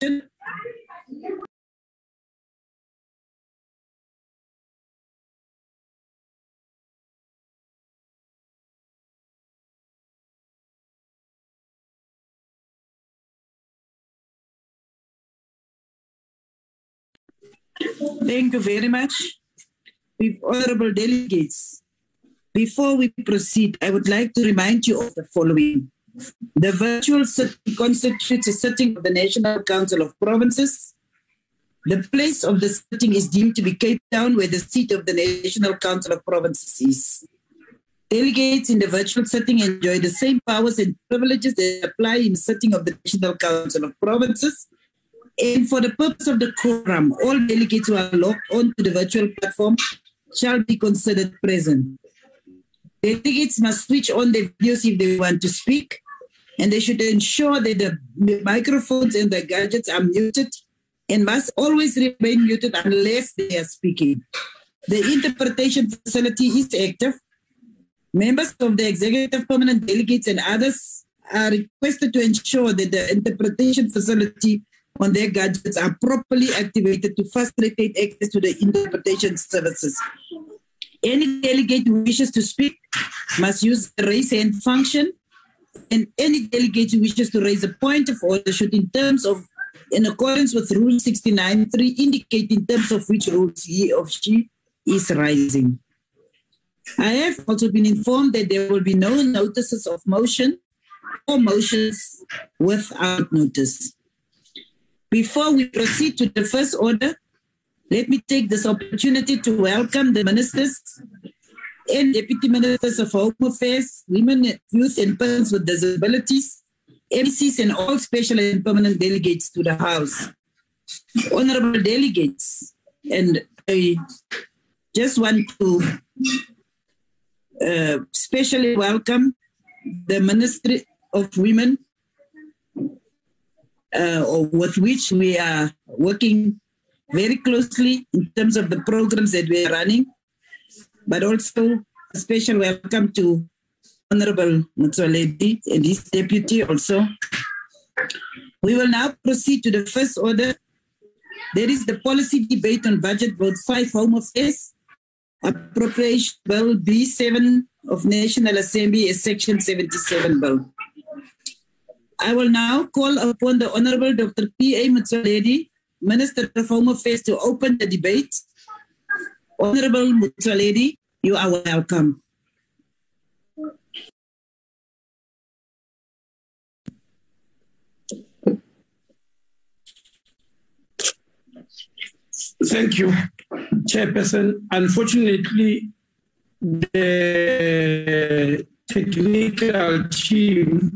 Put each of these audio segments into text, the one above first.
Thank you very much. With honorable delegates, before we proceed, I would like to remind you of the following. The virtual sitting constitutes a sitting of the National Council of Provinces. The place of the sitting is deemed to be Cape Town, where the seat of the National Council of Provinces is. Delegates in the virtual sitting enjoy the same powers and privileges that apply in the sitting of the National Council of Provinces. And for the purpose of the quorum, all delegates who are logged onto the virtual platform shall be considered present. Delegates must switch on their videos if they want to speak, and they should ensure that the microphones and the gadgets are muted and must always remain muted unless they are speaking. The interpretation facility is active. Members of the executive, permanent delegates, and others are requested to ensure that the interpretation facility on their gadgets are properly activated to facilitate access to the interpretation services. Any delegate who wishes to speak must use the raise hand function, and any delegate who wishes to raise a point of order should, in terms of, in accordance with Rule 69(3), indicate in terms of which rules he or she is rising. I have also been informed that there will be no notices of motion or motions without notice. Before we proceed to the first order, let me take this opportunity to welcome the ministers and deputy ministers of Home Affairs, Women, Youth and Persons with Disabilities, MCs and all special and permanent delegates to the House. Honorable delegates, and I just want to specially welcome the Ministry of Women, with which we are working very closely in terms of the programs that we are running, but also a special welcome to Honorable Motsoaledi and his deputy also. We will now proceed to the first order. There is the policy debate on budget vote 5 Home Affairs, Appropriation Bill B7 of National Assembly as Section 77 Bill. I will now call upon the Honorable Dr. P. A. Motsoaledi, Minister of Home Affairs, to open the debate. Honorable Motsoaledi, you are welcome. Thank you, Chairperson. Unfortunately, the technical team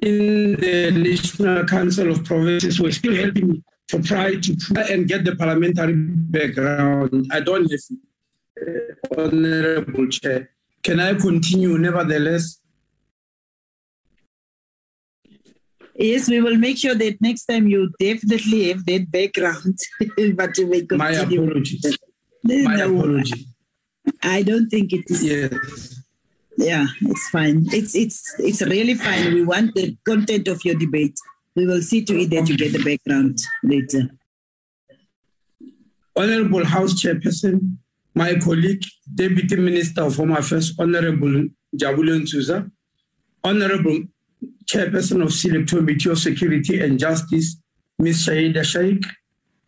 in the National Council of Provinces were still helping to try and get the parliamentary background. I don't have it, Honorable Chair. Can I continue nevertheless? Yes, we will make sure that next time you definitely have that background. But you may continue. My apologies. My apologies. I don't think it is. Yes. Yeah, it's fine. It's really fine. We want the content of your debate. We will see to it that you get the background later. Honourable House Chairperson, my colleague, Deputy Minister of Home Affairs, Honourable Njabulo Nzuza, Honourable Chairperson of Select Committee of Security and Justice, Ms. Shahida Shaikh,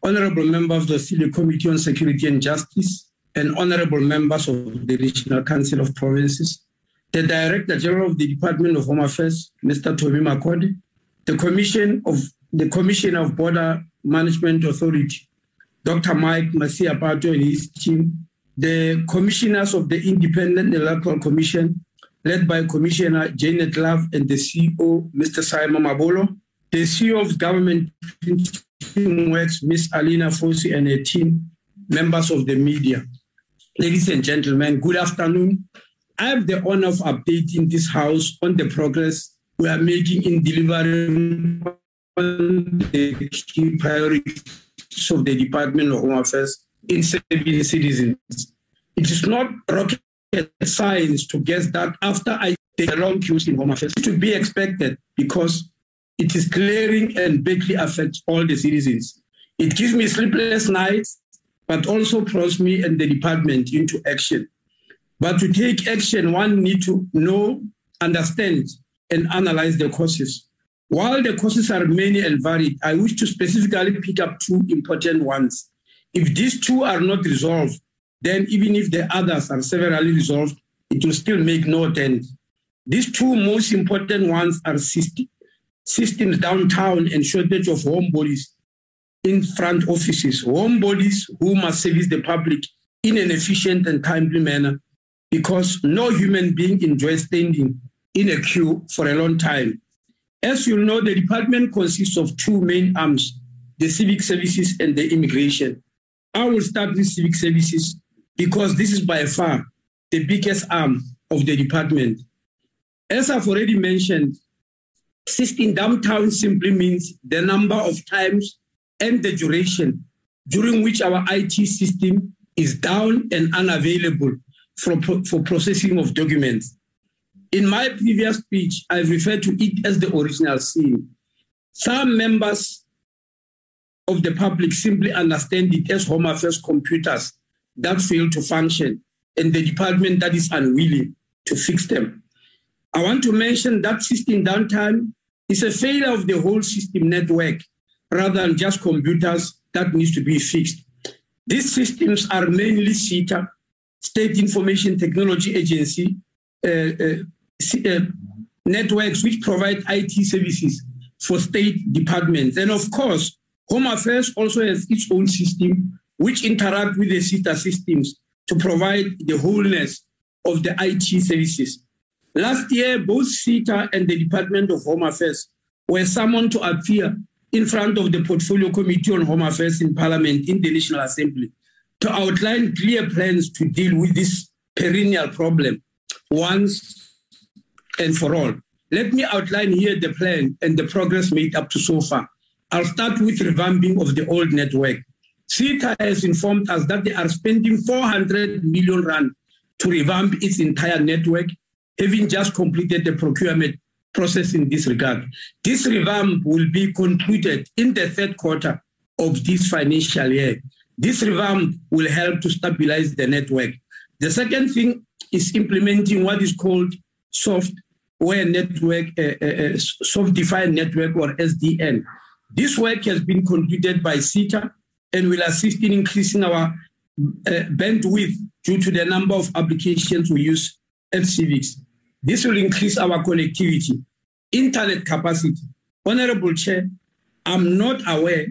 Honourable Member of the Select Committee on Security and Justice, and Honourable Members of the National Council of Provinces, the Director General of the Department of Home Affairs, Mr. Tobi Makwadi, the Commissioner of Border Management Authority, Dr. Mike Macias-Pato and his team, the Commissioners of the Independent Electoral Commission, led by Commissioner Janet Love, and the CEO, Mr. Simon Mabolo, the CEO of Government Printing Works, Ms. Alina Fossi and her team, members of the media. Ladies and gentlemen, good afternoon. I have the honor of updating this House on the progress we are making in delivering on the key priorities of the Department of Home Affairs in serving citizens. It is not rocket science to guess that after the long queues in Home Affairs, it should be expected because It is glaring and badly affects all the citizens. It gives me sleepless nights, but also throws me and the department into action. But to take action, one needs to know, understand, and analyze the causes. While the causes are many and varied, I wish to specifically pick up two important ones. If these two are not resolved, then even if the others are severally resolved, it will still make no dent. These two most important ones are systems downtown and shortage of homebodies in front offices, homebodies who must service the public in an efficient and timely manner, because no human being enjoys standing in a queue for a long time. As you know, the department consists of two main arms, the civic services and the immigration. I will start with civic services because this is by far the biggest arm of the department. As I've already mentioned, assisting downtown simply means the number of times and the duration during which our IT system is down and unavailable for processing of documents. In my previous speech, I referred to it as the original sin. Some members of the public simply understand it as Home Affairs computers that fail to function and the department that is unwilling to fix them. I want to mention that system downtime is a failure of the whole system network rather than just computers that needs to be fixed. These systems are mainly CETA, State Information Technology Agency, networks which provide IT services for state departments. And of course, Home Affairs also has its own system which interact with the CETA systems to provide the wholeness of the IT services. Last year, both CETA and the Department of Home Affairs were summoned to appear in front of the Portfolio Committee on Home Affairs in Parliament in the National Assembly to outline clear plans to deal with this perennial problem once and for all. Let me outline here the plan and the progress made up to so far. I'll start with revamping of the old network. CETA has informed us that they are spending 400 million rand to revamp its entire network, having just completed the procurement process in this regard. This revamp will be concluded in the third quarter of this financial year. This revamp will help to stabilize the network. The second thing is implementing what is called software network, soft-defined network or SDN. This work has been concluded by CETA and will assist in increasing our bandwidth due to the number of applications we use at Civics. This will increase our connectivity, internet capacity. Honorable Chair, I'm not aware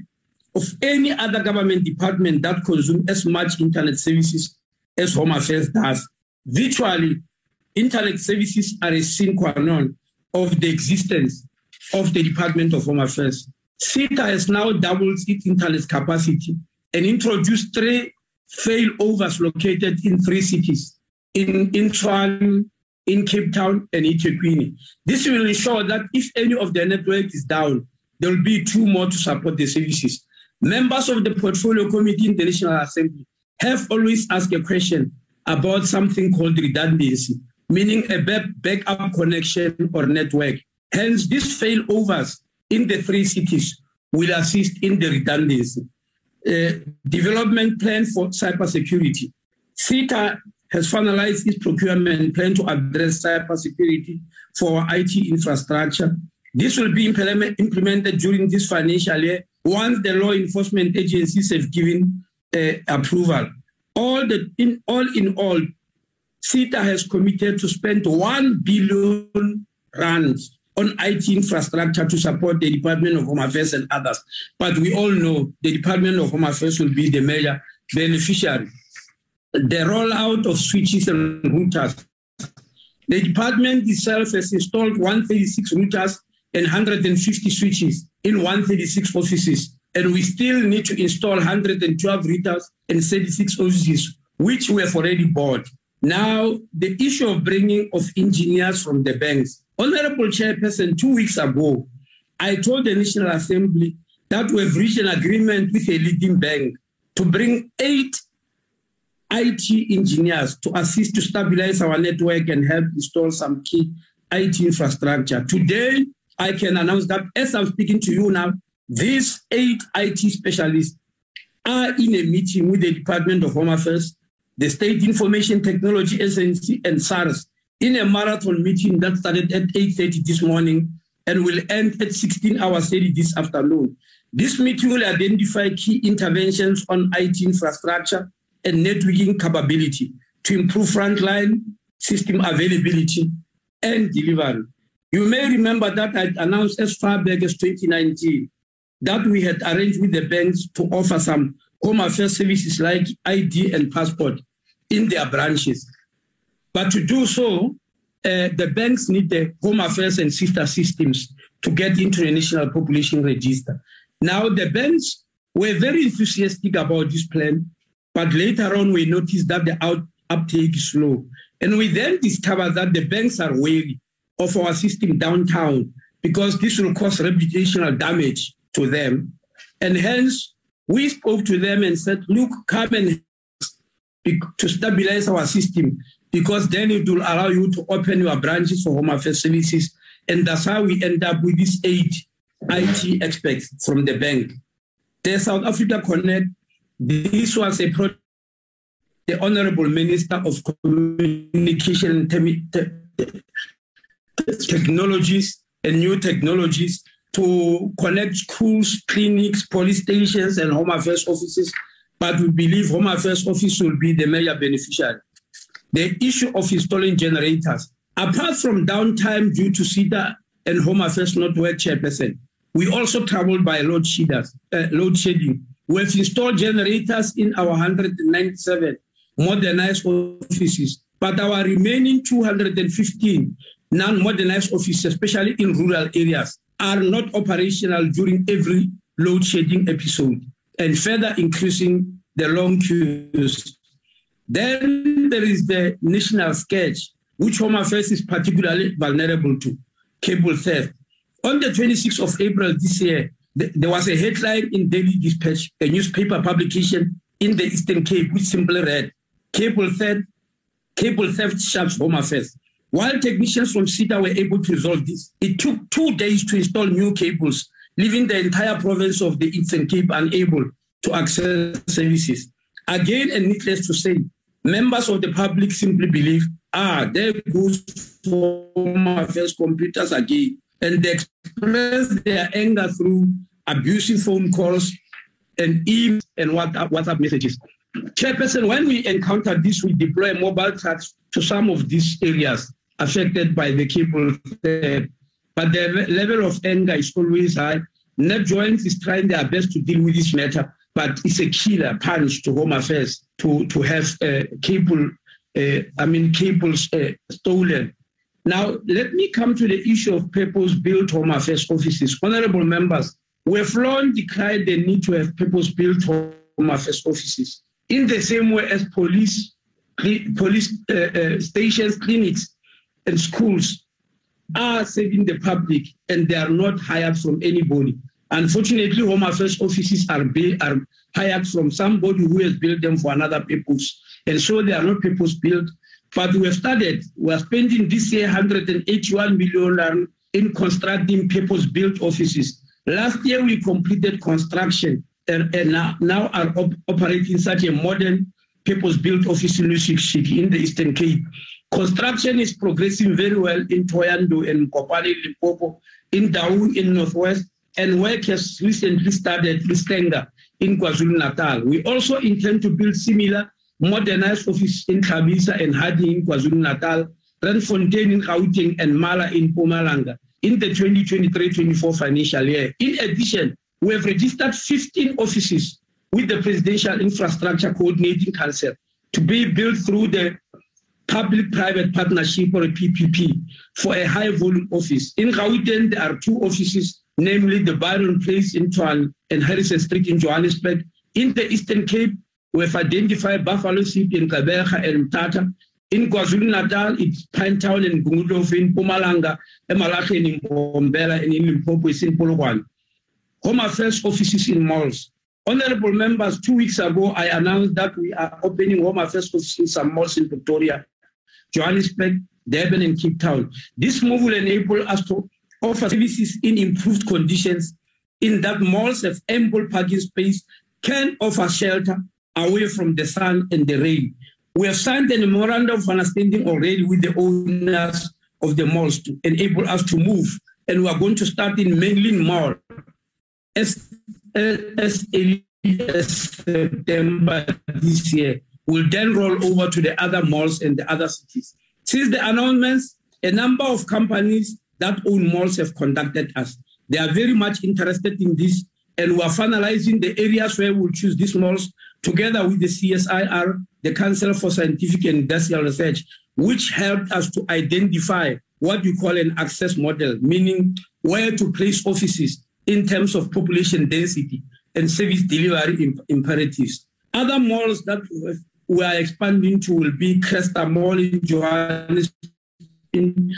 of any other government department that consumes as much internet services as Home Affairs does. Virtually, internet services are a sine qua non of the existence of the Department of Home Affairs. CETA has now doubled its internet capacity and introduced three failovers located in three cities, in Tshwane, in Cape Town, and Itumeleng. This will ensure that if any of the network is down, there will be two more to support the services. Members of the Portfolio Committee in the National Assembly have always asked a question about something called redundancy, meaning a backup connection or network. Hence, these failovers in the three cities will assist in the redundancy. Development plan for cybersecurity. CETA has finalized its procurement plan to address cybersecurity for our IT infrastructure. This will be implemented during this financial year once the law enforcement agencies have given approval. All in all, CETA has committed to spend 1 billion rand on IT infrastructure to support the Department of Home Affairs and others. But we all know the Department of Home Affairs will be the major beneficiary. The rollout of switches and routers. The department itself has installed 136 routers and 150 switches in 136 offices. And we still need to install 112 routers and 36 offices, which we have already bought. Now, the issue of bringing of engineers from the banks. Honorable Chairperson, 2 weeks ago, I told the National Assembly that we have reached an agreement with a leading bank to bring 8 IT engineers to assist to stabilize our network and help install some key IT infrastructure. Today, I can announce that as I'm speaking to you now, these 8 IT specialists are in a meeting with the Department of Home Affairs, the State Information Technology, SNC, and SARS in a marathon meeting that started at 8:30 this morning and will end at 16:30 this afternoon. This meeting will identify key interventions on IT infrastructure and networking capability to improve frontline system availability and delivery. You may remember that I announced as far back as 2019 that we had arranged with the banks to offer some home affairs services like ID and passport in their branches. But to do so, the banks need the home affairs and sister systems to get into the National Population Register. Now, the banks were very enthusiastic about this plan, but later on we noticed that the uptake is slow. And we then discovered that the banks are wary of our system downtown because this will cause reputational damage to them. And hence, we spoke to them and said, look, come and to stabilize our system, because then it will allow you to open your branches for home affairs services. And that's how we end up with these 8 IT experts from the bank. The South Africa Connect, this was a project the Honorable Minister of Communication Technologies and New Technologies to connect schools, clinics, police stations, and home affairs offices, but we believe home affairs office will be the major beneficiary. The issue of installing generators, apart from downtime due to CETA and home affairs not well chairperson, we also troubled by load shedding. We have installed generators in our 197 modernized offices, but our remaining 215 non-modernized offices, especially in rural areas, are not operational during every load shedding episode, and further increasing the long queues. Then there is the national sketch, which Home Affairs is particularly vulnerable to, cable theft. On the 26th of April this year, there was a headline in Daily Dispatch, a newspaper publication in the Eastern Cape, which simply read, cable theft shafts Home Affairs. While technicians from SITA were able to resolve this, it took 2 days to install new cables, leaving the entire province of the Eastern Cape unable to access services. Again, and needless to say, members of the public simply believe, there goes Home Affairs computers again. And they express their anger through abusive phone calls and emails and WhatsApp messages. Chairperson, when we encountered this, we deploy mobile trucks to some of these areas affected by the cable theft. But the level of anger is always high. NetJoins is trying their best to deal with this matter, but it's a killer punch to Home Affairs to have cables stolen. Now, let me come to the issue of purpose-built Home Affairs offices. Honorable members, we have long declared the need to have purpose-built Home Affairs offices in the same way as police stations, clinics, and schools are serving the public, and they are not hired from anybody. Unfortunately, Home Affairs offices are hired from somebody who has built them for another purpose, and so they are not purpose-built. But we have started, we are spending this year 181 million in constructing purpose-built offices. Last year, we completed construction and now are operating such a modern purpose-built office in Lusikshiki in the Eastern Cape. Construction is progressing very well in Thohoyandou and Mokopane, Limpopo, in Daun in Northwest, and work has recently started Listenga in KwaZulu-Natal. We also intend to build similar modernized office in Khabisa and Hadi in KwaZulu-Natal, Randfontein in Gauteng, and Mala in Mpumalanga in the 2023-24 financial year. In addition, we have registered 15 offices with the Presidential Infrastructure Coordinating Council to be built through the Public-Private Partnership, or a PPP, for a high-volume office. In Gauteng, there are 2 offices, namely the Byron Place in Tshwane and Harrison Street in Johannesburg. In the Eastern Cape, we have identified Buffalo City in Kaberga and Mthatha. In KwaZulu-Natal, it's Pinetown and Gungudlovu in Mpumalanga, Emalahleni in Mbombela, and in Limpopo is in Polokwane. Home Affairs offices in malls. Honorable members, 2 weeks ago, I announced that we are opening Home Affairs offices in some malls in Pretoria, Johannesburg, Durban, and Cape Town. This move will enable us to offer services in improved conditions, in that malls have ample parking space, can offer shelter away from the sun and the rain. We have signed a memorandum of understanding already with the owners of the malls to enable us to move, and we are going to start in Mainland Mall as early as September this year. We'll then roll over to the other malls and the other cities. Since the announcements, a number of companies that own malls have contacted us. They are very much interested in this, and we are finalizing the areas where we'll choose these malls together with the CSIR, the Council for Scientific and Industrial Research, which helped us to identify what we call an access model, meaning where to place offices in terms of population density and service delivery imperatives. Other malls that we are expanding to will be Cresta Mall in Johannesburg, and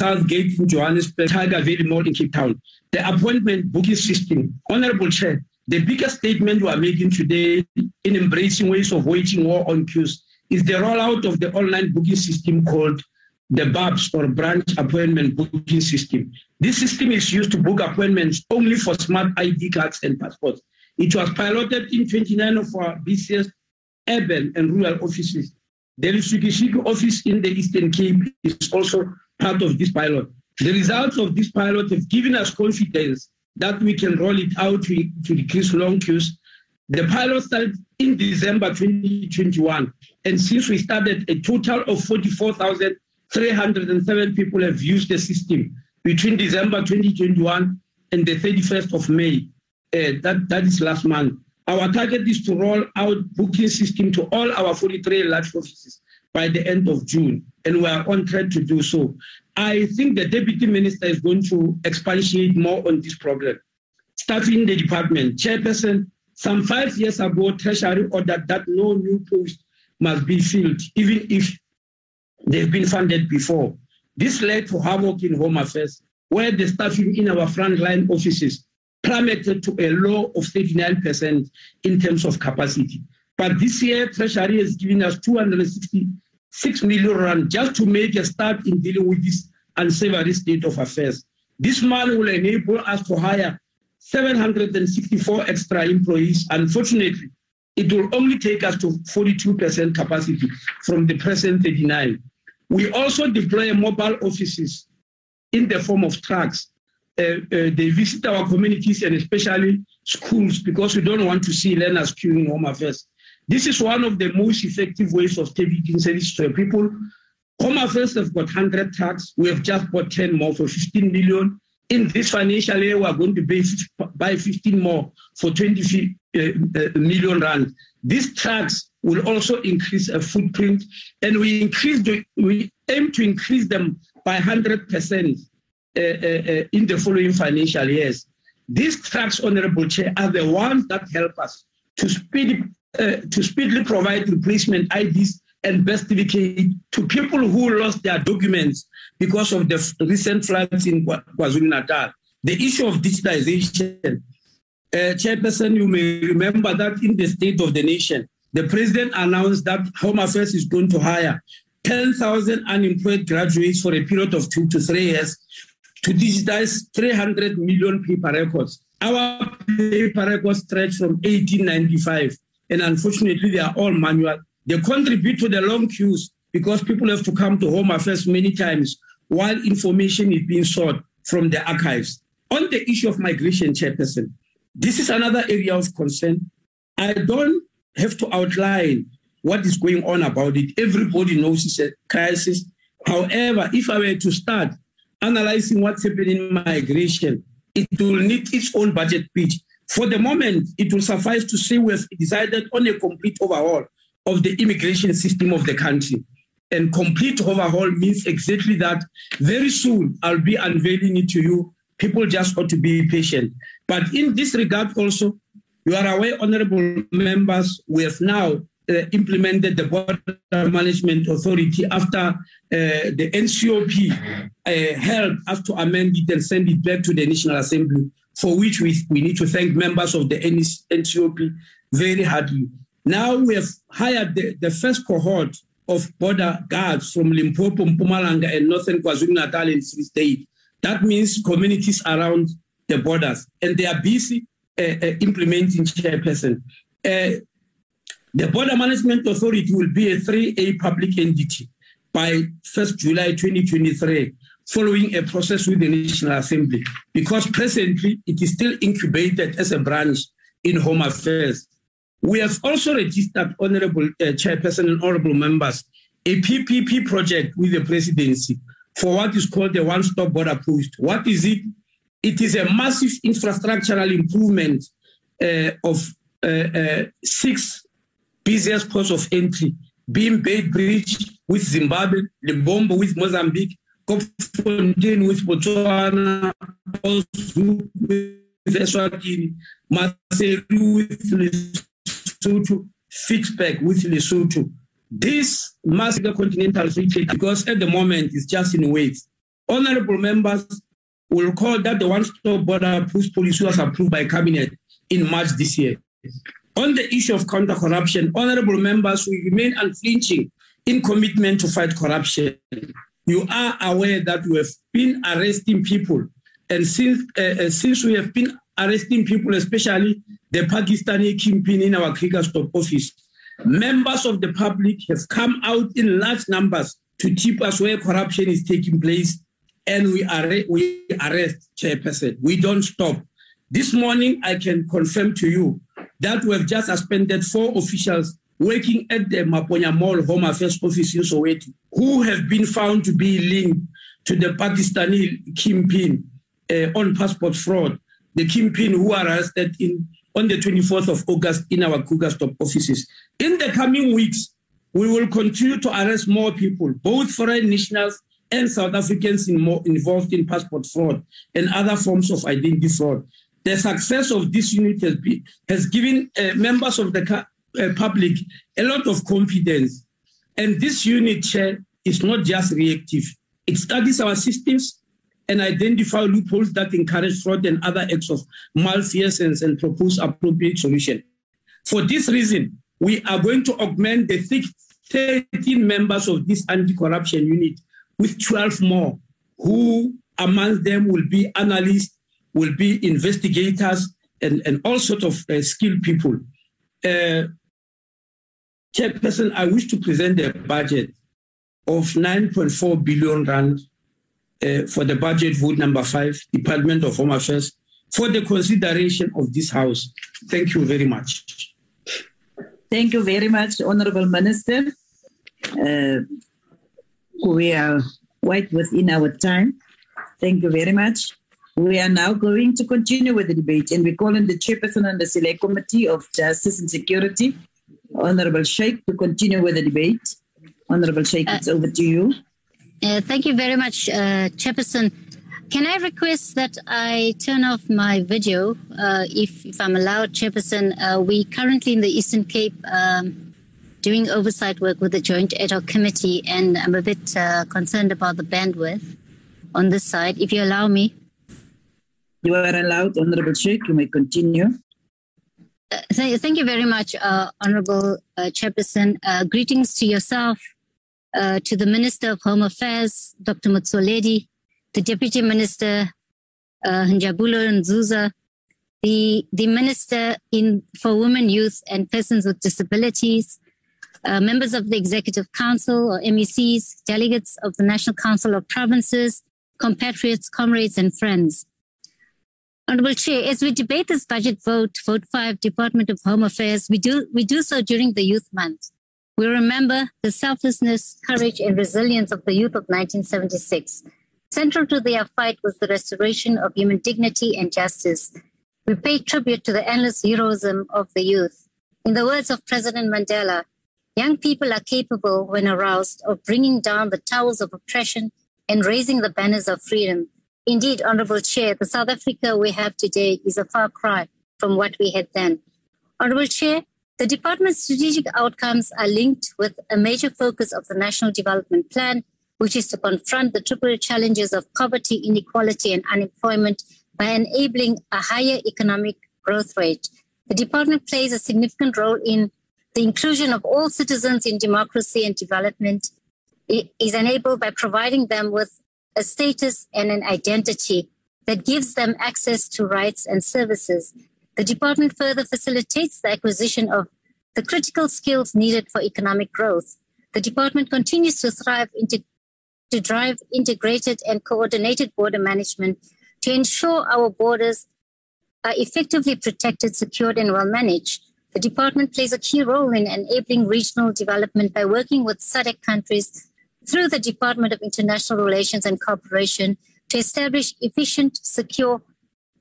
Southgate in Johannesburg, Tiger Valley Mall in Cape Town. The appointment booking system. Honorable Chair, the biggest statement we are making today in embracing ways of waging war on queues is the rollout of the online booking system called the BAPS, or Branch Appointment Booking System. This system is used to book appointments only for smart ID cards and passports. It was piloted in 29 of our busiest urban and rural offices. The Lusikisiki office in the Eastern Cape is also part of this pilot. The results of this pilot have given us confidence that we can roll it out to decrease long queues. The pilot started in December 2021, and since we started, a total of 44,307 people have used the system between December 2021 and the 31st of May. That is last month. Our target is to roll out booking system to all our 43 large offices by the end of June, and we are on track to do so. I think the Deputy Minister is going to expatiate more on this problem. Staffing the department. Chairperson, some 5 years ago, Treasury ordered that no new post must be filled, even if they've been funded before. This led to havoc in Home Affairs, where the staffing in our frontline offices plummeted to a low of 39% in terms of capacity. But this year, Treasury has given us 266 million rand just to make a start in dealing with this unsavory state of affairs. This money will enable us to hire 764 extra employees. Unfortunately, it will only take us to 42% capacity from the present 39. We also deploy mobile offices in the form of trucks. They visit our communities and especially schools, because we don't want to see learners queuing Home Affairs. This is one of the most effective ways of taking service to people. Home Affairs have got 100 trucks. We have just bought 10 more for 15 million. In this financial year, we are going to buy 15 more for 20 million rand. These trucks will also increase a footprint, and we aim to increase them by 100%. In the following financial years. These tracks, Honorable Chair, are the ones that help us to speedily provide replacement IDs and birth certificates to people who lost their documents because of the recent floods in KwaZulu-Natal. The issue of digitization. Chairperson, you may remember that in the State of the Nation, the President announced that Home Affairs is going to hire 10,000 unemployed graduates for a period of 2 to 3 years to digitize 300 million paper records. Our paper records stretch from 1895, and unfortunately, they are all manual. They contribute to the long queues because people have to come to Home Affairs many times while information is being sought from the archives. On the issue of migration, Chairperson, this is another area of concern. I don't have to outline what is going on about it. Everybody knows it's a crisis. However, if I were to start analyzing what's happening in migration, it will need its own budget pitch. For the moment, it will suffice to say we have decided on a complete overhaul of the immigration system of the country. And complete overhaul means exactly that. Very soon, I'll be unveiling it to you. People just ought to be patient. But in this regard also, you are aware, honorable members, we have now implemented the Border Management Authority after the NCOP helped us to amend it and send it back to the National Assembly, for which we need to thank members of the NCOP very heartily. Now we have hired the first cohort of border guards from Limpopo, Mpumalanga, and Northern KwaZulu-Natal and Free State. That means communities around the borders, and they are busy implementing chairperson. The Border Management Authority will be a 3A public entity by 1st July 2023, following a process with the National Assembly, because presently it is still incubated as a branch in Home Affairs. We have also registered, Honourable Chairperson and Honourable Members, a PPP project with the Presidency for what is called the one-stop border post. What is it? It is a massive infrastructural improvement of six busiest ports of entry, being Bay Bridge with Zimbabwe, Lebombo with Mozambique, Kofontein with Botswana, Osu with Eswatini, Maseru with Lesotho, Fitchback with Lesotho. This massive continental free trade, because at the moment it's just in waves. Honourable members will recall that the one-stop border post policy was approved by Cabinet in March this year. On the issue of counter-corruption, honourable members, we remain unflinching in commitment to fight corruption. You are aware that we have been arresting people, and since we have been arresting people, especially the Pakistani kingpin in our Kruger Stop office, members of the public have come out in large numbers to tip us where corruption is taking place, and we arrest, Chairperson. We don't stop. This morning, I can confirm to you that we have just suspended 4 officials working at the Maponya Mall Home Affairs Office in Soweto, who have been found to be linked to the Pakistani kingpin on passport fraud, the kingpin who are arrested on the 24th of August in our Kruger Stop offices. In the coming weeks, we will continue to arrest more people, both foreign nationals and South Africans involved in passport fraud and other forms of identity fraud. The success of this unit has given members of the public a lot of confidence. And this unit, Chair, is not just reactive. It studies our systems and identify loopholes that encourage fraud and other acts of malfeasance and propose appropriate solution. For this reason, we are going to augment the 13 members of this anti-corruption unit with 12 more, who among them will be analysts, will be investigators, and all sorts of skilled people. Chairperson, I wish to present a budget of 9.4 billion rand for the budget vote number 5, Department of Home Affairs, for the consideration of this House. Thank you very much. Thank you very much, Honourable Minister. We are quite within our time. Thank you very much. We are now going to continue with the debate, and we call on the Chairperson and the Select Committee of Justice and Security, Honourable Shaikh, to continue with the debate. Honourable Shaikh, it's over to you. Thank you very much, Chairperson. Can I request that I turn off my video, if I'm allowed, Chairperson? We currently in the Eastern Cape doing oversight work with the Joint Ad Hoc Committee, and I'm a bit concerned about the bandwidth on this side. If you allow me. You are allowed, Honourable Sheikh. You may continue. Thank you very much, Honourable Chairperson. Greetings to yourself, to the Minister of Home Affairs, Dr. Motsoaledi, the Deputy Minister, Njabulo Nzuza, the Minister for Women, Youth and Persons with Disabilities, members of the Executive Council or MECs, delegates of the National Council of Provinces, compatriots, comrades and friends. Honourable Chair, as we debate this budget vote, Vote 5, Department of Home Affairs, we do so during the Youth Month. We remember the selflessness, courage and resilience of the youth of 1976. Central to their fight was the restoration of human dignity and justice. We pay tribute to the endless heroism of the youth. In the words of President Mandela, young people are capable, when aroused, of bringing down the towers of oppression and raising the banners of freedom. Indeed, Honourable Chair, the South Africa we have today is a far cry from what we had then. Honourable Chair, the Department's strategic outcomes are linked with a major focus of the National Development Plan, which is to confront the triple challenges of poverty, inequality and unemployment by enabling a higher economic growth rate. The Department plays a significant role in the inclusion of all citizens in democracy and development. It is enabled by providing them with a status and an identity that gives them access to rights and services. The department further facilitates the acquisition of the critical skills needed for economic growth. The department continues to drive integrated and coordinated border management to ensure our borders are effectively protected, secured, and well managed. The department plays a key role in enabling regional development by working with SADC countries through the Department of International Relations and Cooperation to establish efficient, secure,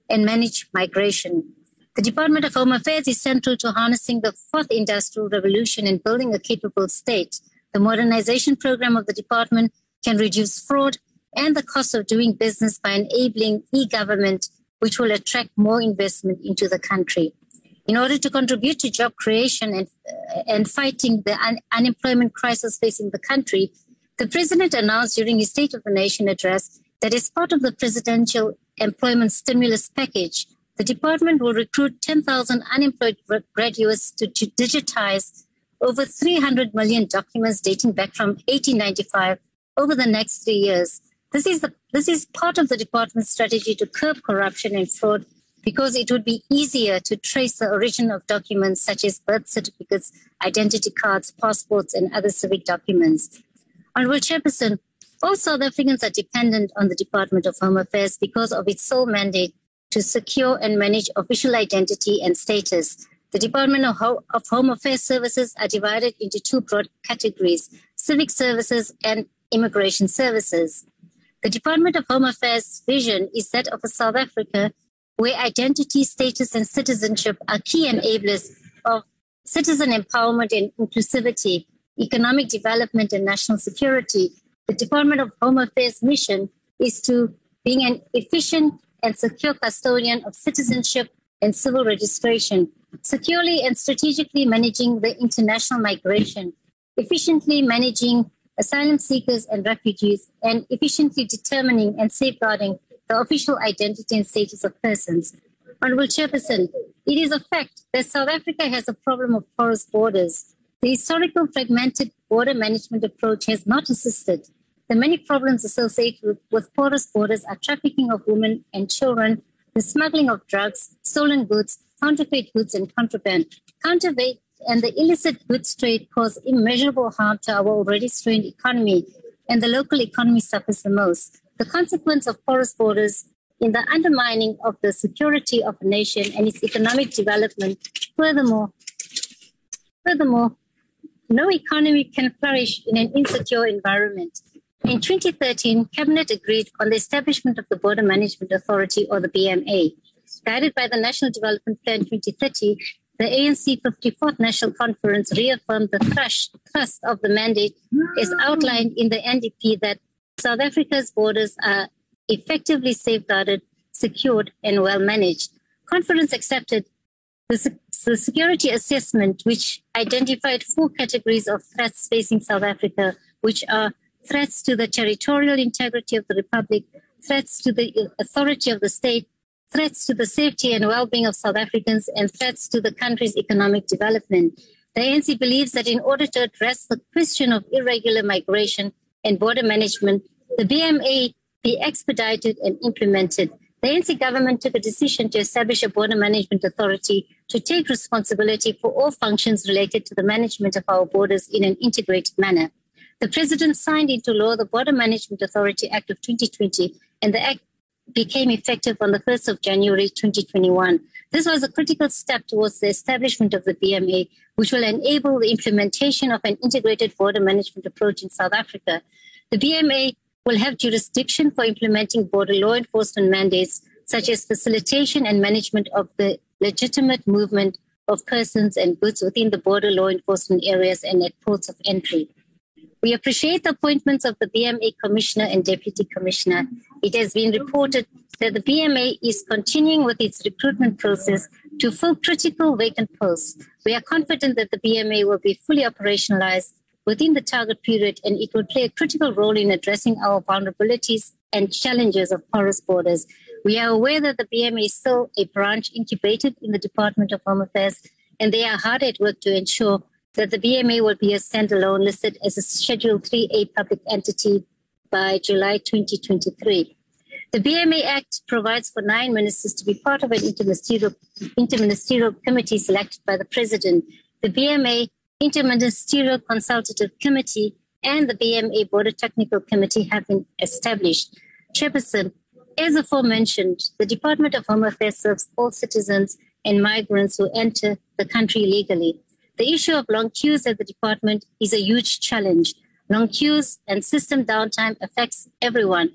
and manage migration. The Department of Home Affairs is central to harnessing the fourth industrial revolution and building a capable state. The modernization program of the department can reduce fraud and the cost of doing business by enabling e-government, which will attract more investment into the country. In order to contribute to job creation and fighting the unemployment crisis facing the country, the President announced during his State of the Nation address that as part of the Presidential Employment Stimulus Package, the department will recruit 10,000 unemployed graduates to digitize over 300 million documents dating back from 1895 over the next 3 years. This is part of the department's strategy to curb corruption and fraud, because it would be easier to trace the origin of documents such as birth certificates, identity cards, passports, and other civic documents. Honourable Chairperson, all South Africans are dependent on the Department of Home Affairs because of its sole mandate to secure and manage official identity and status. The Department of Home Affairs services are divided into two broad categories, civic services and immigration services. The Department of Home Affairs' vision is that of a South Africa where identity, status, and citizenship are key enablers of citizen empowerment and inclusivity, economic development, and national security. The Department of Home Affairs' mission is to being an efficient and secure custodian of citizenship and civil registration, securely and strategically managing the international migration, efficiently managing asylum seekers and refugees, and efficiently determining and safeguarding the official identity and status of persons. Honourable Chairperson, it is a fact that South Africa has a problem of porous borders. The historical fragmented border management approach has not assisted. The many problems associated with porous borders are trafficking of women and children, the smuggling of drugs, stolen goods, counterfeit goods, and contraband. Counterfeit and the illicit goods trade cause immeasurable harm to our already strained economy, and the local economy suffers the most. The consequence of porous borders in the undermining of the security of a nation and its economic development. Furthermore, no economy can flourish in an insecure environment. In 2013, Cabinet agreed on the establishment of the Border Management Authority, or the BMA. Guided by the National Development Plan 2030, the ANC 54th National Conference reaffirmed the thrust of the mandate as outlined in the NDP, that South Africa's borders are effectively safeguarded, secured, and well managed. Conference accepted the security assessment, which identified four categories of threats facing South Africa, which are threats to the territorial integrity of the Republic, threats to the authority of the state, threats to the safety and well-being of South Africans, and threats to the country's economic development. The ANC believes that in order to address the question of irregular migration and border management, the BMA be expedited and implemented. The ANC government took a decision to establish a border management authority to take responsibility for all functions related to the management of our borders in an integrated manner. The President signed into law the Border Management Authority Act of 2020, and the Act became effective on the 1st of January 2021. This was a critical step towards the establishment of the BMA, which will enable the implementation of an integrated border management approach in South Africa. The BMA will have jurisdiction for implementing border law enforcement mandates, such as facilitation and management of the legitimate movement of persons and goods within the border law enforcement areas and at ports of entry. We appreciate the appointments of the BMA Commissioner and Deputy Commissioner. It has been reported that the BMA is continuing with its recruitment process to fill critical vacant posts. We are confident that the BMA will be fully operationalized within the target period, and it will play a critical role in addressing our vulnerabilities and challenges of porous borders. We are aware that the BMA is still a branch incubated in the Department of Home Affairs, and they are hard at work to ensure that the BMA will be a standalone listed as a Schedule 3A public entity by July 2023. The BMA Act provides for 9 ministers to be part of an interministerial committee selected by the President. The BMA Interministerial Consultative Committee and the BMA Border Technical Committee have been established. Chairperson, as aforementioned, the Department of Home Affairs serves all citizens and migrants who enter the country illegally. The issue of long queues at the department is a huge challenge. Long queues and system downtime affects everyone.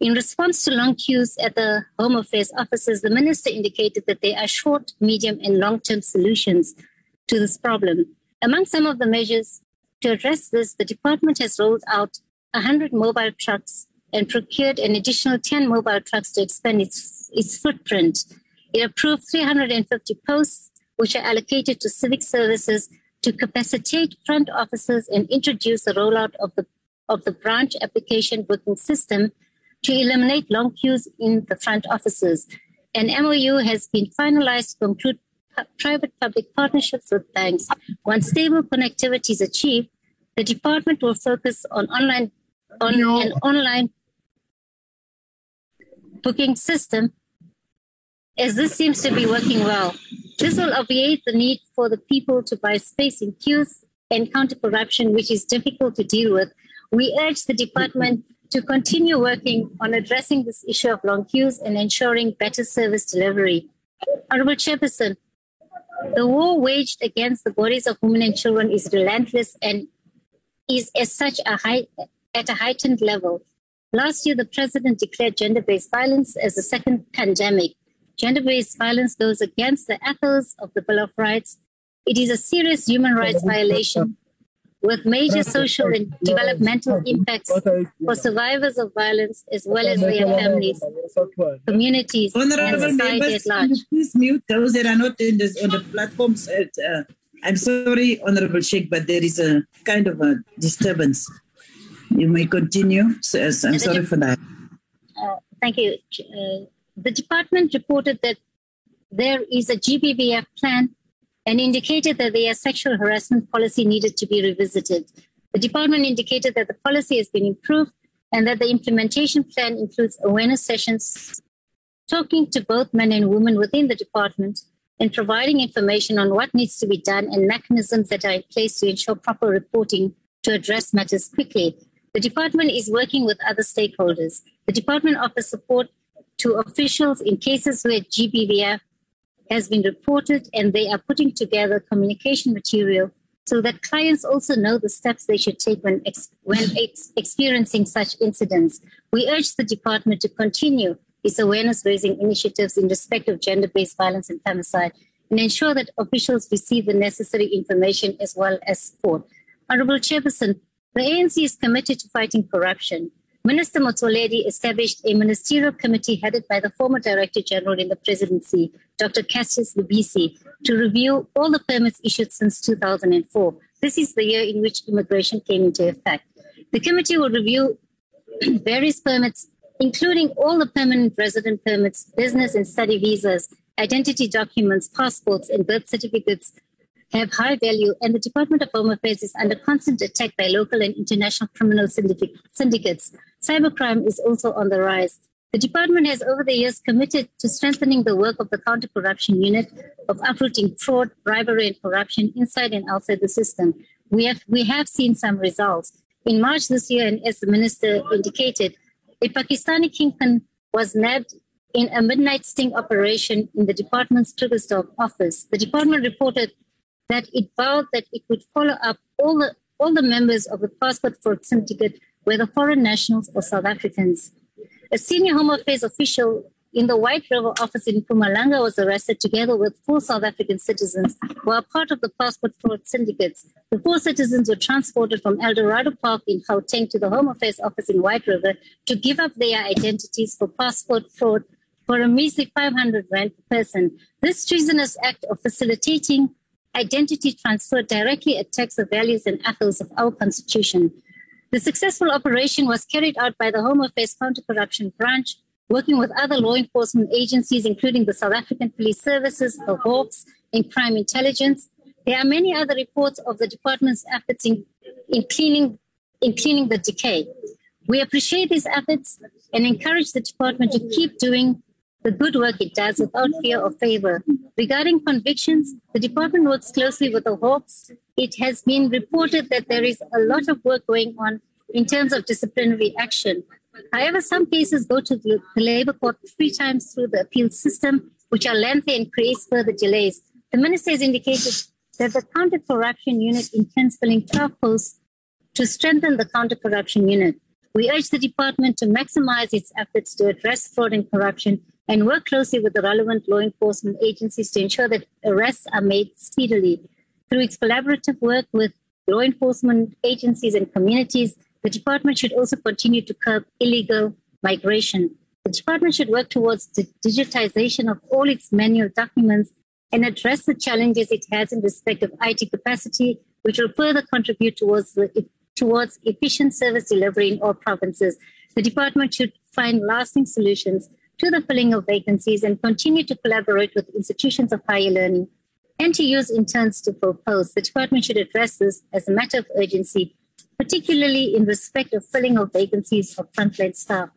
In response to long queues at the Home Affairs offices, the Minister indicated that there are short, medium and long-term solutions to this problem. Among some of the measures to address this, the department has rolled out 100 mobile trucks and procured an additional 10 mobile trucks to expand its footprint. It approved 350 posts, which are allocated to civic services to capacitate front offices and introduce the rollout of the branch application booking system to eliminate long queues in the front offices. An MOU has been finalized to conclude private-public partnerships with banks. Once stable connectivity is achieved, the department will focus on an online booking system, as this seems to be working well. This will obviate the need for the people to buy space in queues and counter corruption, which is difficult to deal with. We urge the department to continue working on addressing this issue of long queues and ensuring better service delivery. Honourable Chairperson, the war waged against the bodies of women and children is relentless and is as such at a heightened level. Last year, the President declared gender-based violence as the second pandemic. Gender-based violence goes against the ethos of the Bill of Rights. It is a serious human rights violation with major social and developmental impacts for survivors of violence as well as their families, communities, Honorable and society members, at large. Please mute those that are not in this, on the platforms. I'm sorry, Honorable Sheikh, but there is a kind of a disturbance. You may continue. I'm sorry for that. Thank you. The department reported that there is a GBVF plan and indicated that their sexual harassment policy needed to be revisited. The department indicated that the policy has been improved and that the implementation plan includes awareness sessions, talking to both men and women within the department, and providing information on what needs to be done and mechanisms that are in place to ensure proper reporting to address matters quickly. The department is working with other stakeholders. The department offers support to officials in cases where GBVF has been reported, and they are putting together communication material so that clients also know the steps they should take when experiencing such incidents. We urge the department to continue its awareness-raising initiatives in respect of gender-based violence and femicide and ensure that officials receive the necessary information as well as support. Honourable Chairperson, the ANC is committed to fighting corruption. Minister Motsoaledi established a ministerial committee headed by the former Director General in the Presidency, Dr. Cassius Lubisi, to review all the permits issued since 2004. This is the year in which immigration came into effect. The committee will review various permits, including all the permanent resident permits, business and study visas, identity documents, passports, and birth certificates have high value, and the Department of Home Affairs is under constant attack by local and international criminal syndicates. Cybercrime is also on the rise. The department has over the years committed to strengthening the work of the Counter-Corruption Unit of uprooting fraud, bribery, and corruption inside and outside the system. We have seen some results. In March this year, and as the Minister indicated, a Pakistani kingpin was nabbed in a midnight sting operation in the department's Krugersdorp office. The department reported that it vowed that it would follow up all the members of the passport fraud syndicate, whether foreign nationals or South Africans. A senior Home Affairs official in the White River office in Mpumalanga was arrested together with 4 South African citizens who are part of the passport fraud syndicates. The 4 citizens were transported from Eldorado Park in Gauteng to the Home Affairs office in White River to give up their identities for passport fraud for a measly 500 rand per person. This treasonous act of facilitating identity transfer directly attacks the values and ethos of our Constitution. The successful operation was carried out by the Home Affairs Counter-Corruption Branch, working with other law enforcement agencies, including the South African Police Services, the Hawks, and Crime Intelligence. There are many other reports of the department's efforts in cleaning the decay. We appreciate these efforts and encourage the department to keep doing the good work it does without fear or favor. Regarding convictions, the department works closely with the Hawks. It has been reported that there is a lot of work going on in terms of disciplinary action. However, some cases go to the Labour Court 3 times through the appeal system, which are lengthy and creates further delays. The Minister has indicated that the Counter-Corruption Unit intends filling 12 posts to strengthen the Counter-Corruption Unit. We urge the Department to maximise its efforts to address fraud and corruption and work closely with the relevant law enforcement agencies to ensure that arrests are made speedily. Through its collaborative work with law enforcement agencies and communities, the department should also continue to curb illegal migration. The department should work towards the digitization of all its manual documents and address the challenges it has in respect of IT capacity, which will further contribute towards efficient service delivery in all provinces. The department should find lasting solutions to the filling of vacancies and continue to collaborate with institutions of higher learning and to use interns to fill posts. The department should address this as a matter of urgency, particularly in respect of filling of vacancies of frontline staff.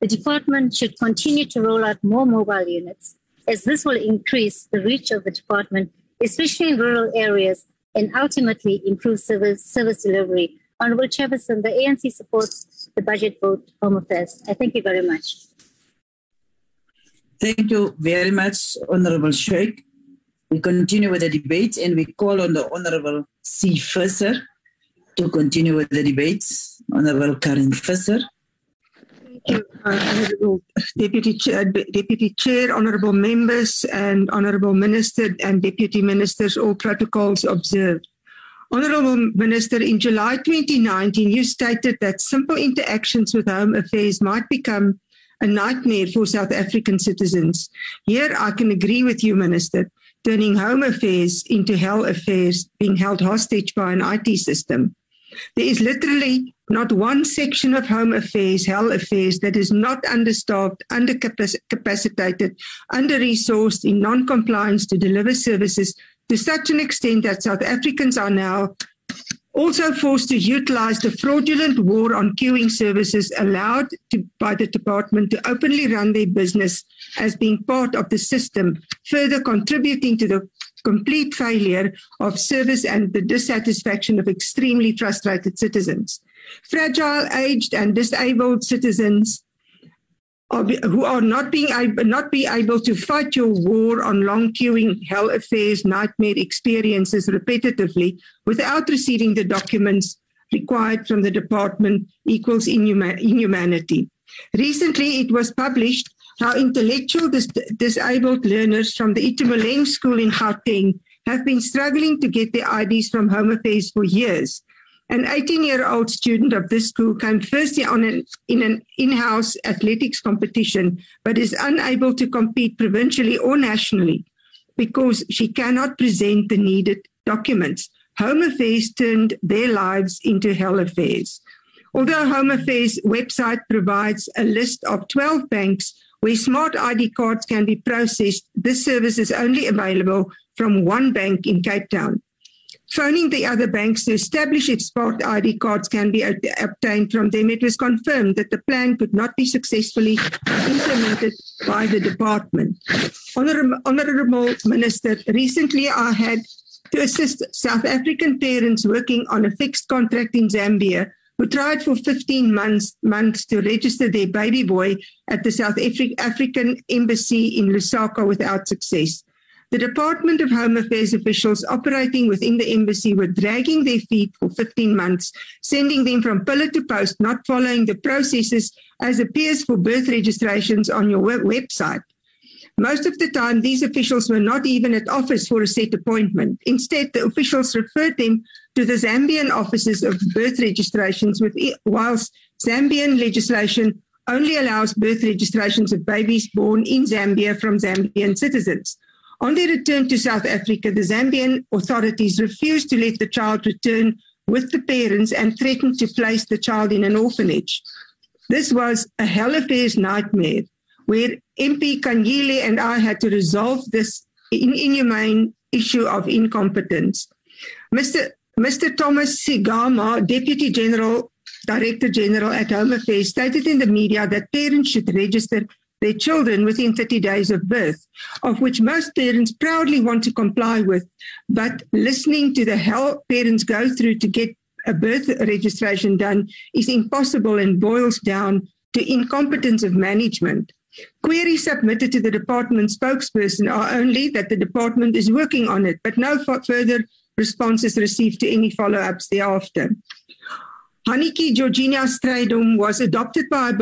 The department should continue to roll out more mobile units, as this will increase the reach of the department, especially in rural areas, and ultimately improve service delivery. Honourable Chairperson, the ANC supports the budget vote, Home Affairs. I thank you very much. Thank you very much, Honourable Shaikh. We continue with the debate, and we call on the Honourable C. Fisser to continue with the debate. Honourable Karen Fisser. Thank you, Honourable Deputy Chair, Honourable Members, and Honourable Minister and Deputy Ministers, all protocols observed. Honourable Minister, in July 2019, you stated that simple interactions with Home Affairs might become a nightmare for South African citizens. Here, I can agree with you, Minister. Turning Home Affairs into Hell Affairs, being held hostage by an IT system. There is literally not one section of Home Affairs, Hell Affairs, that is not understaffed, undercapacitated, under-resourced, in non-compliance to deliver services to such an extent that South Africans are now also forced to utilize the fraudulent war on queuing services allowed by the department to openly run their business as being part of the system, further contributing to the complete failure of service and the dissatisfaction of extremely frustrated citizens. Fragile, aged and disabled citizens who are not being able to fight your war on long queuing, Hell Affairs, nightmare experiences repetitively without receiving the documents required from the department equals inhumanity. Recently, it was published how intellectual disabled learners from the Itumeleng School in Gauteng have been struggling to get their IDs from Home Affairs for years. An 18-year-old student of this school came first in an in-house athletics competition, but is unable to compete provincially or nationally because she cannot present the needed documents. Home Affairs turned their lives into Hell Affairs. Although Home Affairs website provides a list of 12 banks where smart ID cards can be processed, this service is only available from one bank in Cape Town. Phoning the other banks to establish if smart ID cards can be obtained from them, it was confirmed that the plan could not be successfully implemented by the department. Honourable Minister, recently I had to assist South African parents working on a fixed contract in Zambia who tried for 15 months to register their baby boy at the South African Embassy in Lusaka without success. The Department of Home Affairs officials operating within the embassy were dragging their feet for 15 months, sending them from pillar to post, not following the processes as appears for birth registrations on your website. Most of the time, these officials were not even at office for a set appointment. Instead, the officials referred them to the Zambian offices of birth registrations, whilst Zambian legislation only allows birth registrations of babies born in Zambia from Zambian citizens. On their return to South Africa, the Zambian authorities refused to let the child return with the parents and threatened to place the child in an orphanage. This was a Hell Affairs nightmare, where MP Kangile and I had to resolve this inhumane issue of incompetence. Mr. Thomas Sigama, Deputy General Director General at Home Affairs, stated in the media that parents should register their children within 30 days of birth, of which most parents proudly want to comply with, but listening to the hell parents go through to get a birth registration done is impossible and boils down to incompetence of management. Queries submitted to the department spokesperson are only that the department is working on it, but no further responses received to any follow-ups thereafter. Haniki Georgina Stradum was adopted by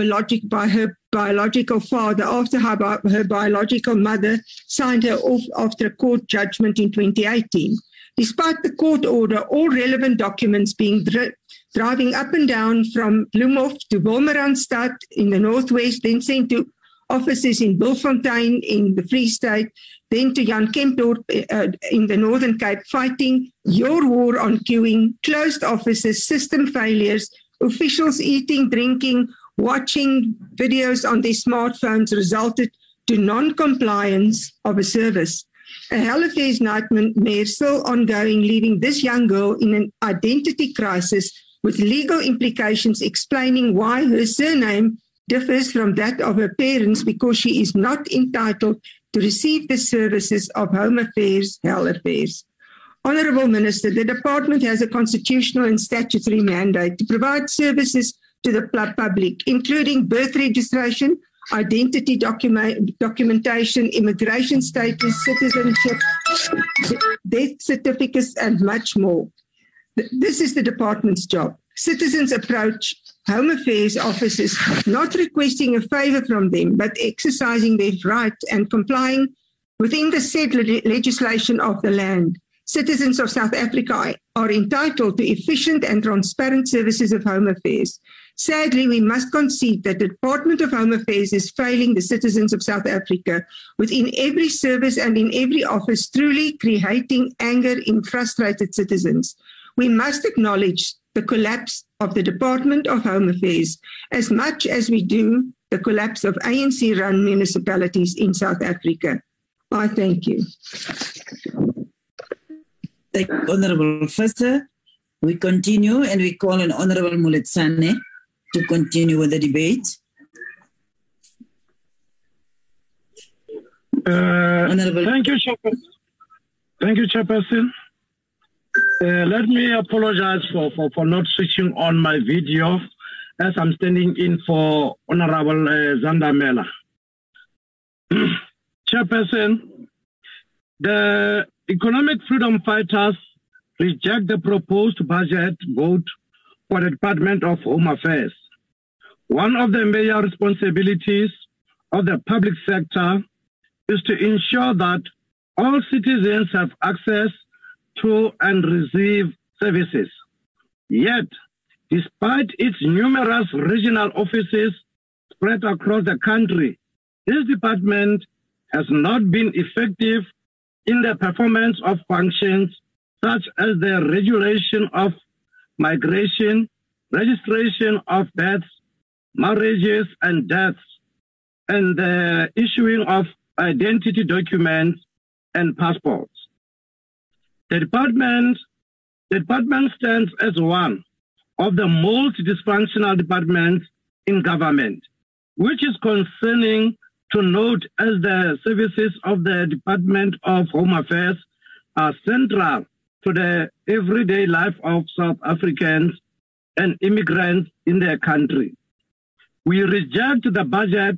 her biological father after her biological mother signed her off after a court judgment in 2018. Despite the court order, all relevant documents being driving up and down from Bloemhof to Wilmeranstad in the northwest, then sent to offices in Bultfontein in the Free State, then to Jan Kempdorp in the Northern Cape, fighting your war on queuing, closed offices, system failures, officials eating, drinking, watching videos on their smartphones resulted to non-compliance of a service. A hell of a nightmare still ongoing, leaving this young girl in an identity crisis with legal implications explaining why her surname differs from that of her parents because she is not entitled to receive the services of Home Affairs, Health Affairs. Honourable Minister, the Department has a constitutional and statutory mandate to provide services to the public, including birth registration, identity documentation, immigration status, citizenship, death certificates, and much more. This is the Department's job. Citizens approach Home Affairs officers, not requesting a favour from them, but exercising their right and complying within the said legislation of the land. Citizens of South Africa are entitled to efficient and transparent services of Home Affairs. Sadly, we must concede that the Department of Home Affairs is failing the citizens of South Africa, within every service and in every office truly creating anger in frustrated citizens. We must acknowledge the collapse of the Department of Home Affairs, as much as we do the collapse of ANC-run municipalities in South Africa. I thank you. Thank you, Honourable Fisser. We continue and we call on Honourable Muletsane to continue with the debate. Honourable. Thank you, Chairperson. Let me apologize for not switching on my video as I'm standing in for Honorable Zandamela. Chairperson, the economic freedom fighters reject the proposed budget vote for the Department of Home Affairs. One of the major responsibilities of the public sector is to ensure that all citizens have access to and receive services. Yet, despite its numerous regional offices spread across the country, this department has not been effective in the performance of functions such as the regulation of migration, registration of births, marriages and deaths, and the issuing of identity documents and passports. The department stands as one of the most dysfunctional departments in government, which is concerning to note as the services of the Department of Home Affairs are central to the everyday life of South Africans and immigrants in their country. We reject the budget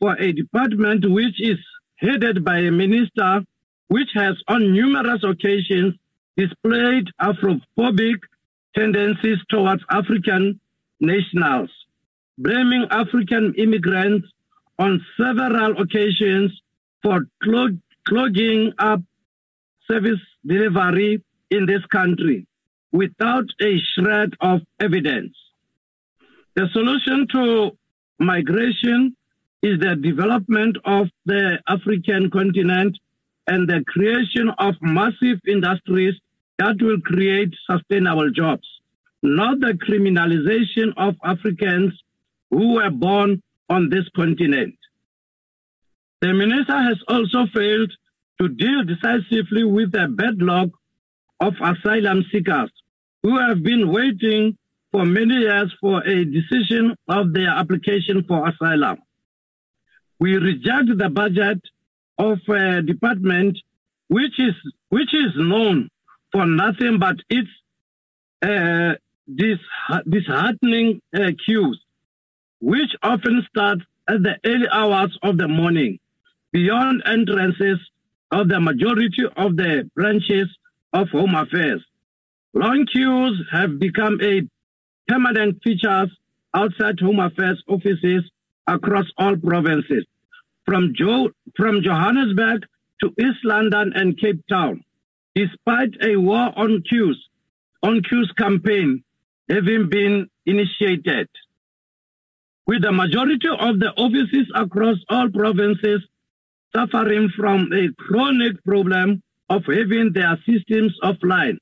for a department which is headed by a minister which has on numerous occasions displayed Afrophobic tendencies towards African nationals, blaming African immigrants on several occasions for clogging up service delivery in this country without a shred of evidence. The solution to migration is the development of the African continent and the creation of massive industries that will create sustainable jobs, not the criminalization of Africans who were born on this continent. The minister has also failed to deal decisively with the backlog of asylum seekers who have been waiting for many years for a decision of their application for asylum. We reject the budget of a department which is known for nothing but its disheartening queues, which often start at the early hours of the morning, beyond entrances of the majority of the branches of Home Affairs. Long queues have become a permanent feature outside Home Affairs offices across all provinces, from Johannesburg to East London and Cape Town, despite a war on queues campaign having been initiated. With the majority of the offices across all provinces suffering from a chronic problem of having their systems offline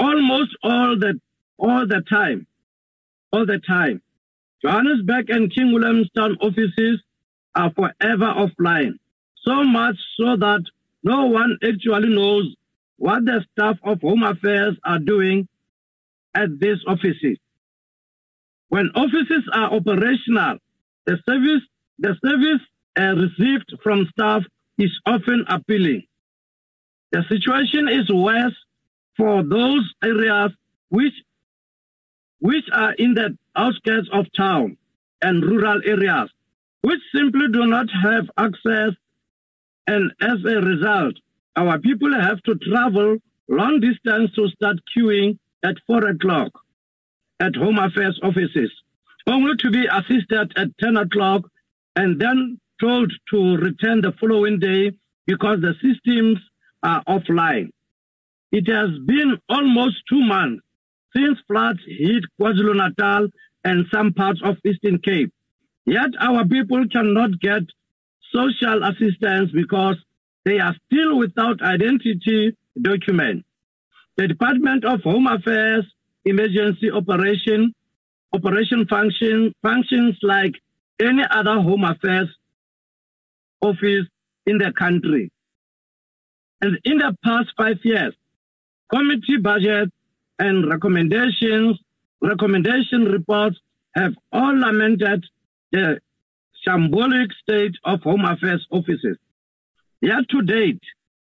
almost all the time. Johannesburg and King William's Town offices are forever offline, so much so that no one actually knows what the staff of Home Affairs are doing at these offices. When offices are operational, the service received from staff is often appealing. The situation is worse for those areas which are in the outskirts of town and rural areas, which simply do not have access, and as a result, our people have to travel long distance to start queuing at 4 o'clock at Home Affairs offices, only to be assisted at 10 o'clock and then told to return the following day because the systems are offline. It has been almost 2 months since floods hit KwaZulu-Natal and some parts of Eastern Cape, yet our people cannot get social assistance because they are still without identity document. The Department of Home Affairs Emergency Operation functions like any other Home Affairs office in the country. And in the past 5 years, committee budget and recommendation reports have all lamented the shambolic state of Home Affairs offices. Yet to date,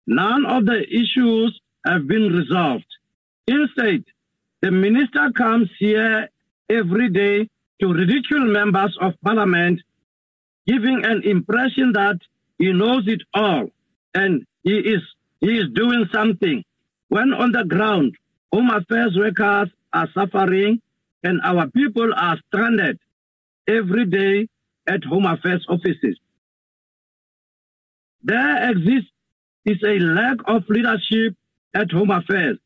none of the issues have been resolved. Instead, the minister comes here every day to ridicule members of parliament, giving an impression that he knows it all and he is doing something, when on the ground, Home Affairs workers are suffering and our people are stranded every day at Home Affairs offices. There exists a lack of leadership at Home Affairs,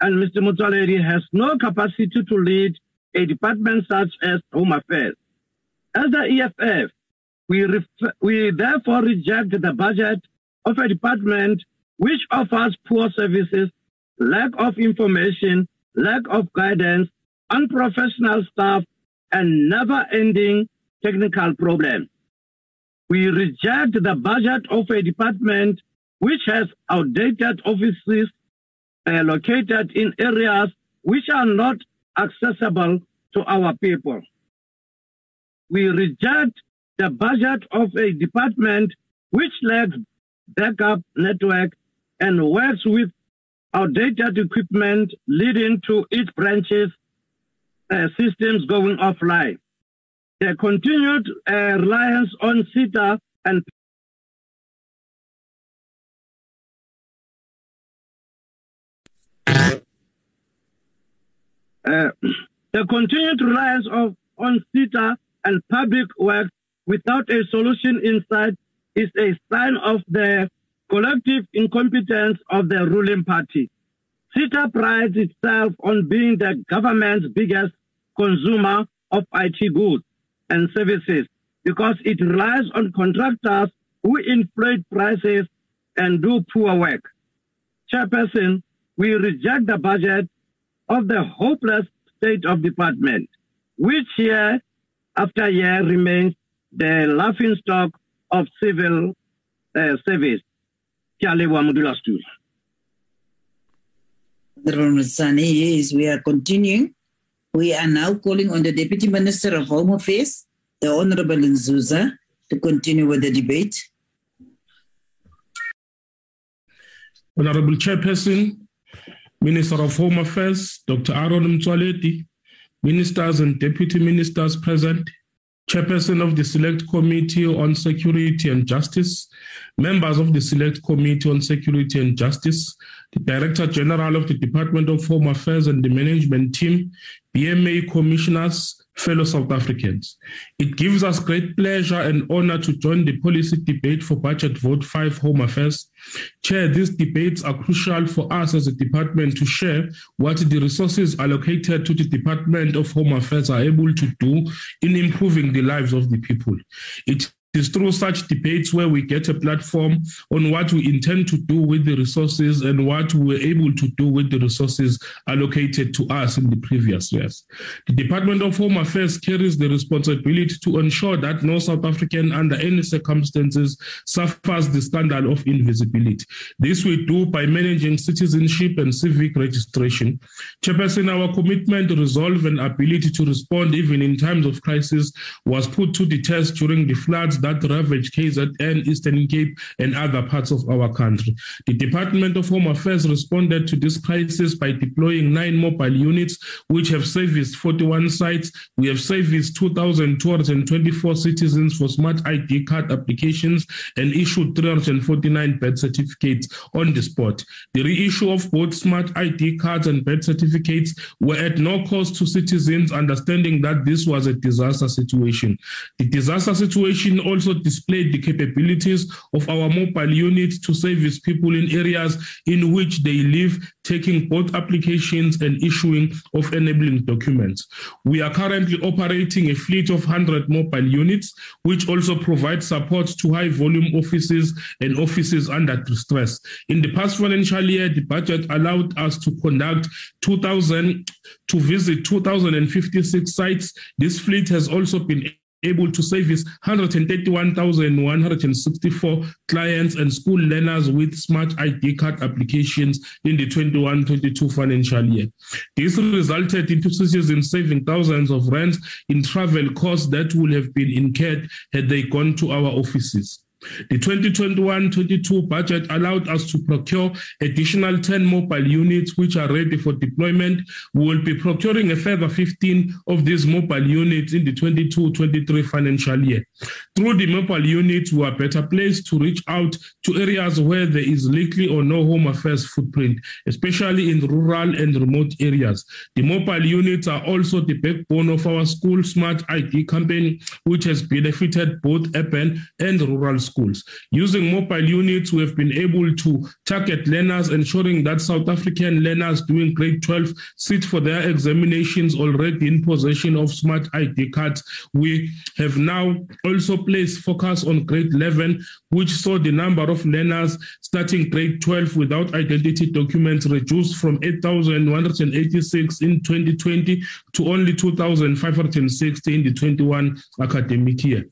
and Mr. Motsoaledi has no capacity to lead a department such as Home Affairs. As the EFF, we therefore reject the budget of a department which offers poor services, lack of information, lack of guidance, unprofessional staff, and never-ending technical problems. We reject the budget of a department which has outdated offices located in areas which are not accessible to our people. We reject the budget of a department which lacks backup network and works with outdated equipment, leading to its branches systems going offline. The continued reliance on CETA and public works without a solution in sight is a sign of the collective incompetence of the ruling party. CETA prides itself on being the government's biggest consumer of IT goods and services because it relies on contractors who inflate prices and do poor work. Chairperson, we reject the budget of the hopeless state of department, which year after year remains the laughingstock of civil service. Honorable Mutshani, we are continuing We are now calling on the Deputy Minister of Home Affairs, the Honourable Nzuza, to continue with the debate. Honourable Chairperson, Minister of Home Affairs, Dr. Aaron Motsoaledi, Ministers and Deputy Ministers present, Chairperson of the Select Committee on Security and Justice, members of the Select Committee on Security and Justice, the Director General of the Department of Home Affairs and the Management Team, BMA Commissioners, fellow South Africans. It gives us great pleasure and honor to join the policy debate for Budget Vote 5 Home Affairs. Chair, these debates are crucial for us as a department to share what the resources allocated to the Department of Home Affairs are able to do in improving the lives of the people. It is through such debates where we get a platform on what we intend to do with the resources and what we were able to do with the resources allocated to us in the previous years. The Department of Home Affairs carries the responsibility to ensure that no South African under any circumstances suffers the scandal of invisibility. This we do by managing citizenship and civic registration. Chairperson, our commitment, resolve and ability to respond even in times of crisis was put to the test during the floods that ravaged KZN, Eastern Cape, and other parts of our country. The Department of Home Affairs responded to this crisis by deploying 9 mobile units, which have serviced 41 sites. We have serviced 2,224 citizens for smart ID card applications and issued 349 birth certificates on the spot. The reissue of both smart ID cards and birth certificates were at no cost to citizens, understanding that this was a disaster situation. The disaster situation also displayed the capabilities of our mobile units to service people in areas in which they live, taking both applications and issuing of enabling documents. We are currently operating a fleet of 100 mobile units, which also provide support to high-volume offices and offices under distress. In the past financial year, the budget allowed us to visit 2,056 sites. This fleet has also been able to service 131,164 clients and school learners with smart ID card applications in the 21-22 financial year. This resulted in citizens saving thousands of rands in travel costs that would have been incurred had they gone to our offices. The 2021-22 budget allowed us to procure additional 10 mobile units which are ready for deployment. We will be procuring a further 15 of these mobile units in the 22-23 financial year. Through the mobile units, we are better placed to reach out to areas where there is little or no Home Affairs footprint, especially in rural and remote areas. The mobile units are also the backbone of our school smart ID campaign, which has benefited both urban and rural schools. Using mobile units, we have been able to target learners, ensuring that South African learners doing grade 12 sit for their examinations already in possession of smart ID cards. We have now also placed focus on grade 11, which saw the number of learners starting grade 12 without identity documents reduced from 8,186 in 2020 to only 2,560 in the 21 academic year.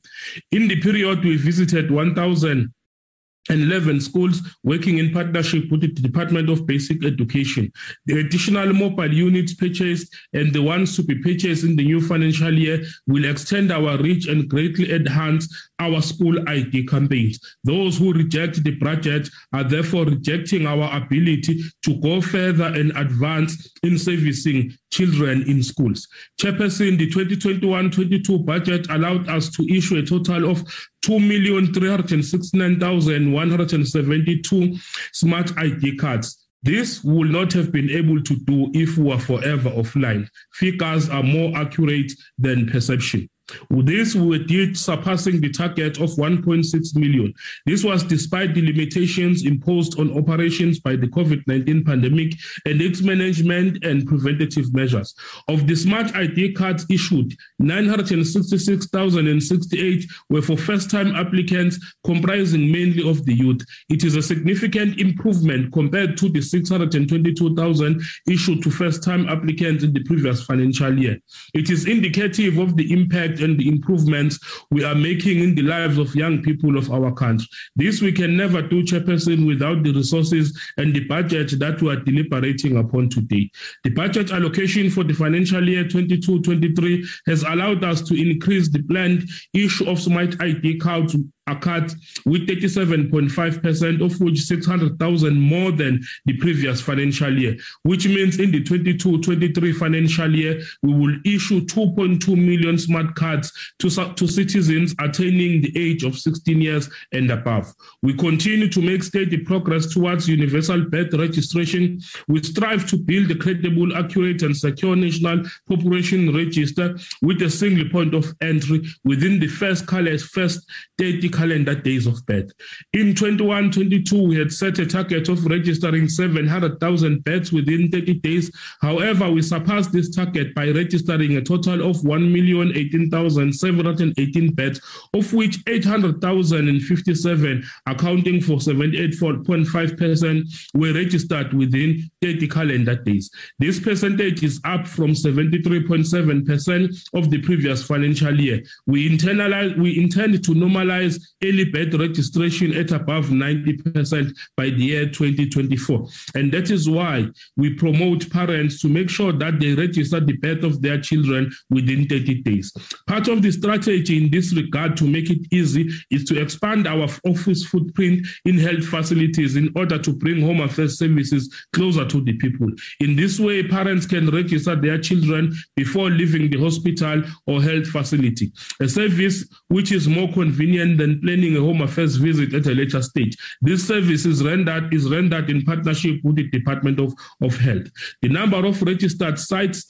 In the period, we visited 1,011 schools working in partnership with the Department of Basic Education. The additional mobile units purchased and the ones to be purchased in the new financial year will extend our reach and greatly enhance our school ID campaigns. Those who reject the budget are therefore rejecting our ability to go further and advance in servicing children in schools. Chairperson, the 2021-22 budget allowed us to issue a total of 2,369,172 smart ID cards. This will not have been able to do if we are forever offline. Figures are more accurate than perception. With this, we did surpassing the target of 1.6 million. This was despite the limitations imposed on operations by the COVID-19 pandemic and its management and preventative measures. Of the smart ID cards issued, 966,068 were for first-time applicants, comprising mainly of the youth. It is a significant improvement compared to the 622,000 issued to first-time applicants in the previous financial year. It is indicative of the impact impact and the improvements we are making in the lives of young people of our country. This we can never do, Chairperson, without the resources and the budget that we are deliberating upon today. The budget allocation for the financial year 22-23 has allowed us to increase the planned issue of smart ID cards a cut with 37.5%, of which 600,000 more than the previous financial year, which means in the 22-23 financial year, we will issue 2.2 million smart cards to citizens attaining the age of 16 years and above. We continue to make steady progress towards universal birth registration. We strive to build a credible, accurate, and secure national population register with a single point of entry within the first 30 calendar days of birth. In 21-22, we had set a target of registering 700,000 births within 30 days. However, we surpassed this target by registering a total of 1,018,718 births, of which 800,057, accounting for 78.5%, were registered within 30 calendar days. This percentage is up from 73.7% of the previous financial year. We intend to normalize early birth registration at above 90% by the year 2024. And that is why we promote parents to make sure that they register the birth of their children within 30 days. Part of the strategy in this regard to make it easy is to expand our office footprint in health facilities in order to bring home affairs services closer to the people. In this way, parents can register their children before leaving the hospital or health facility, a service which is more convenient than planning a home affairs visit at a later stage. This service is rendered in partnership with the Department of Health. The number of registered sites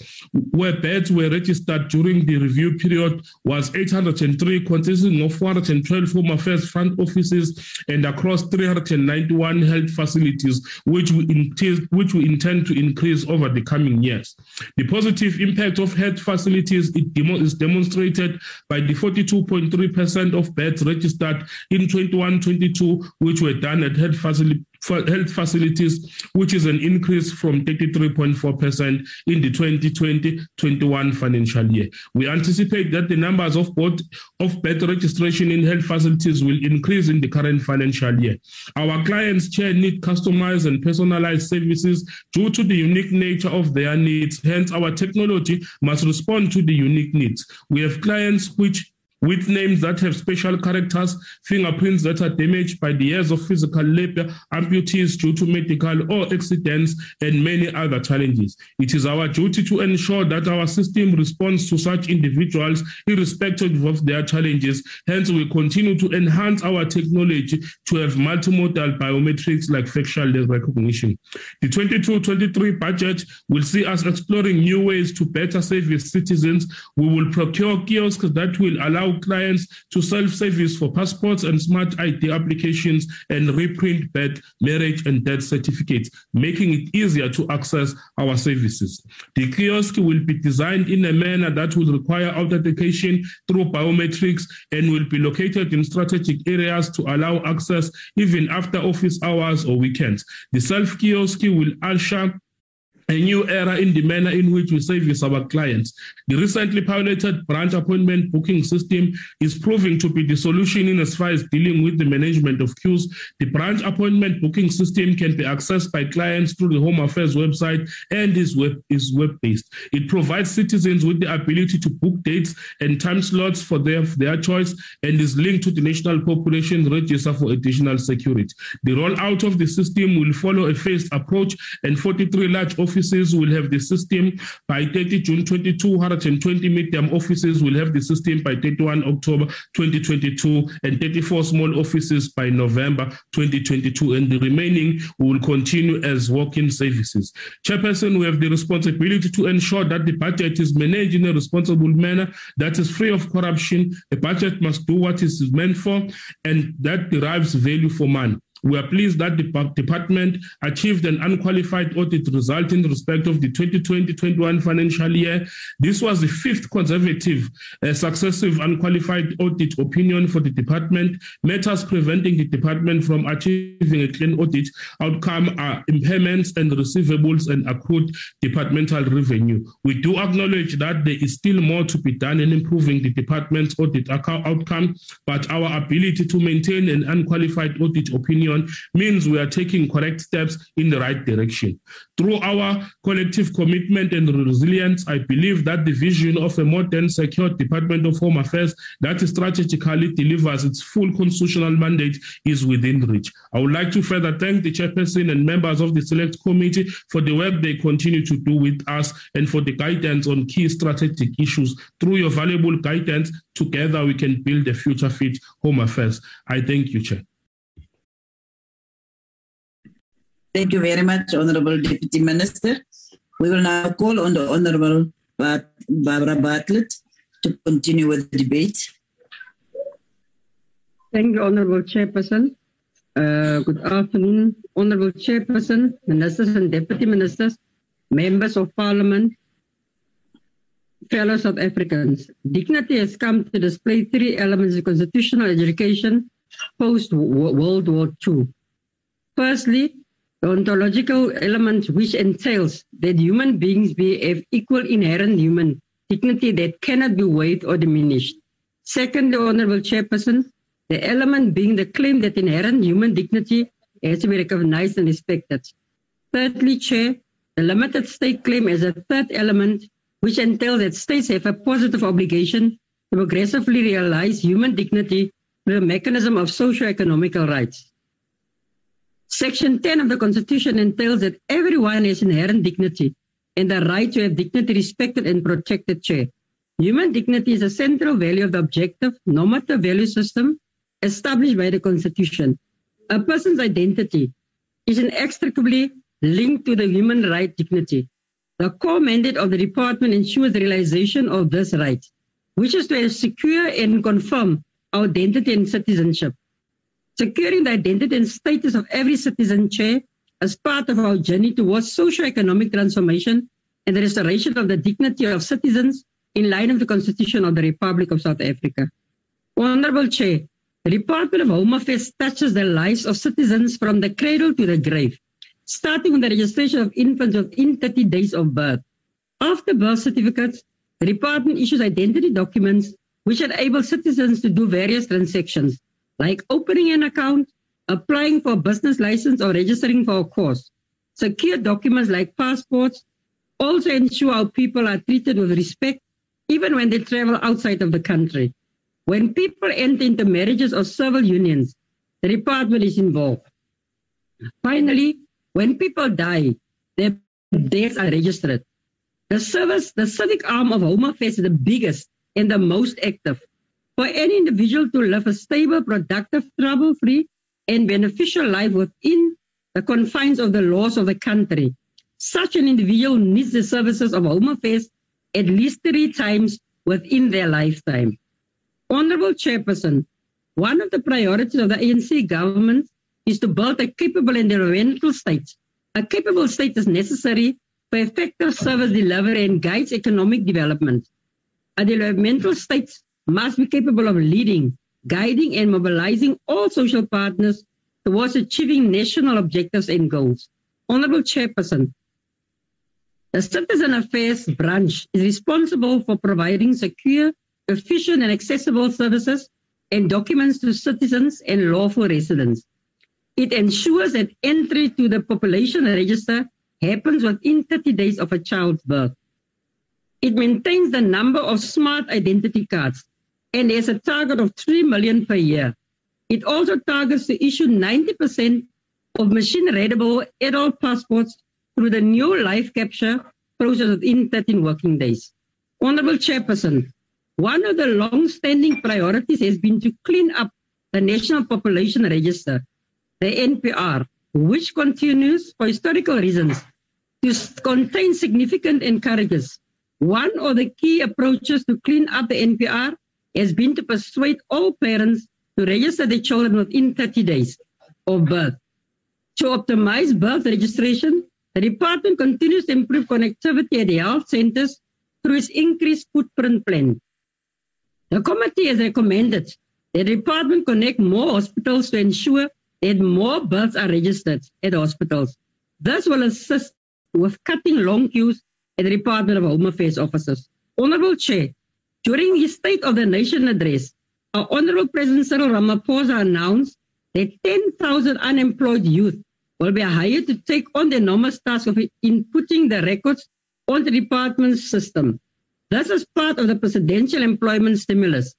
where births were registered during the review period was 803, consisting of 412 home affairs front offices and across 391 health facilities, which we intend to increase over the coming years. The positive impact of health facilities is demonstrated by the 42.3% of births registered in 21-22, which were done at health facilities, which is an increase from 33.4% in the 2020-21 financial year. We anticipate that the numbers of birth registration in health facilities will increase in the current financial year. Our clients, Chair, need customized and personalized services due to the unique nature of their needs. Hence, our technology must respond to the unique needs. We have clients with names that have special characters, fingerprints that are damaged by the years of physical labor, amputees due to medical or accidents, and many other challenges. It is our duty to ensure that our system responds to such individuals irrespective of their challenges. Hence, we continue to enhance our technology to have multimodal biometrics like facial recognition. The 22-23 budget will see us exploring new ways to better service citizens. We will procure kiosks that will allow clients to self-service for passports and smart ID applications and reprint birth, marriage, and death certificates, making it easier to access our services. The kiosk will be designed in a manner that will require authentication through biometrics and will be located in strategic areas to allow access even after office hours or weekends. The self-kiosk will usher a new era in the manner in which we service our clients. The recently piloted branch appointment booking system is proving to be the solution in as far as dealing with the management of queues. The branch appointment booking system can be accessed by clients through the Home Affairs website and is web-based. It provides citizens with the ability to book dates and time slots for their choice and is linked to the National Population Register for additional security. The rollout of the system will follow a phased approach, and 43 large offices will have the system by 30 June 22, 120 medium offices will have the system by 31 October 2022, and 34 small offices by November 2022, and the remaining will continue as walk-in services. Chairperson, we have the responsibility to ensure that the budget is managed in a responsible manner that is free of corruption. The budget must do what it is meant for and that derives value for money. We are pleased that the department achieved an unqualified audit result in respect of the 2020-21 financial year. This was the fifth conservative successive unqualified audit opinion for the department. Matters preventing the department from achieving a clean audit outcome are impairments and receivables and accrued departmental revenue. We do acknowledge that there is still more to be done in improving the department's audit outcome, but our ability to maintain an unqualified audit opinion means we are taking correct steps in the right direction. Through our collective commitment and resilience, I believe that the vision of a modern, secure Department of Home Affairs that strategically delivers its full constitutional mandate is within reach. I would like to further thank the chairperson and members of the select committee for the work they continue to do with us and for the guidance on key strategic issues. Through your valuable guidance, together we can build a future-fit Home Affairs. I thank you, Chair. Thank you very much, Honourable Deputy Minister. We will now call on the Honourable Barbara Bartlett to continue with the debate. Thank you, Honourable Chairperson. Good afternoon, Honourable Chairperson, Ministers and Deputy Ministers, Members of Parliament, fellow South Africans. Dignity has come to display three elements of constitutional education post-World War II. Firstly, the ontological element, which entails that human beings have equal inherent human dignity that cannot be weighed or diminished. Secondly, Honourable Chairperson, the element being the claim that inherent human dignity has to be recognised and respected. Thirdly, Chair, the limited state claim as a third element, which entails that states have a positive obligation to progressively realise human dignity through a mechanism of socio-economical rights. Section 10 of the Constitution entails that everyone has inherent dignity and the right to have dignity respected and protected, Chair. Human dignity is a central value of the objective normative value system established by the Constitution. A person's identity is inextricably linked to the human right dignity. The core mandate of the Department ensures the realization of this right, which is to secure and confirm our identity and citizenship. Securing the identity and status of every citizen, Chair, as part of our journey towards socio-economic transformation and the restoration of the dignity of citizens in line with the Constitution of the Republic of South Africa. Honourable Chair, the Department of Home Affairs touches the lives of citizens from the cradle to the grave, starting with the registration of infants within 30 days of birth. After birth certificates, the Department issues identity documents which enable citizens to do various transactions, like opening an account, applying for a business license, or registering for a course. Secure documents like passports also ensure our people are treated with respect, even when they travel outside of the country. When people enter into marriages or civil unions, the Department is involved. Finally, when people die, their deaths are registered. The civic arm of Home Affairs is the biggest and the most active. For any individual to live a stable, productive, trouble-free, and beneficial life within the confines of the laws of the country, such an individual needs the services of Home Affairs at least 3 times within their lifetime. Honourable Chairperson, one of the priorities of the ANC government is to build a capable and environmental state. A capable state is necessary for effective service delivery and guides economic development. A developmental state must be capable of leading, guiding, and mobilizing all social partners towards achieving national objectives and goals. Honourable Chairperson, the Citizen Affairs branch is responsible for providing secure, efficient, and accessible services and documents to citizens and lawful residents. It ensures that entry to the population register happens within 30 days of a child's birth. It maintains the number of smart identity cards and has a target of 3 million per year. It also targets to issue 90% of machine-readable adult passports through the new life capture process within 13 working days. Honourable Chairperson, one of the long-standing priorities has been to clean up the National Population Register, the NPR, which continues, for historical reasons, to contain significant encourages. One of the key approaches to clean up the NPR has been to persuade all parents to register their children within 30 days. of birth. To optimize birth registration, the department continues to improve connectivity at the health centers through its increased footprint plan. The committee has recommended that the department connect more hospitals to ensure that more births are registered at hospitals. This will assist with cutting long queues at the Department of Home Affairs offices. Honourable Chair, during his State of the Nation address, our Honourable President Cyril Ramaphosa announced that 10,000 unemployed youth will be hired to take on the enormous task of inputting the records on the department's system. This is part of the presidential employment stimulus.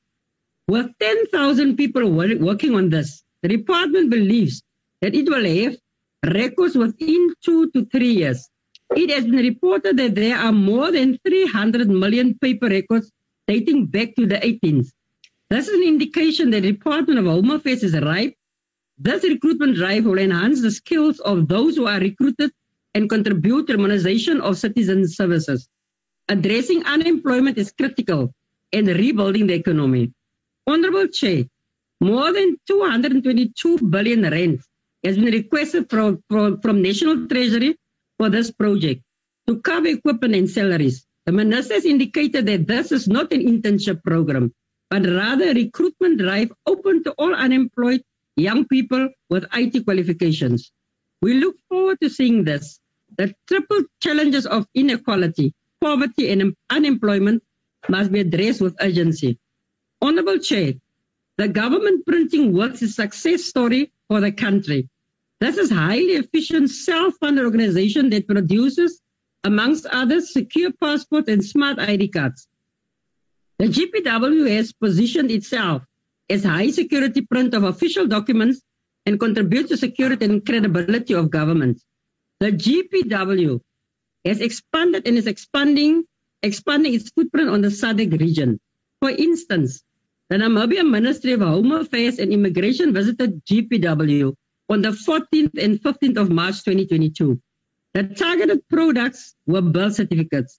With 10,000 people working on this, the department believes that it will have records within 2 to 3 years. It has been reported that there are more than 300 million paper records dating back to the 18th. This is an indication that the Department of Home Affairs is ripe. This recruitment drive will enhance the skills of those who are recruited and contribute to modernization of citizen services. Addressing unemployment is critical in rebuilding the economy. Honourable Chair, more than 222 billion rand has been requested from National Treasury for this project to cover equipment and salaries. The minister has indicated that this is not an internship program, but rather a recruitment drive open to all unemployed young people with IT qualifications. We look forward to seeing this. The triple challenges of inequality, poverty and unemployment must be addressed with urgency. Honourable Chair, the government printing works is a success story for the country. This is a highly efficient, self-funded organization that produces, amongst others, secure passports and smart ID cards. The GPW has positioned itself as high-security print of official documents and contributes to security and credibility of government. The GPW has expanded and is expanding its footprint on the SADC region. For instance, the Namibian Ministry of Home Affairs and Immigration visited GPW on the 14th and 15th of March 2022. The targeted products were birth certificates.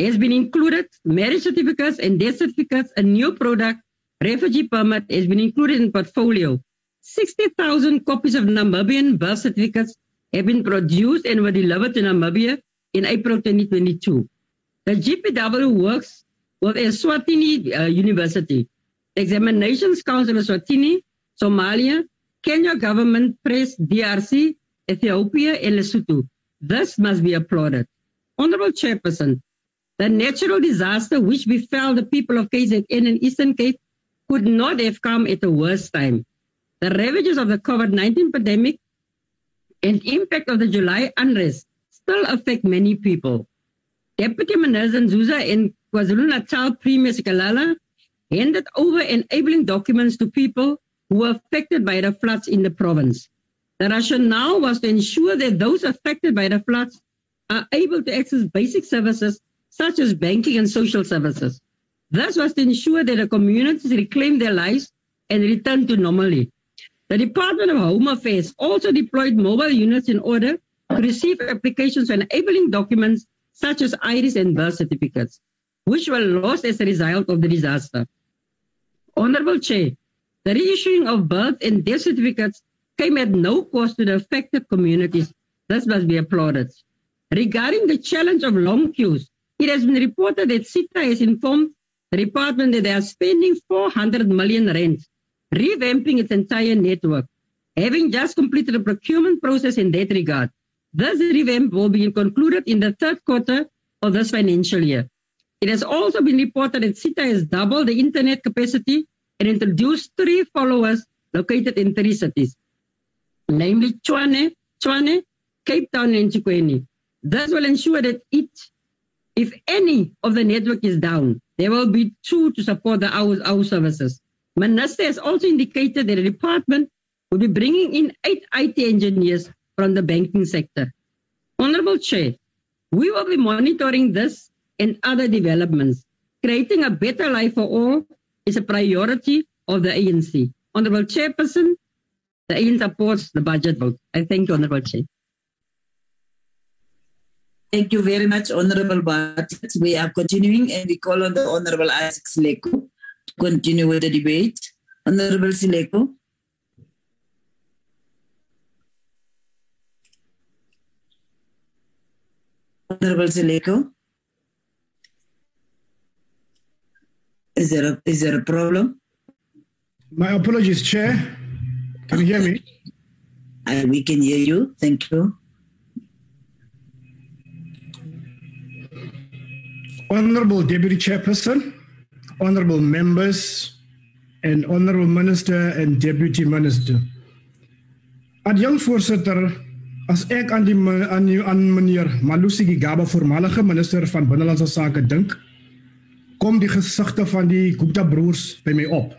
Has been included marriage certificates and death certificates. A new product, refugee permit, has been included in portfolio. 60,000 copies of Namibian birth certificates have been produced and were delivered to Namibia in April 2022. The GPW works with a Swatini University, the Examinations Council of Swatini, Somalia, Kenya government, press, DRC, Ethiopia, and Lesotho. This must be applauded. Honourable Chairperson, the natural disaster which befell the people of KZN and Eastern Cape could not have come at a worse time. The ravages of the COVID-19 pandemic and impact of the July unrest still affect many people. Deputy Minister Nzuza and KwaZulu-Natal Premier Sikalala handed over enabling documents to people who were affected by the floods in the province. The rationale was to ensure that those affected by the floods are able to access basic services such as banking and social services. This was to ensure that the communities reclaim their lives and return to normality. The Department of Home Affairs also deployed mobile units in order to receive applications for enabling documents such as IRIS and birth certificates, which were lost as a result of the disaster. Honourable Chair, the reissuing of birth and death certificates came at no cost to the affected communities. This must be applauded. Regarding the challenge of long queues, it has been reported that SITA has informed the department that they are spending 400 million rand, revamping its entire network, having just completed a procurement process in that regard. This revamp will be concluded in the third quarter of this financial year. It has also been reported that SITA has doubled the internet capacity and introduced 3 followers located in 3 cities, namely Tshwane, Cape Town, and Chikwini. This will ensure that if any of the network is down, there will be 2 to support our services. Minister has also indicated that the department will be bringing in 8 IT engineers from the banking sector. Honourable Chair, we will be monitoring this and other developments. Creating a better life for all is a priority of the ANC. Honourable Chairperson, the ANC supports the budget vote. I thank you, Honourable Chair. Thank you very much, Honourable Bartlett. We are continuing and we call on the Honourable Isaac Sileko to continue with the debate. Honourable Sileko. Honorable Zeleko? Is there a problem? My apologies, Chair. Can you hear me? We can hear you. Thank you. Honorable Deputy Chairperson, honorable members, and honorable Minister and Deputy Minister. Ad jong voorsitter, as ek aan die meneer Malusigi Gaba, voormalige minister van Binnelandse Sake dink, kom die gesigte van die Gupta broers by my op.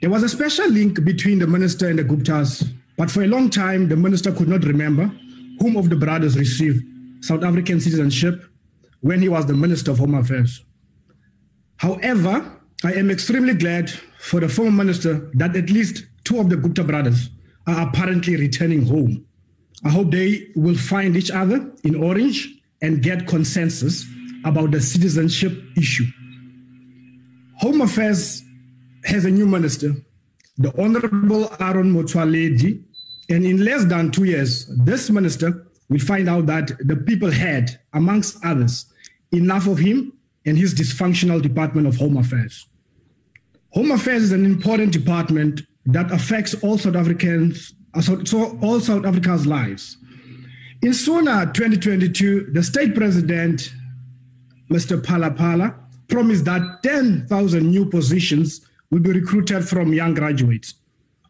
There was a special link between the minister and the Guptas, but for a long time the minister could not remember whom of the brothers received South African citizenship when he was the Minister of Home Affairs. However, I am extremely glad for the former minister that at least two of the Gupta brothers are apparently returning home. I hope they will find each other in Orange and get consensus about the citizenship issue. Home Affairs has a new minister, the Honorable Aaron Motsoaledi, and in less than 2 years, this minister will find out that the people had, amongst others, enough of him and his dysfunctional Department of Home Affairs. Home Affairs is an important department that affects all South Africans, so all South Africa's lives. In SoNA 2022, the state president, Mr. Palapala, promised that 10,000 new positions will be recruited from young graduates.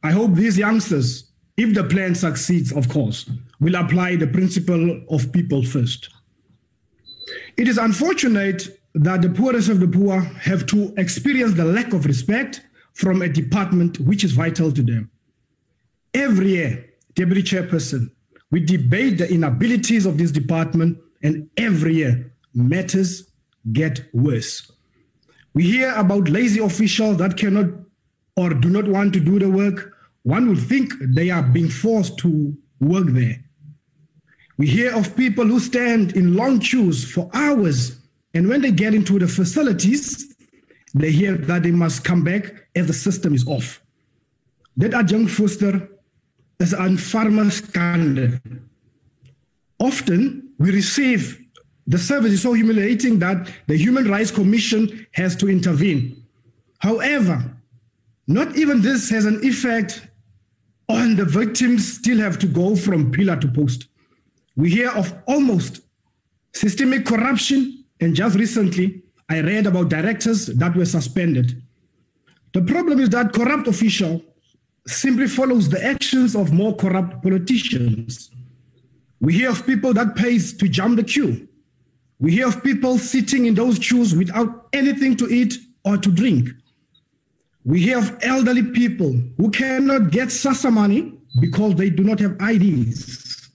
I hope these youngsters, if the plan succeeds, of course, will apply the principle of people first. It is unfortunate that the poorest of the poor have to experience the lack of respect from a department which is vital to them. Every year, Deputy Chairperson, we debate the inabilities of this department, and every year, matters get worse. We hear about lazy officials that cannot or do not want to do the work. One would think they are being forced to work there. We hear of people who stand in long queues for hours, and when they get into the facilities, they hear that they must come back as the system is off. That adjunct foster is an farmer scandal. Often we receive the service is so humiliating that the Human Rights Commission has to intervene. However, not even this has an effect on the victims still have to go from pillar to post. We hear of almost systemic corruption, and just recently, I read about directors that were suspended. The problem is that corrupt official simply follows the actions of more corrupt politicians. We hear of people that pays to jump the queue. We hear of people sitting in those queues without anything to eat or to drink. We hear of elderly people who cannot get SASSA money because they do not have IDs.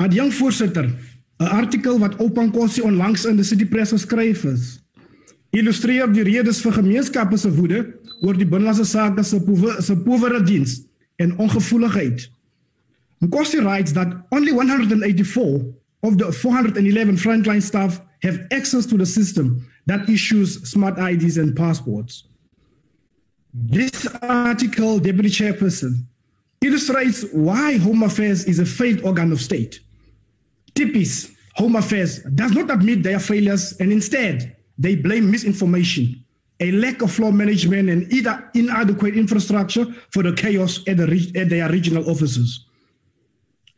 Adjang voorsitter, 'n artikel wat Opankosi onlangs in die City Press geskryf is, illustreer die redes vir gemeenskappe se woede oor die binnelandse sake se powere diens en ongevoeligheid. Nkosi writes that only 184 of the 411 frontline staff have access to the system that issues smart IDs and passports. This article, Deputy Chairperson, illustrates why Home Affairs is a failed organ of state. TIPIS, Home Affairs, does not admit their failures, and instead they blame misinformation, a lack of floor management, and either inadequate infrastructure for the chaos at their regional offices.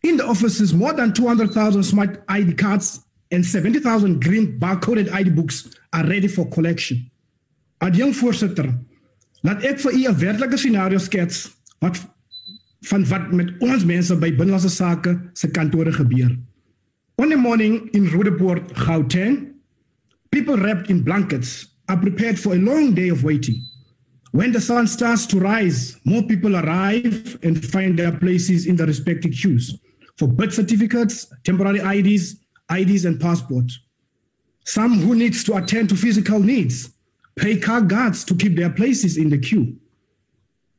In the offices, more than 200,000 smart ID cards and 70,000 green barcoded ID books are ready for collection. Adjang voorsitter, laat ek vir u 'n werklike scenario skets wat met ons mense by binnelandse sake se kantore gebeur. On a morning in Roodepoort, Gauteng, people wrapped in blankets are prepared for a long day of waiting. When the sun starts to rise, more people arrive and find their places in the respective queues for birth certificates, temporary IDs and passports. Some who need to attend to physical needs pay car guards to keep their places in the queue.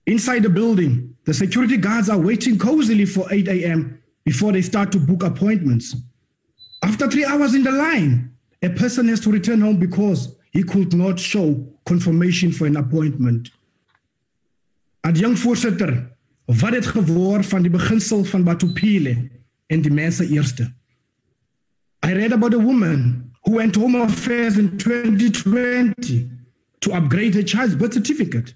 Inside the building, the security guards are waiting cozily for 8 a.m. before they start to book appointments. After 3 hours in the line, a person has to return home because he could not show confirmation for an appointment. Adjang voorsitter, wat het geword van die beginsel van Batho Pele en die mense eerste. I read about a woman who went Home Affairs in 2020 to upgrade her child's birth certificate.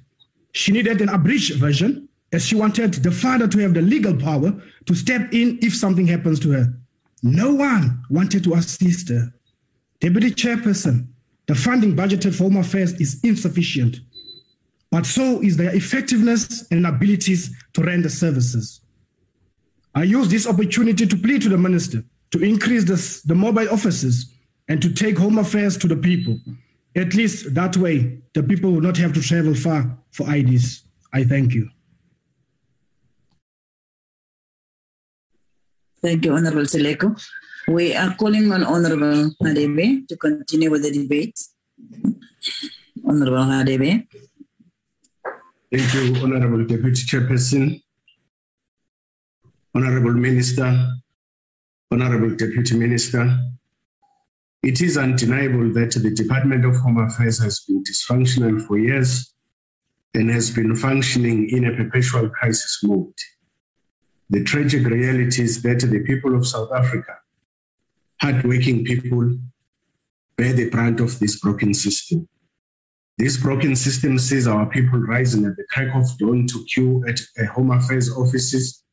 She needed an abridged version as she wanted the father to have the legal power to step in if something happens to her. No one wanted to assist her. Deputy Chairperson, the funding budgeted for Home Affairs is insufficient, but so is their effectiveness and abilities to render services. I use this opportunity to plead to the Minister to increase the mobile offices and to take Home Affairs to the people. At least that way, the people will not have to travel far for IDs. I thank you. Thank you, Honorable Seleko. We are calling on Honorable Hadebe to continue with the debate. Honorable Hadebe. Thank you, Honorable Deputy Chairperson, Honorable Minister, Honorable Deputy Minister. It is undeniable that the Department of Home Affairs has been dysfunctional for years and has been functioning in a perpetual crisis mode. The tragic reality is that the people of South Africa, hardworking people, bear the brunt of this broken system. This broken system sees our people rising at the crack of dawn to queue at Home Affairs offices,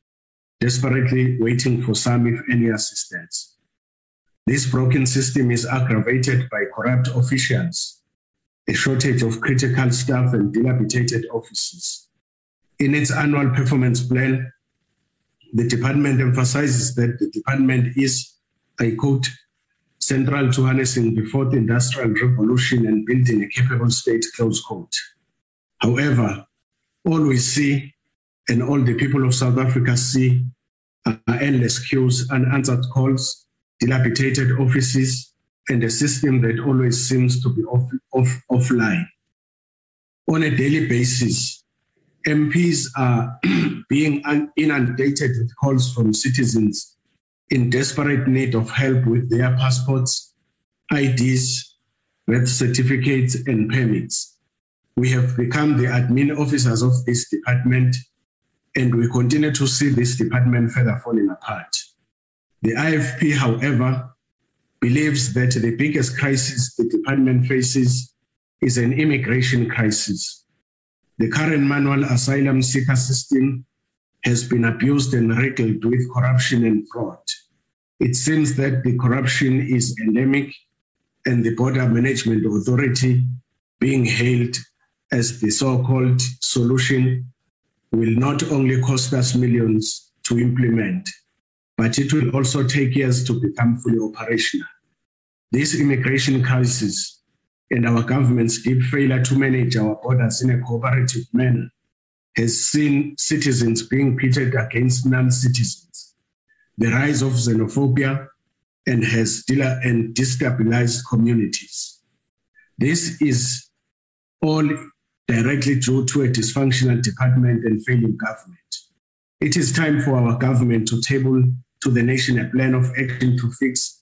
desperately waiting for some, if any, assistance. This broken system is aggravated by corrupt officials, a shortage of critical staff, and dilapidated offices. In its annual performance plan, the department emphasizes that the department is, I quote, central to harnessing the fourth industrial revolution and building a capable state, close quote. However, all we see and all the people of South Africa see are endless queues, unanswered calls, dilapidated offices, and a system that always seems to be offline. On a daily basis, MPs are being inundated with calls from citizens in desperate need of help with their passports, IDs, birth certificates, and permits. We have become the admin officers of this department, and we continue to see this department further falling apart. The IFP, however, believes that the biggest crisis the department faces is an immigration crisis. The current manual asylum seeker system has been abused and riddled with corruption and fraud. It seems that the corruption is endemic, and the Border Management Authority, being hailed as the so-called solution, will not only cost us millions to implement, but it will also take years to become fully operational. This immigration crisis and our government's deep failure to manage our borders in a cooperative manner has seen citizens being pitted against non-citizens, the rise of xenophobia, and has destabilized communities. This is all directly due to a dysfunctional department and failing government. It is time for our government to table to the nation a plan of action to fix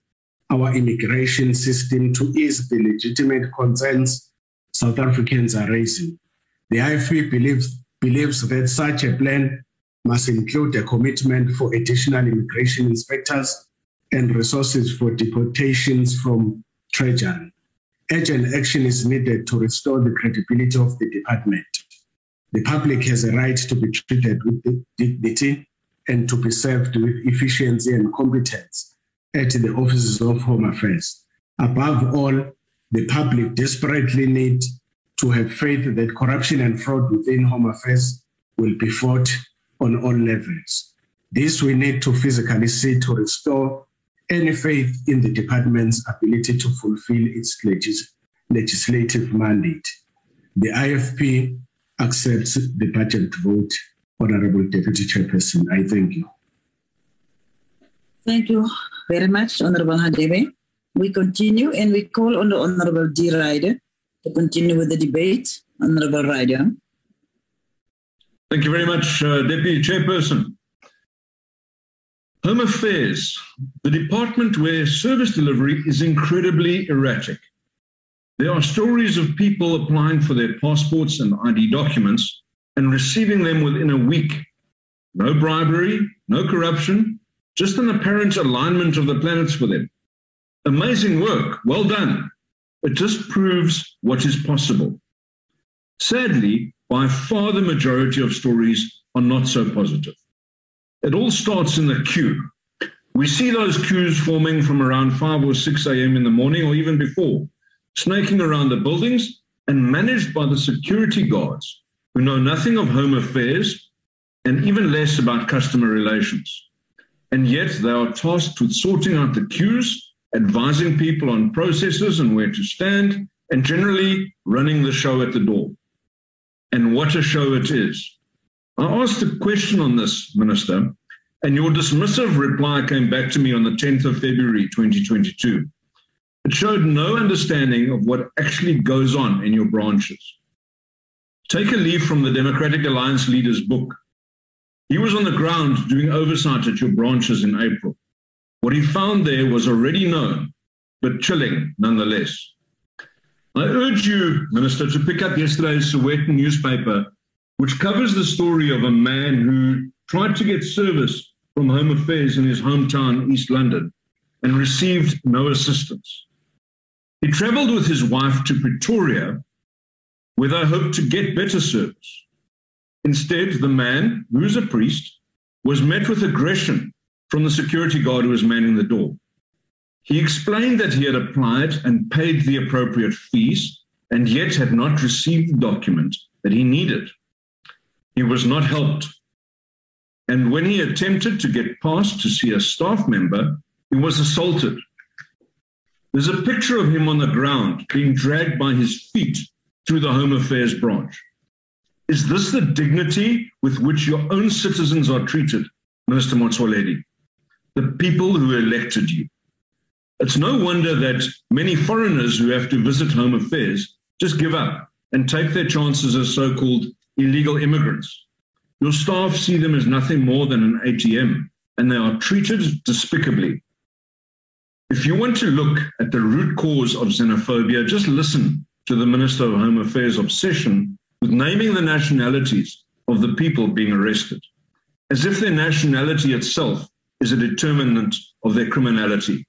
our immigration system to ease the legitimate concerns South Africans are raising. The IFP believes that such a plan must include a commitment for additional immigration inspectors and resources for deportations from Treasury. Urgent action is needed to restore the credibility of the department. The public has a right to be treated with dignity and to be served with efficiency and competence at the offices of Home Affairs. Above all, the public desperately need to have faith that corruption and fraud within Home Affairs will be fought on all levels. This we need to physically see to restore any faith in the department's ability to fulfill its legislative mandate. The IFP accepts the budget vote, Honorable Deputy Chairperson. I thank you. Thank you very much, Honorable Hadebe. We continue and we call on the Honorable D. Ryder to continue with the debate. Honorable Ryder. Thank you very much, Deputy Chairperson. Home Affairs, the department where service delivery is incredibly erratic. There are stories of people applying for their passports and ID documents and receiving them within a week. No bribery, no corruption, Just an apparent alignment of the planets for them. Amazing work, well done. It just proves what is possible. Sadly, by far the majority of stories are not so positive. It all starts in the queue. We see those queues forming from around 5 or 6 a.m. in the morning or even before, snaking around the buildings and managed by the security guards who know nothing of home affairs and even less about customer relations. And yet they are tasked with sorting out the queues, advising people on processes and where to stand, and generally running the show at the door. And what a show it is. I asked a question on this, Minister, and your dismissive reply came back to me on the 10th of February, 2022. It showed no understanding of what actually goes on in your branches. Take a leaf from the Democratic Alliance leader's book. He was on the ground doing oversight at your branches in April. What he found there was already known, but chilling nonetheless. I urge you, Minister, to pick up yesterday's Sowetan newspaper, which covers the story of a man who tried to get service from Home Affairs in his hometown, East London, and received no assistance. He travelled with his wife to Pretoria, where they hoped to get better service. Instead, the man, who is a priest, was met with aggression from the security guard who was manning the door. He explained that he had applied and paid the appropriate fees and yet had not received the document that he needed. He was not helped. And when he attempted to get past to see a staff member, he was assaulted. There's a picture of him on the ground being dragged by his feet through the Home Affairs branch. Is this the dignity with which your own citizens are treated, Minister Motsoaledi, the people who elected you? It's no wonder that many foreigners who have to visit Home Affairs just give up and take their chances as so-called illegal immigrants. Your staff see them as nothing more than an ATM, and they are treated despicably. If you want to look at the root cause of xenophobia, just listen to the Minister of Home Affairs' obsession with naming the nationalities of the people being arrested, as if their nationality itself is a determinant of their criminality.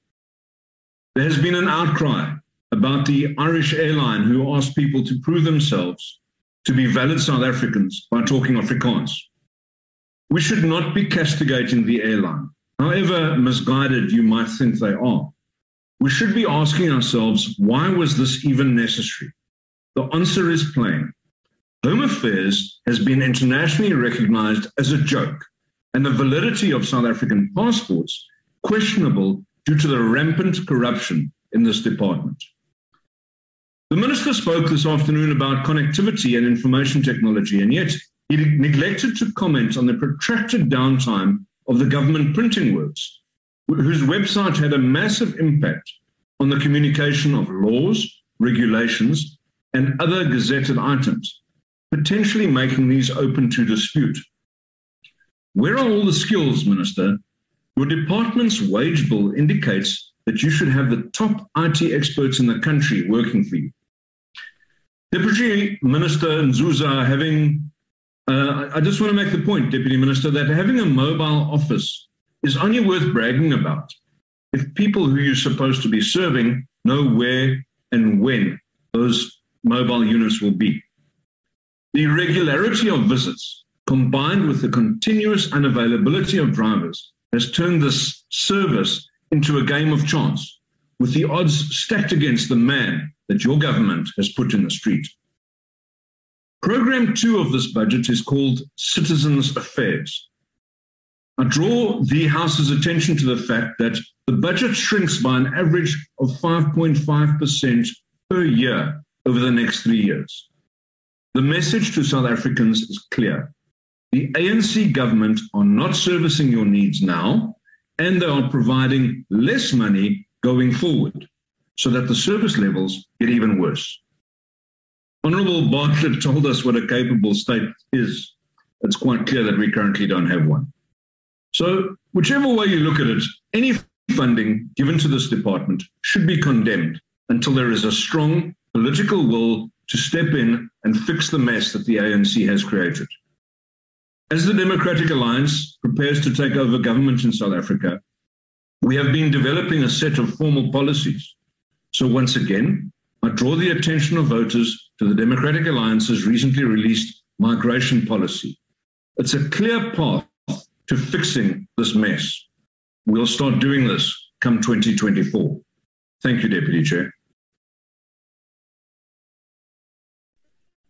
There has been an outcry about the Irish airline who asked people to prove themselves to be valid South Africans by talking Afrikaans. We should not be castigating the airline, however misguided you might think they are. We should be asking ourselves, why was this even necessary? The answer is plain. Home Affairs has been internationally recognized as a joke, and the validity of South African passports questionable due to the rampant corruption in this department. The Minister spoke this afternoon about connectivity and information technology, and yet he neglected to comment on the protracted downtime of the government printing works, whose website had a massive impact on the communication of laws, regulations, and other gazetted items, potentially making these open to dispute. Where are all the skills, Minister? Your department's wage bill indicates that you should have the top IT experts in the country working for you. Deputy Minister Nzuza, I just want to make the point, Deputy Minister, that having a mobile office is only worth bragging about if people who you're supposed to be serving know where and when those mobile units will be. The irregularity of visits, combined with the continuous unavailability of drivers, has turned this service into a game of chance, with the odds stacked against the man that your government has put in the street. Program 2 of this budget is called Citizens Affairs. I draw the House's attention to the fact that the budget shrinks by an average of 5.5% per year over the next 3 years. The message to South Africans is clear. The ANC government are not servicing your needs now, and they are providing less money going forward, so that the service levels get even worse. Honourable Bartlett told us what a capable state is. It's quite clear that we currently don't have one. So whichever way you look at it, any funding given to this department should be condemned until there is a strong political will to step in and fix the mess that the ANC has created. As the Democratic Alliance prepares to take over government in South Africa, we have been developing a set of formal policies. So once again, I draw the attention of voters to the Democratic Alliance's recently released migration policy. It's a clear path to fixing this mess. We'll start doing this come 2024. Thank you, Deputy Chair.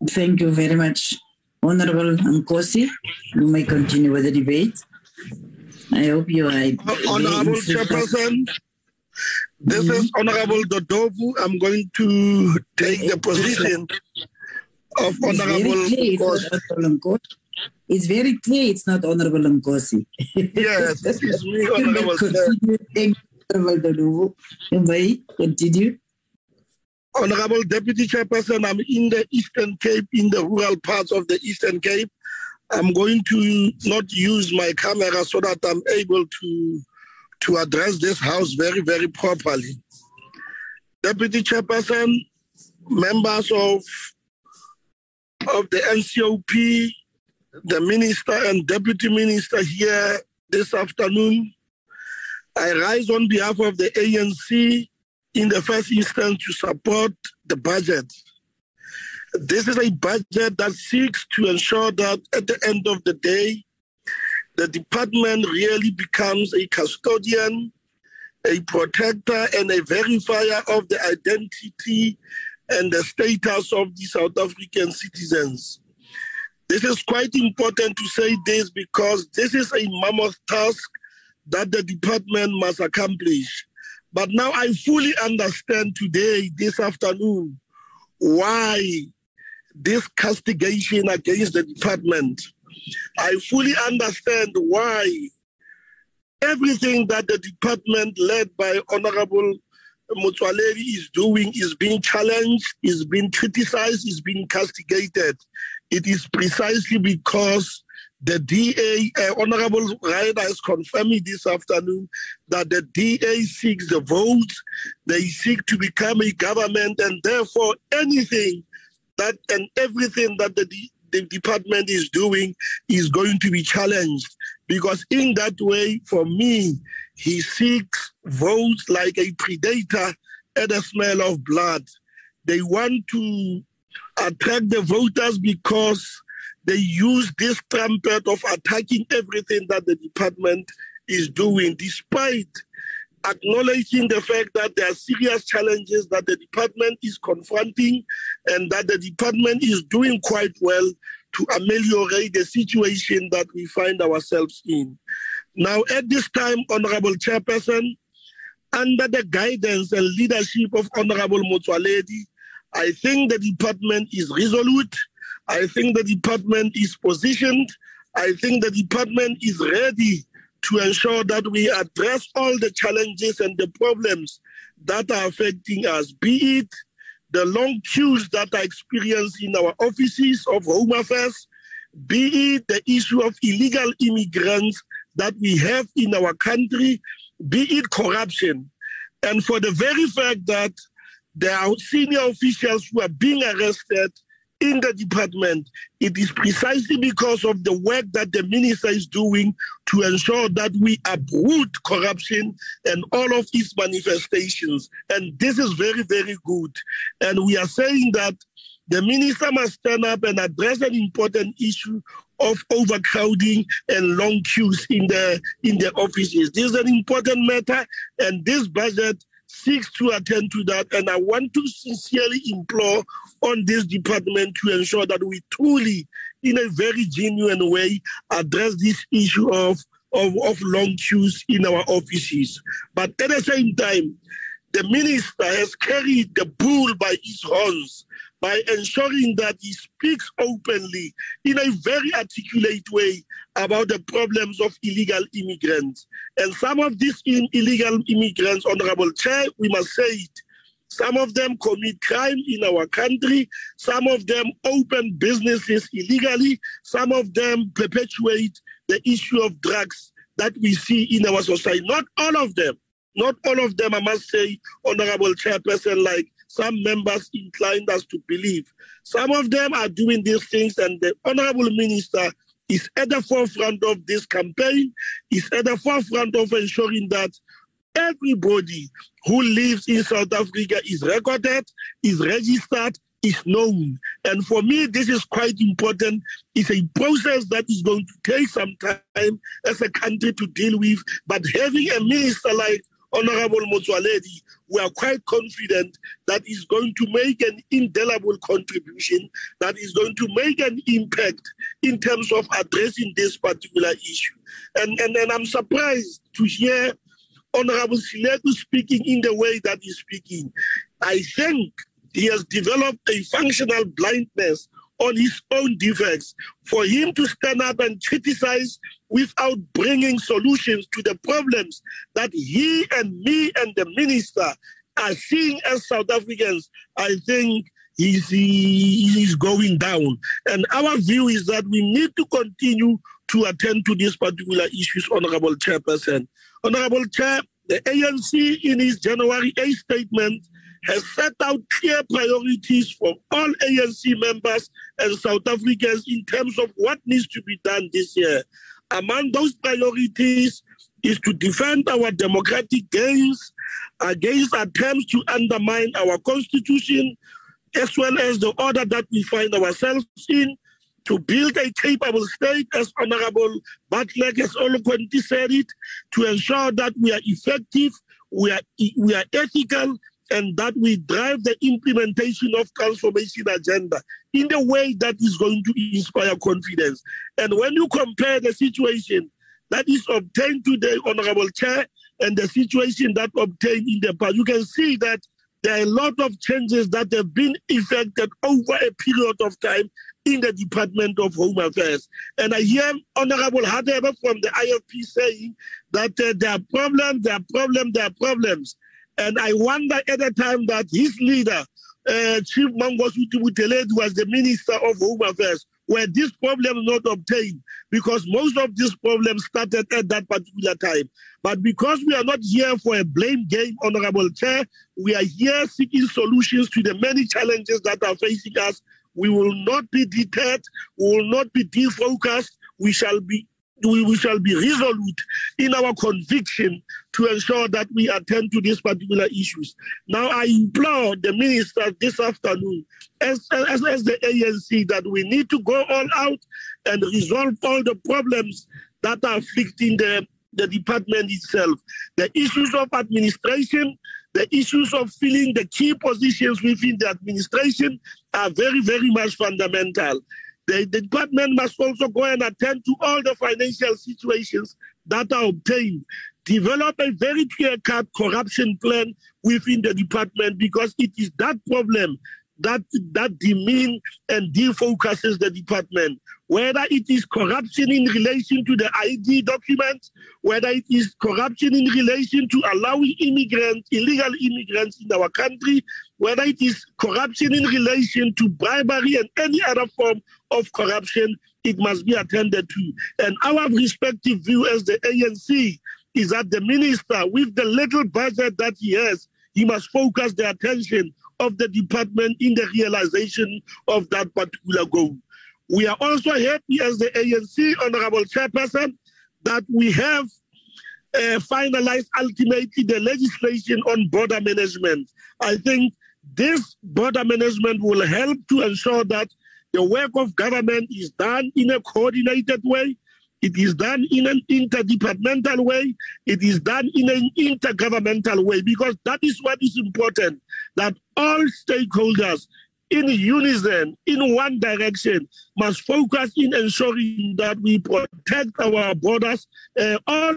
Thank you very much, Honourable Nkosi. You may continue with the debate. I hope you are... Honourable Chairperson, this is Honourable Dodovu. I'm going to take the position of Honourable Nkosi. It's very clear it's not Honourable Nkosi. Yes, this is me, Honourable Chair. Thank you, Honourable Dodovu. You may continue. Honorable Deputy Chairperson, I'm in the Eastern Cape, in the rural parts of the Eastern Cape. I'm going to not use my camera so that I'm able to address this House very, very properly. Deputy Chairperson, members of the NCOP, the Minister and Deputy Minister here this afternoon, I rise on behalf of the ANC in the first instance to support the budget. This is a budget that seeks to ensure that at the end of the day, the department really becomes a custodian, a protector, and a verifier of the identity and the status of the South African citizens. This is quite important to say this because this is a mammoth task that the department must accomplish. But now I fully understand today, this afternoon, why this castigation against the department. I fully understand why everything that the department led by Honorable Motsoaledi is doing is being challenged, is being criticized, is being castigated. It is precisely because the DA, Honorable Ryder is confirming this afternoon that the DA seeks the votes, they seek to become a government, and therefore anything that and everything that the department is doing is going to be challenged. Because in that way, for me, he seeks votes like a predator at the smell of blood. They want to attract the voters because they use this trumpet of attacking everything that the department is doing, despite acknowledging the fact that there are serious challenges that the department is confronting and that the department is doing quite well to ameliorate the situation that we find ourselves in. Now, at this time, Honorable Chairperson, under the guidance and leadership of Honorable Motsoaledi, I think the department is resolute. I think the department is positioned. I think the department is ready to ensure that we address all the challenges and the problems that are affecting us, be it the long queues that are experienced in our offices of Home Affairs, be it the issue of illegal immigrants that we have in our country, be it corruption. And for the very fact that there are senior officials who are being arrested in the department, it is precisely because of the work that the minister is doing to ensure that we uproot corruption and all of its manifestations. And this is very, very good. And we are saying that the minister must stand up and address an important issue of overcrowding and long queues in the offices. This is an important matter, and this budget seeks to attend to that, and I want to sincerely implore on this department to ensure that we truly, in a very genuine way, address this issue of long queues in our offices. But at the same time, the minister has carried the bull by his horns by ensuring that he speaks openly in a very articulate way about the problems of illegal immigrants. And some of these illegal immigrants, Honorable Chair, we must say it, some of them commit crime in our country, some of them open businesses illegally, some of them perpetuate the issue of drugs that we see in our society. Not all of them. Not all of them, I must say, Honorable Chairperson, like some members inclined us to believe. Some of them are doing these things, and the Honorable Minister is at the forefront of this campaign, is at the forefront of ensuring that everybody who lives in South Africa is recorded, is registered, is known. And for me, this is quite important. It's a process that is going to take some time as a country to deal with. But having a minister like Honorable Motsoaledi, we are quite confident that is going to make an indelible contribution, that is going to make an impact in terms of addressing this particular issue. And I'm surprised to hear Honorable Silegu speaking in the way that he's speaking. I think he has developed a functional blindness on his own defects. For him to stand up and criticize without bringing solutions to the problems that he and me and the minister are seeing as South Africans, I think he's going down. And our view is that we need to continue to attend to these particular issues, Honorable Chairperson. Honorable Chair, the ANC in its January 8th statement has set out clear priorities for all ANC members and South Africans in terms of what needs to be done this year. Among those priorities is to defend our democratic gains against attempts to undermine our constitution, as well as the order that we find ourselves in, to build a capable state, as Honorable Bartlett has eloquently said it, to ensure that we are effective, we are ethical, and that we drive the implementation of transformation agenda in the way that is going to inspire confidence. And when you compare the situation that is obtained today, Honorable Chair, and the situation that obtained in the past, you can see that there are a lot of changes that have been effected over a period of time in the Department of Home Affairs. And I hear Honorable Hadebe from the IFP saying that there are problems. And I wonder at the time that his leader, Chief Mangosuthu Buthelezi, was the Minister of Home Affairs, were these problems not obtained, because most of these problems started at that particular time. But because we are not here for a blame game, Honorable Chair, we are here seeking solutions to the many challenges that are facing us. We will not be deterred, we will not be defocused, we shall be resolute in our conviction to ensure that we attend to these particular issues. Now, I implore the minister this afternoon, as the ANC, that we need to go all out and resolve all the problems that are afflicting the department itself. The issues of administration, the issues of filling the key positions within the administration are very, very much fundamental. The department must also go and attend to all the financial situations that are obtained. Develop a very clear-cut corruption plan within the department, because it is that problem that demeans and defocuses the department. Whether it is corruption in relation to the ID documents, whether it is corruption in relation to allowing immigrants, illegal immigrants in our country, whether it is corruption in relation to bribery and any other form of corruption, it must be attended to. And our respective view as the ANC is that the minister, with the little budget that he has, he must focus the attention of the department in the realization of that particular goal. We are also happy as the ANC, Honorable Chairperson, that we have finalized ultimately the legislation on border management. I think this border management will help to ensure that the work of government is done in a coordinated way, it is done in an interdepartmental way, it is done in an intergovernmental way, because that is what is important, that all stakeholders in unison, in one direction, must focus in ensuring that we protect our borders. All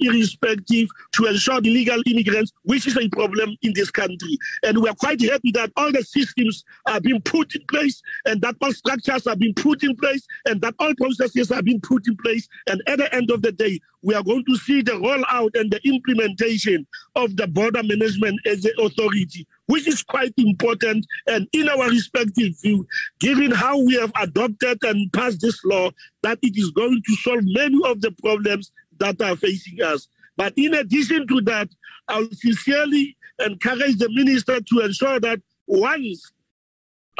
irrespective to ensure illegal immigrants, which is a problem in this country. And we are quite happy that all the systems are being put in place, and that all structures are being put in place, and that all processes are being put in place. And at the end of the day, we are going to see the rollout and the implementation of the Border Management as an authority, which is quite important. And in our respective view, given how we have adopted and passed this law, that it is going to solve many of the problems that are facing us. But in addition to that, I'll sincerely encourage the minister to ensure that Once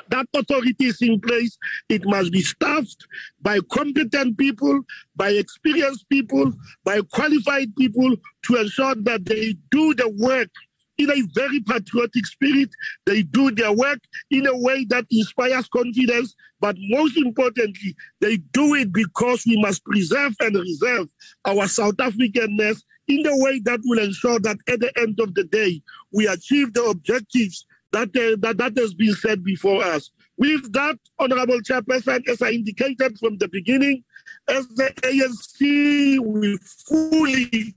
that authority is in place, it must be staffed by competent people, by experienced people, by qualified people to ensure that they do the work in a very patriotic spirit. They do their work in a way that inspires confidence, but most importantly, they do it because we must preserve and reserve our South Africanness in a way that will ensure that at the end of the day, we achieve the objectives that has been said before us. With that, Honorable Chairperson, as I indicated from the beginning, as the ANC, we fully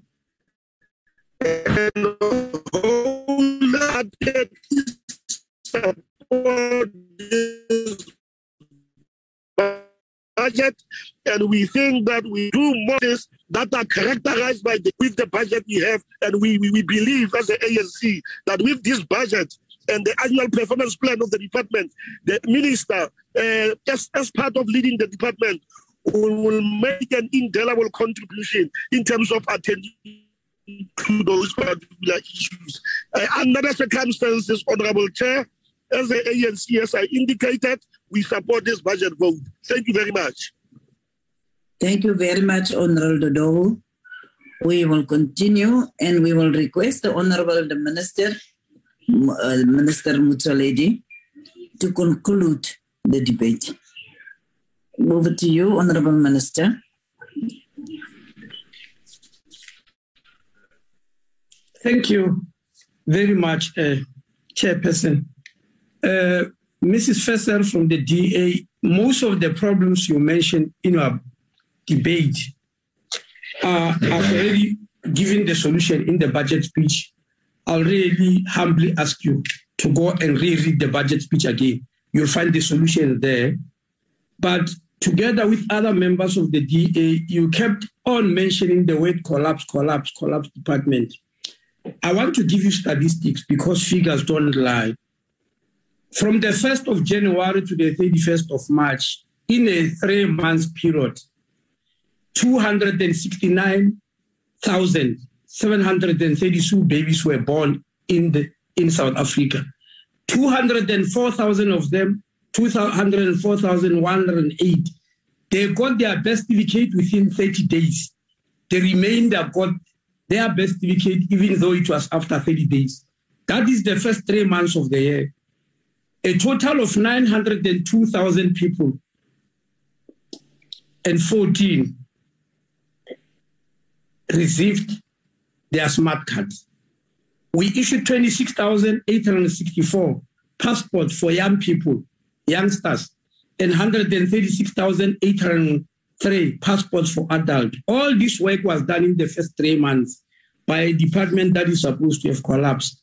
and wholeheartedly support this budget, and we think that we do more things that are characterized by with the budget we have, and we believe as the ANC that with this budget and the annual performance plan of the department, the minister, as part of leading the department, will make an indelible contribution in terms of attending to those particular issues. Under the circumstances, Honorable Chair, as the ANC, as I indicated, we support this budget vote. Thank you very much. Thank you very much, Honorable Dodovu. We will continue and we will request the Honorable Minister Motsoaledi to conclude the debate. Over to you, Honorable Minister. Thank you very much, Chairperson. Mrs. Fisser from the DA, most of the problems you mentioned in our debate are already given the solution in the budget speech. I'll really humbly ask you to go and reread the budget speech again. You'll find the solution there. But together with other members of the DA, you kept on mentioning the word collapse department. I want to give you statistics because figures don't lie. From the 1st of January to the 31st of March, in a 3 month period, 269,732 babies were born in South Africa. 204,000 of them, 204,108, they got their birth certificate within 30 days. The remainder got their birth certificate, even though it was after 30 days. That is the first 3 months of the year. A total of 902,000 people and 14 received their smart cards. We issued 26,864 passports for young people, youngsters, and 136,803 passports for adults. All this work was done in the first 3 months by a department that is supposed to have collapsed.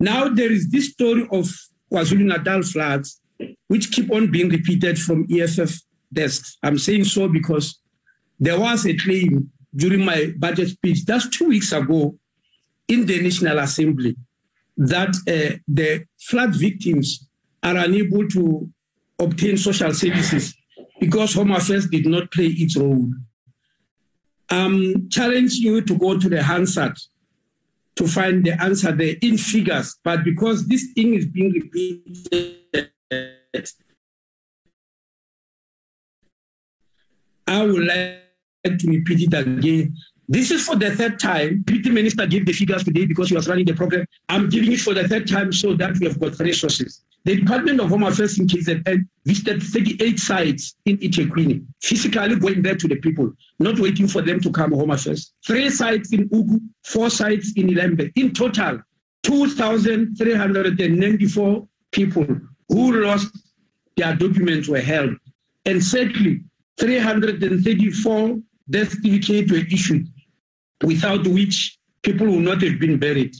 Now there is this story of KwaZulu-Natal floods, which keep on being repeated from EFF desks. I'm saying so because there was a claim during my budget speech just 2 weeks ago in the National Assembly that the flood victims are unable to obtain social services because Home Affairs did not play its role. I'm challenging you to go to the Hansard to find the answer there in figures, but because this thing is being repeated, I would like to repeat it again. This is for the third time. Deputy Minister gave the figures today because he was running the program. I'm giving it for the third time so that we have got resources. The Department of Home Affairs in KZN visited 38 sites in Ithekwini, physically going back to the people, not waiting for them to come Home Affairs. 3 sites in Ugu, 4 sites in Ilembe. In total, 2,394 people who lost their documents were held. And sadly, 334 death certificates were issued, without which people would not have been buried.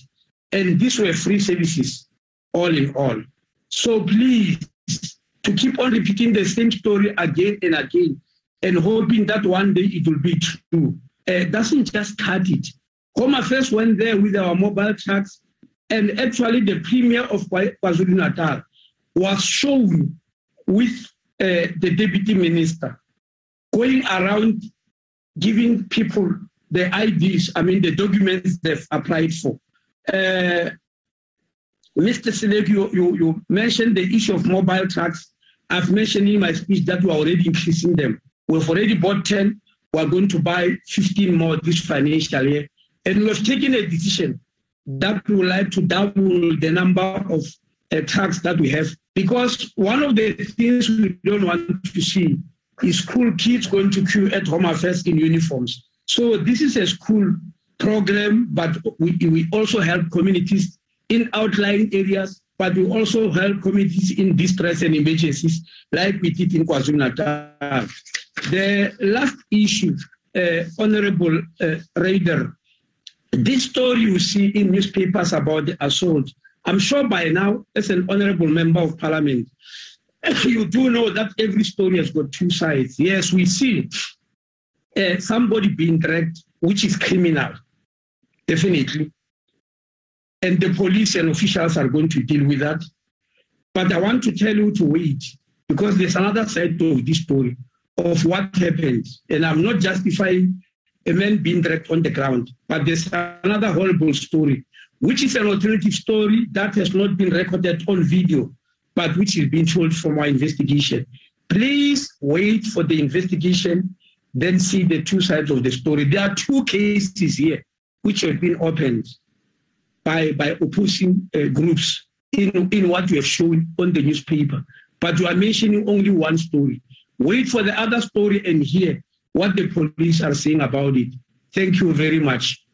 And these were free services, all in all. So please, to keep on repeating the same story again and again, and hoping that one day it will be true, doesn't just cut it. Home Affairs went there with our mobile trucks, and actually the Premier of KwaZulu-Natal was shown with the Deputy Minister going around giving people the IDs, the documents they've applied for. Mr. Selek, you mentioned the issue of mobile trucks. I've mentioned in my speech that we are already increasing them. We've already bought 10. We are going to buy 15 more this financial year. And we've taken a decision that we would like to double the number of trucks that we have. Because one of the things we don't want to see is school kids going to queue at Home Affairs in uniforms. So this is a school program, but we also help communities in outlying areas, but we also help communities in distress and emergencies, like we did in KwaZulu-Natal. The last issue, Honorable Raider, this story you see in newspapers about the assault, I'm sure by now, as an honorable member of parliament, you do know that every story has got two sides. Yes, we see somebody being dragged, which is criminal, definitely. And the police and officials are going to deal with that. But I want to tell you to wait, because there's another side of this story of what happened. And I'm not justifying a man being dragged on the ground, but there's another horrible story, which is an alternative story that has not been recorded on video, but which is being told from our investigation. Please wait for the investigation, then see the two sides of the story. There are two cases here which have been opened by opposing groups in what you have shown on the newspaper. But you are mentioning only one story. Wait for the other story and hear what the police are saying about it. Thank you very much.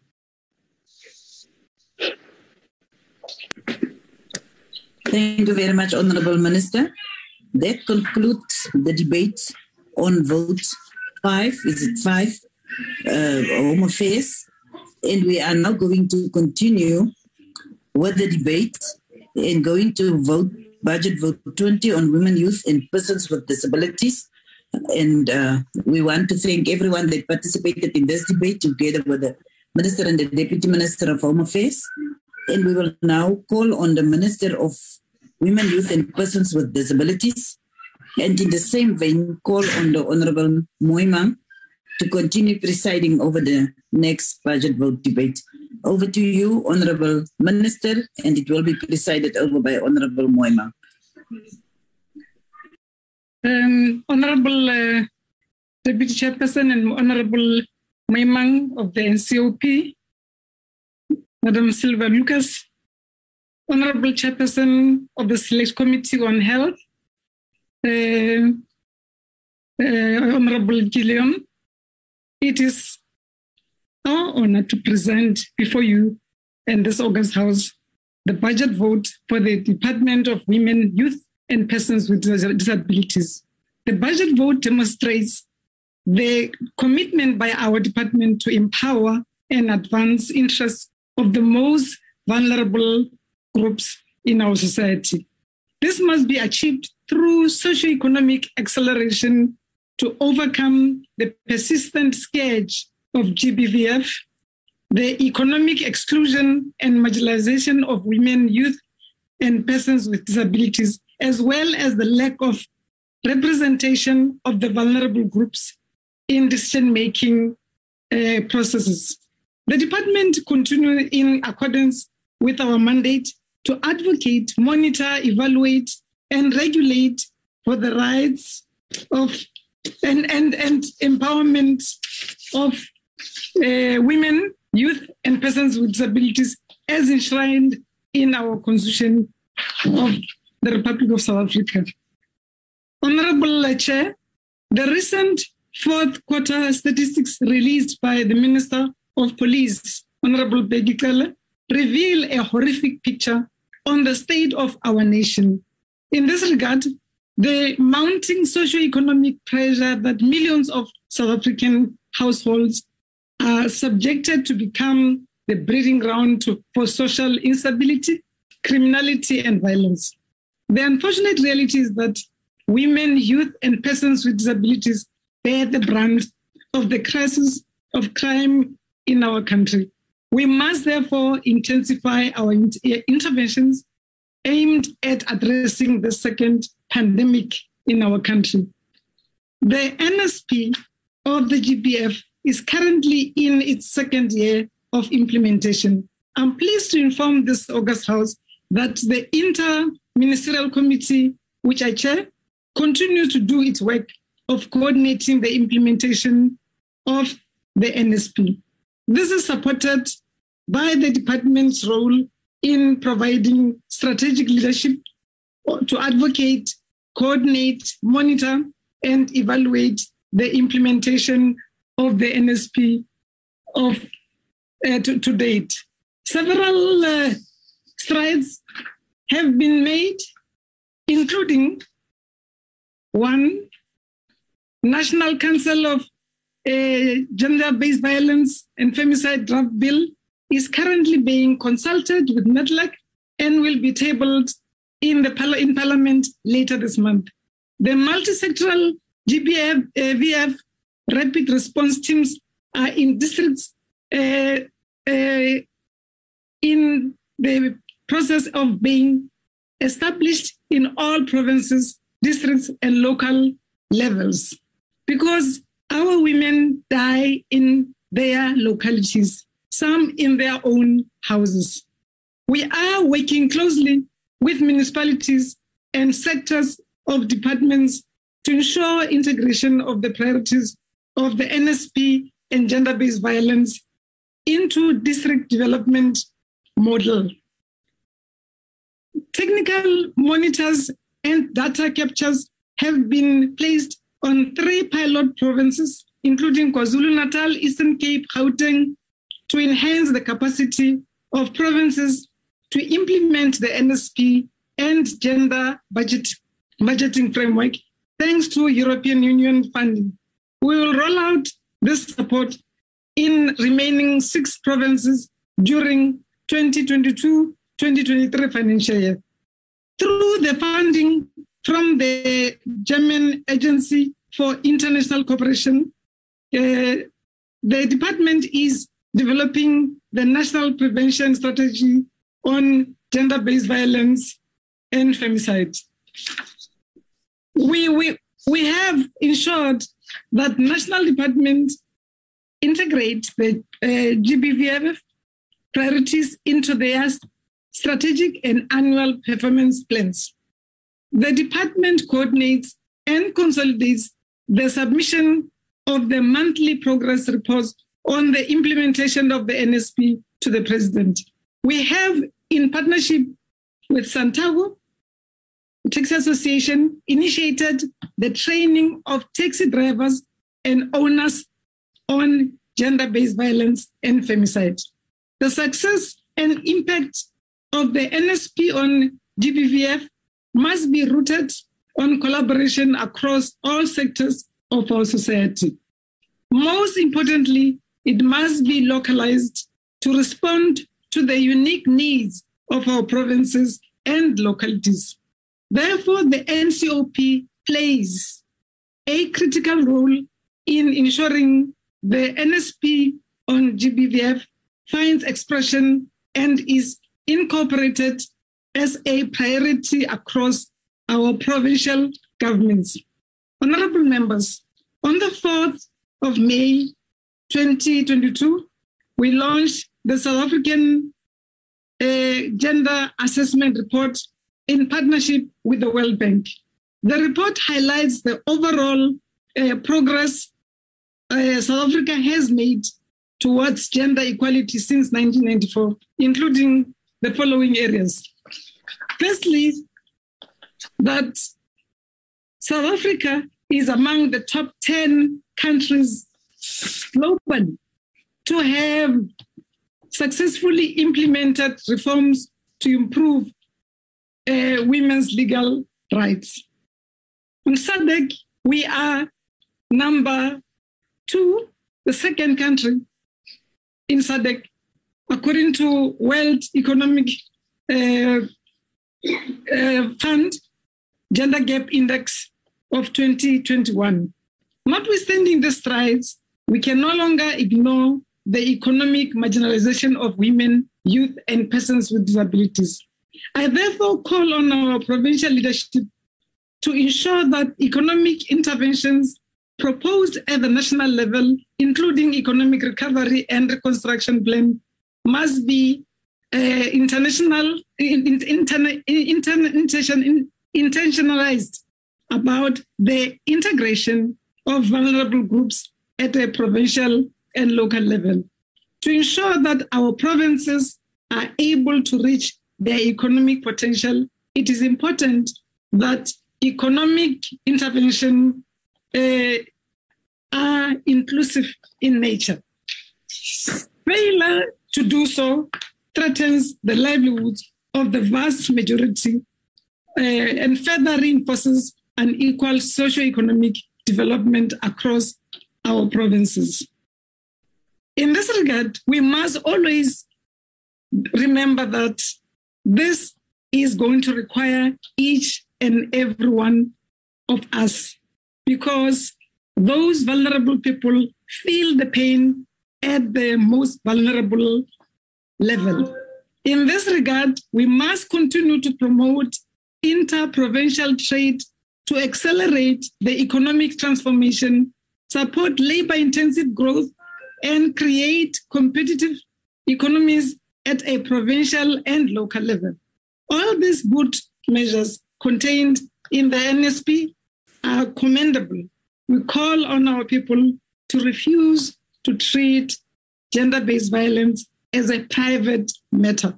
Thank you very much, Honourable Minister. That concludes the debate on vote 5, Home Affairs, and we are now going to continue with the debate and going to vote budget vote 20 on women, youth, and persons with disabilities. And we want to thank everyone that participated in this debate together with the Minister and the Deputy Minister of Home Affairs. And we will now call on the Minister of Women, Youth and Persons with Disabilities, and in the same vein, call on the Honourable Moimang to continue presiding over the next budget vote debate. Over to you, Honourable Minister, and it will be presided over by Honourable Moimang. Honourable Deputy Chairperson and Honourable Moimang of the NCOP, Madam Silva Lucas, Honourable Chairperson of the Select Committee on Health, Honourable Gillian, it is our honour to present before you and this August House the budget vote for the Department of Women, Youth and Persons with Disabilities. The budget vote demonstrates the commitment by our department to empower and advance interests of the most vulnerable groups in our society. This must be achieved through socioeconomic acceleration to overcome the persistent scourge of GBVF, the economic exclusion and marginalization of women, youth, and persons with disabilities, as well as the lack of representation of the vulnerable groups in decision-making processes. The department continues in accordance with our mandate to advocate, monitor, evaluate, and regulate for the rights of and empowerment of women, youth, and persons with disabilities as enshrined in our Constitution of the Republic of South Africa. Honorable Chair, the recent fourth quarter statistics released by the Minister of Police, Honorable Begikala, reveal a horrific picture on the state of our nation. In this regard, the mounting socioeconomic pressure that millions of South African households are subjected to become the breeding ground for social instability, criminality, and violence. The unfortunate reality is that women, youth, and persons with disabilities bear the brunt of the crisis of crime in our country. We must therefore intensify our interventions aimed at addressing the second pandemic in our country. The NSP of the GBVF is currently in its second year of implementation. I'm pleased to inform this August House that the Inter-Ministerial Committee, which I chair, continue to do its work of coordinating the implementation of the NSP. This is supported by the department's role in providing strategic leadership to advocate, coordinate, monitor, and evaluate the implementation of the NSP to date. Several strides have been made, including one, National Council of Gender-Based Violence and Femicide Draft Bill is currently being consulted with NEDLAC and will be tabled in Parliament later this month. The multi-sectoral GBVF rapid response teams are in districts in the process of being established in all provinces, districts, and local levels, because our women die in their localities, some in their own houses. We are working closely with municipalities and sectors of departments to ensure integration of the priorities of the NSP and gender-based violence into district development model. Technical monitors and data captures have been placed on 3 pilot provinces, including KwaZulu-Natal, Eastern Cape, Gauteng, to enhance the capacity of provinces to implement the NSP and gender budgeting framework, thanks to European Union funding. We will roll out this support in remaining 6 provinces during 2022-2023 financial year. Through the funding from the German Agency for International Cooperation, the department is developing the National Prevention Strategy on Gender-Based Violence and Femicide. We have ensured that national departments integrate the GBVF priorities into their strategic and annual performance plans. The department coordinates and consolidates the submission of the monthly progress reports on the implementation of the NSP to the President. We have, in partnership with Santago, Taxi Association, initiated the training of taxi drivers and owners on gender-based violence and femicide. The success and impact of the NSP on GBVF must be rooted on collaboration across all sectors of our society. Most importantly, it must be localized to respond to the unique needs of our provinces and localities. Therefore, the NCOP plays a critical role in ensuring the NSP on GBVF finds expression and is incorporated as a priority across our provincial governments. Honourable members, on the 4th of May 2022, we launched the South African Gender Assessment Report in partnership with the World Bank. The report highlights the overall progress South Africa has made towards gender equality since 1994, including the following areas. Firstly, that South Africa is among the top 10 countries globally to have successfully implemented reforms to improve women's legal rights. On SADC, we are number 2, the second country in SADC, according to World Economic Fund Gender Gap Index of 2021. Notwithstanding the strides, we can no longer ignore the economic marginalization of women, youth, and persons with disabilities. I therefore call on our provincial leadership to ensure that economic interventions proposed at the national level, including economic recovery and reconstruction plan, must be intentionalized about the integration of vulnerable groups at a provincial and local level to ensure that our provinces are able to reach their economic potential. It is important that economic intervention are inclusive in nature. Failure to do so threatens the livelihoods of the vast majority and further reinforces unequal socioeconomic development across our provinces. In this regard, we must always remember that this is going to require each and every one of us, because those vulnerable people feel the pain at the most vulnerable level. In this regard, we must continue to promote inter-provincial trade to accelerate the economic transformation, support labor-intensive growth, and create competitive economies at a provincial and local level. All these good measures contained in the NSP are commendable. We call on our people to refuse to treat gender-based violence as a private matter.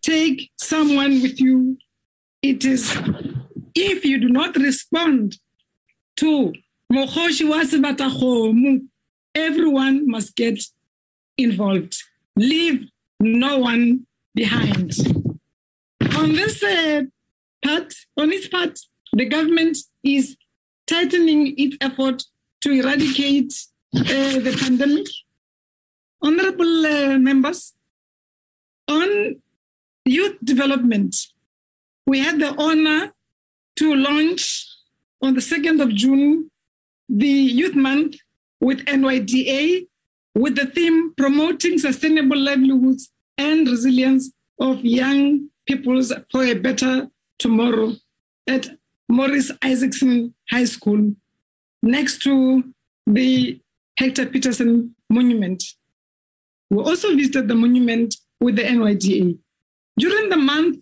Take someone with you. It is if you do not respond to everyone must get involved. Leave no one behind. On this its part, the government is tightening its effort to eradicate the pandemic. Honorable members, on youth development, we had the honor to launch on the 2nd of June the Youth Month with NYDA with the theme Promoting Sustainable Livelihoods and Resilience of Young Peoples for a Better Tomorrow at Morris Isaacson High School next to the Hector Peterson Monument. We also visited the monument with the NYDA. During the month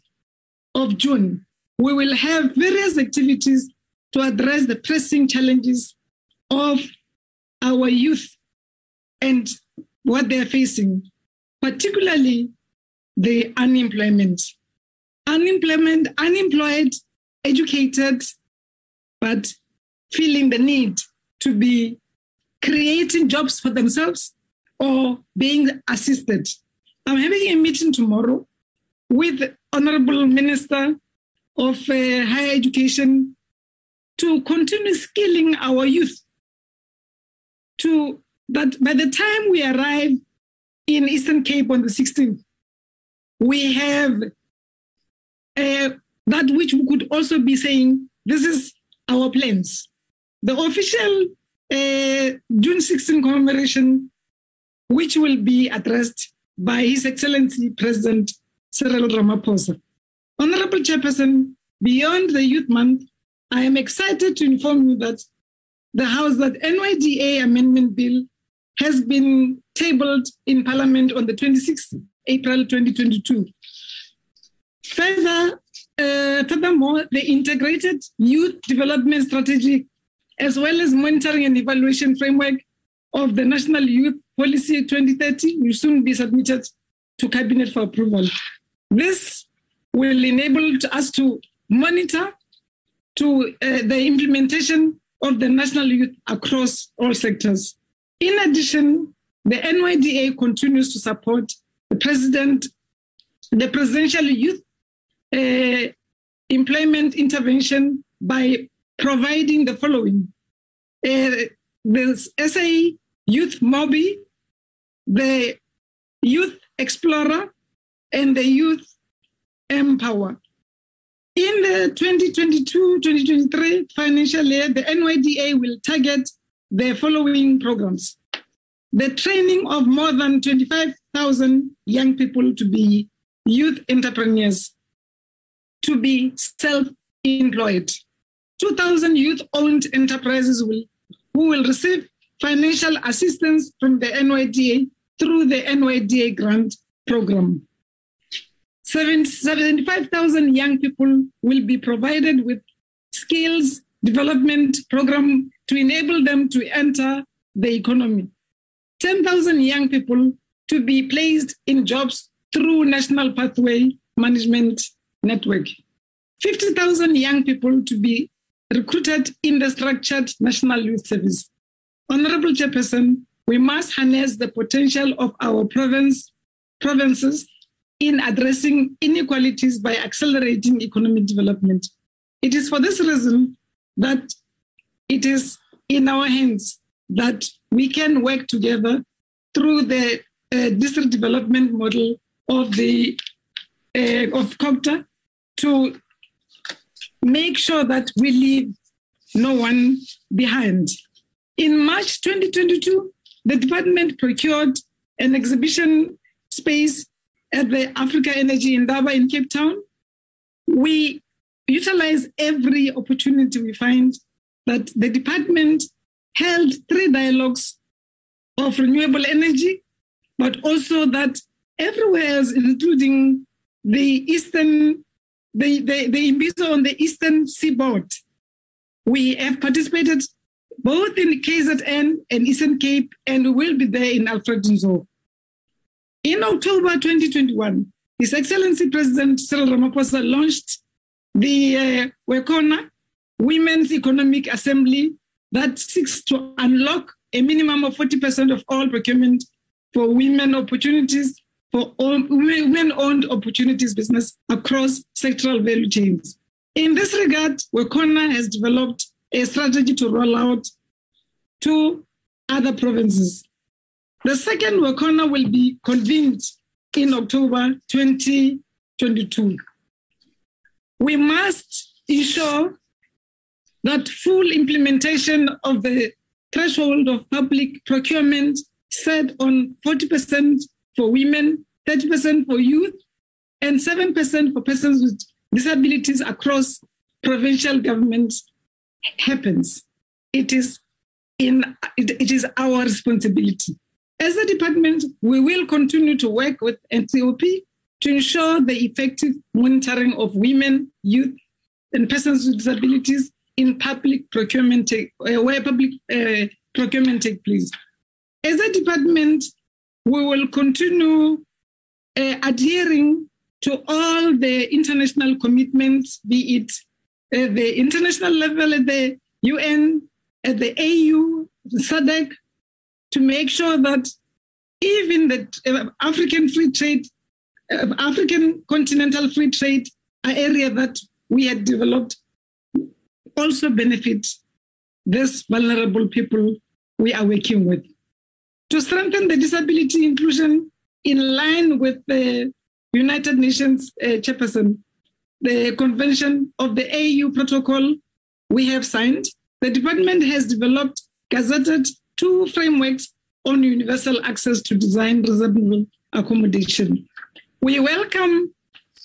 of June, we will have various activities to address the pressing challenges of our youth and what they are facing, particularly the unemployment. Unemployed, educated, but feeling the need to be creating jobs for themselves or being assisted. I'm having a meeting tomorrow with Honorable Minister of Higher Education to continue skilling our youth to that by the time we arrive in Eastern Cape on the 16th, we have that which we could also be saying, this is our plans. The official June 16 commemoration, which will be addressed by His Excellency President Cyril Ramaphosa. Honorable Chairperson, beyond the Youth Month, I am excited to inform you that the House that NYDA Amendment Bill has been tabled in Parliament on the 26th April 2022. Furthermore, the Integrated Youth Development Strategy, as well as monitoring and evaluation framework of the National Youth Policy 2030, will soon be submitted to Cabinet for approval. This will enable us to monitor the implementation of the national youth across all sectors. In addition, the NYDA continues to support the presidential youth employment intervention by providing the following. The SA Youth Mobi, the Youth Explorer, and the Youth Empower. In the 2022-2023 financial year, the NYDA will target the following programs. The training of more than 25,000 young people to be youth entrepreneurs, to be self-employed. 2,000 youth-owned enterprises who will receive financial assistance from the NYDA through the NYDA grant program. 75,000 young people will be provided with skills development program to enable them to enter the economy. 10,000 young people to be placed in jobs through National Pathway Management Network. 50,000 young people to be recruited in the structured National Youth Service. Honorable Chairperson, we must harness the potential of our provinces in addressing inequalities by accelerating economic development. It is for this reason that it is in our hands that we can work together through the district development model of COPTA to make sure that we leave no one behind. In March 2022, the department procured an exhibition space at the Africa Energy Indaba in Cape Town. We utilize every opportunity we find that the department held 3 dialogues of renewable energy, but also that everywhere else, including the Imbizo on the eastern seaboard. We have participated both in KZN and Eastern Cape, and we will be there in Alfred Nzo. In October 2021, His Excellency President Cyril Ramaphosa launched the WECONA Women's Economic Assembly that seeks to unlock a minimum of 40% of all procurement for women opportunities, for all women-owned opportunities business across sectoral value chains. In this regard, WECONA has developed a strategy to roll out to other provinces. The second WECONA will be convened in October 2022. We must ensure that full implementation of the threshold of public procurement set on 40% for women, 30% for youth, and 7% for persons with disabilities across provincial governments happens. It is our responsibility. As a department, we will continue to work with NCOP to ensure the effective monitoring of women, youth, and persons with disabilities in public procurement, where public procurement takes place. As a department, we will continue adhering to all the international commitments, be it the international level at the UN, at the AU, the SADC, to make sure that even the African continental free trade, an area that we had developed, also benefits these vulnerable people we are working with. To strengthen the disability inclusion in line with the United Nations Chairperson, the Convention of the AU Protocol we have signed, the department has developed, gazetted 2 frameworks on universal access to design-reasonable accommodation. We welcome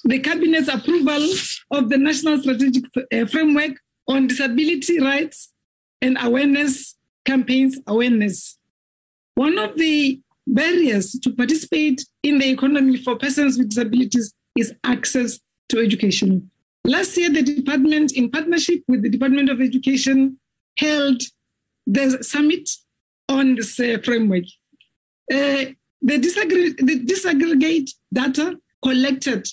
the Cabinet's approval of the National Strategic Framework on Disability Rights and Awareness Campaigns Awareness. One of the barriers to participate in the economy for persons with disabilities is access to education. Last year, the department, in partnership with the Department of Education, held the summit on this framework. The disaggregate data collected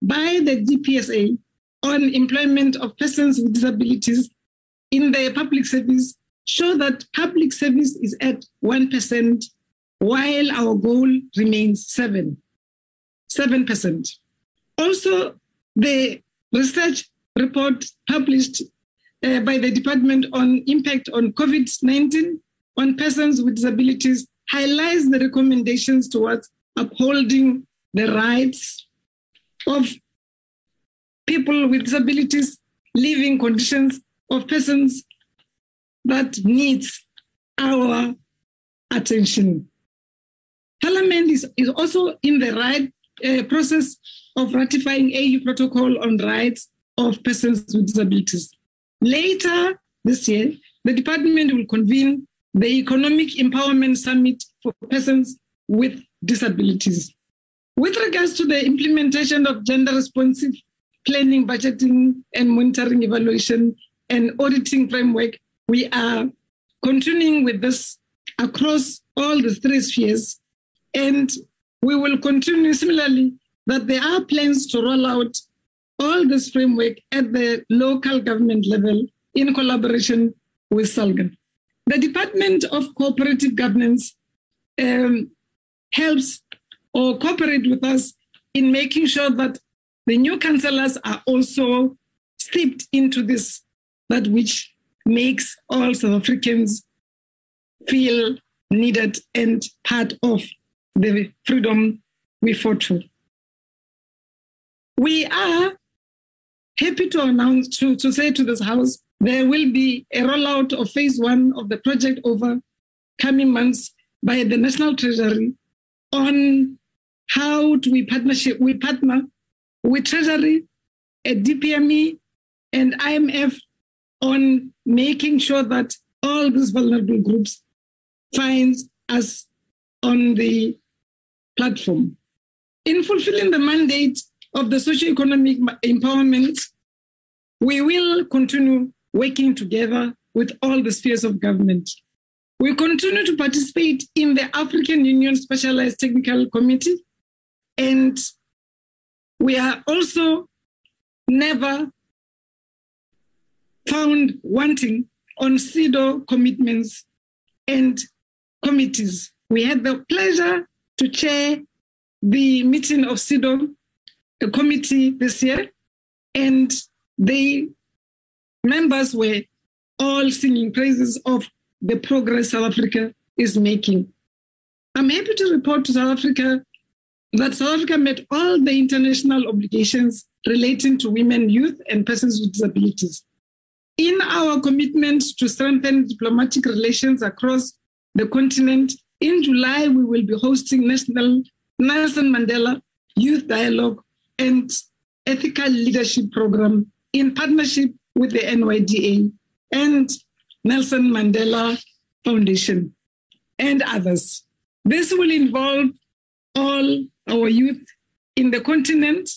by the DPSA on employment of persons with disabilities in the public service show that public service is at 1%, while our goal remains 7%. Also, the research report published by the department on impact on COVID-19 on persons with disabilities highlights the recommendations towards upholding the rights of people with disabilities, living conditions of persons that needs our attention. Parliament is also in the right process of ratifying AU Protocol on Rights of Persons with Disabilities. Later this year, the department will convene the Economic Empowerment Summit for Persons with Disabilities. With regards to the implementation of gender-responsive planning, budgeting, and monitoring evaluation and auditing framework, we are continuing with this across all the three spheres. And we will continue similarly that there are plans to roll out all this framework at the local government level in collaboration with SALGA. The Department of Cooperative Governance helps or cooperate with us in making sure that the new councillors are also steeped into this, that which makes all South Africans feel needed and part of the freedom we fought for. We are happy to announce, to say to this House, there will be a rollout of phase one of the project over coming months by the National Treasury on how do we partner with Treasury, DPME, and IMF on making sure that all these vulnerable groups find us on the platform. In fulfilling the mandate of the socioeconomic empowerment, we will continue working together with all the spheres of government. We continue to participate in the African Union Specialized Technical Committee, and we are also never found wanting on CEDAW commitments and committees. We had the pleasure to chair the meeting of CEDAW committee this year, and the members were all singing praises of the progress South Africa is making. I'm happy to report to South Africa that South Africa met all the international obligations relating to women, youth, and persons with disabilities. In our commitment to strengthen diplomatic relations across the continent, in July, we will be hosting National Nelson Mandela Youth Dialogue and Ethical Leadership Program in partnership with the NYDA and Nelson Mandela Foundation and others. This will involve all our youth in the continent.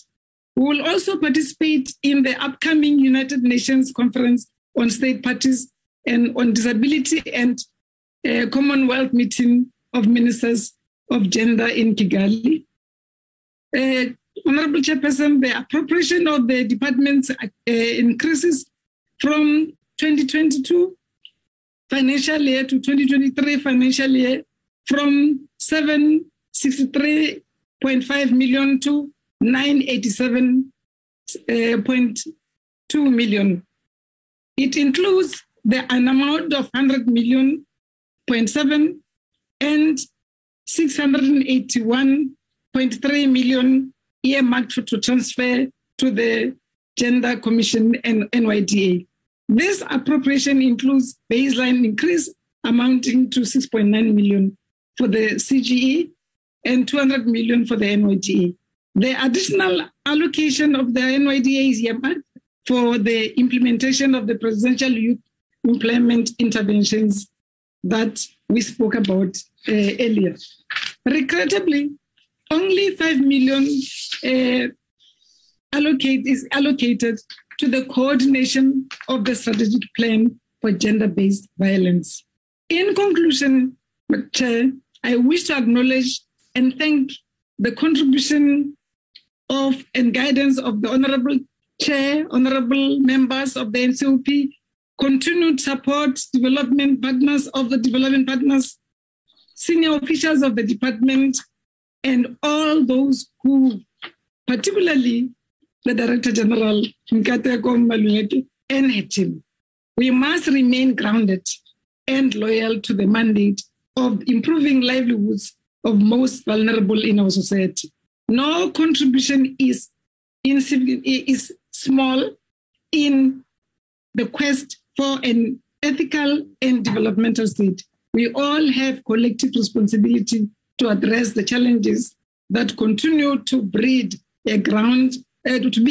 We will also participate in the upcoming United Nations Conference on State Parties and on Disability and Commonwealth Meeting of Ministers of Gender in Kigali. Honorable Chairperson, the appropriation of the department's increases from 2022 financial year to 2023 financial year from 763.5 million to 987.2 million. It includes an amount of 100.7 million and 681.3 million earmarked to transfer to the Gender Commission and NYDA. This appropriation includes baseline increase amounting to 6.9 million for the CGE and 200 million for the NYDA. The additional allocation of the NYDA is earmarked for the implementation of the presidential youth employment interventions that we spoke about earlier. Regrettably, only 5 million is allocated to the coordination of the strategic plan for gender-based violence. In conclusion, Chair, I wish to acknowledge and thank the contribution of and guidance of the Honorable Chair, Honorable Members of the NCOP, continued support, development partners, senior officials of the department, and all those who, particularly the Director General, and her team. We must remain grounded and loyal to the mandate of improving livelihoods of most vulnerable in our society. No contribution is small in the quest for an ethical and developmental state. We all have collective responsibility to address the challenges that continue to be a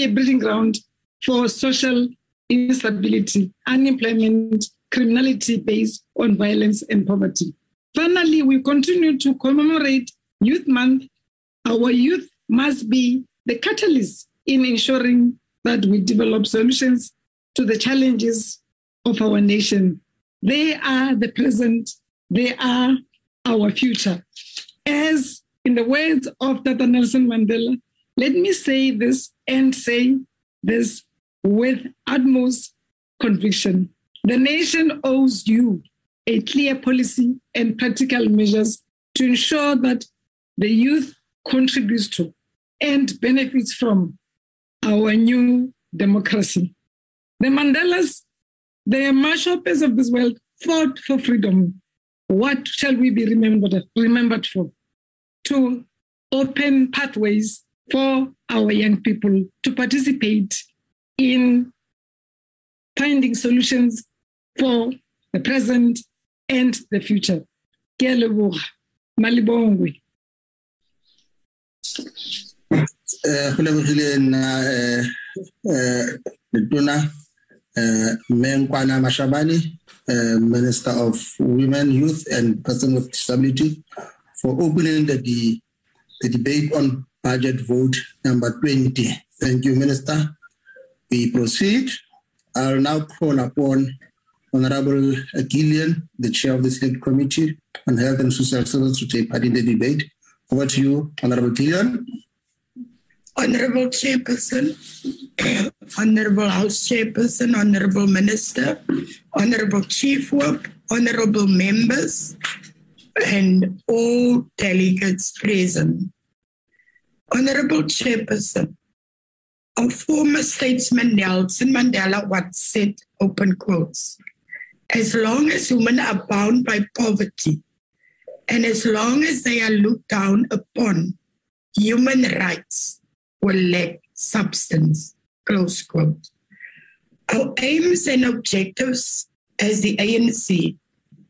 breeding ground for social instability, unemployment, criminality based on violence and poverty. Finally, we continue to commemorate Youth Month. Our youth must be the catalyst in ensuring that we develop solutions to the challenges of our nation. They are the present, they are our future. As in the words of Tata Nelson Mandela, let me say this and say this with utmost conviction. The nation owes you a clear policy and practical measures to ensure that the youth contributes to and benefits from our new democracy. The Mandelas, the Marshoppers of this world, fought for freedom. What shall we be remembered for? To open pathways for our young people to participate in finding solutions for the present and the future. Malibongwe. Minister of Women, Youth and Persons with Disability, for opening the debate on budget vote number 20. Thank you, Minister. We proceed. I'll now call upon Honorable Gillian, the Chair of the Select Committee on Health and Social Services, to take part in the debate. Over to you, Honorable Gillian. Honorable Chairperson, Honorable House Chairperson, Honorable Minister, Honorable Chief Whip, Honorable Members, and all delegates present. Honorable Chairperson, our former statesman Nelson Mandela once said, open quotes, as long as women are bound by poverty and as long as they are looked down upon, human rights will lack substance, close quote. Our aims and objectives as the ANC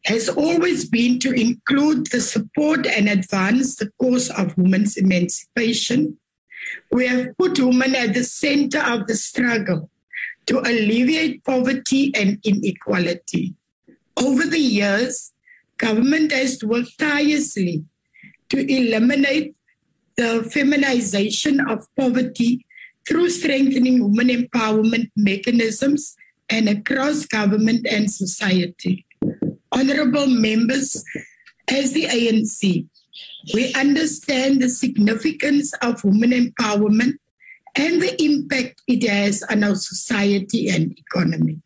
has always been to include the support and advance the cause of women's emancipation. We have put women at the center of the struggle to alleviate poverty and inequality. Over the years, government has worked tirelessly to eliminate the feminization of poverty through strengthening women empowerment mechanisms and across government and society. Honorable members, as the ANC, we understand the significance of women empowerment and the impact it has on our society and economy.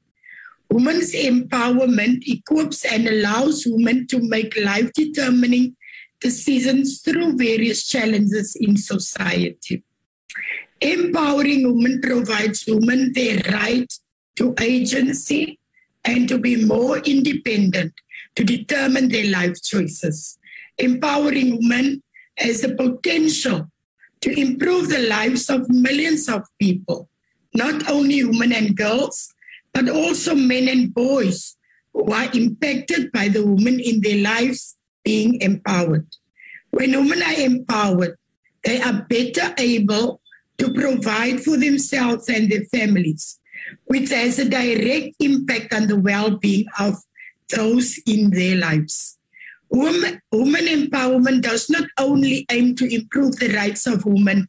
Women's empowerment equips and allows women to make life-determining decisions through various challenges in society. Empowering women provides women their right to agency and to be more independent to determine their life choices. Empowering women has the potential to improve the lives of millions of people, not only women and girls, but also men and boys who are impacted by the women in their lives being empowered. When women are empowered, they are better able to provide for themselves and their families, which has a direct impact on the well-being of those in their lives. Women empowerment does not only aim to improve the rights of women,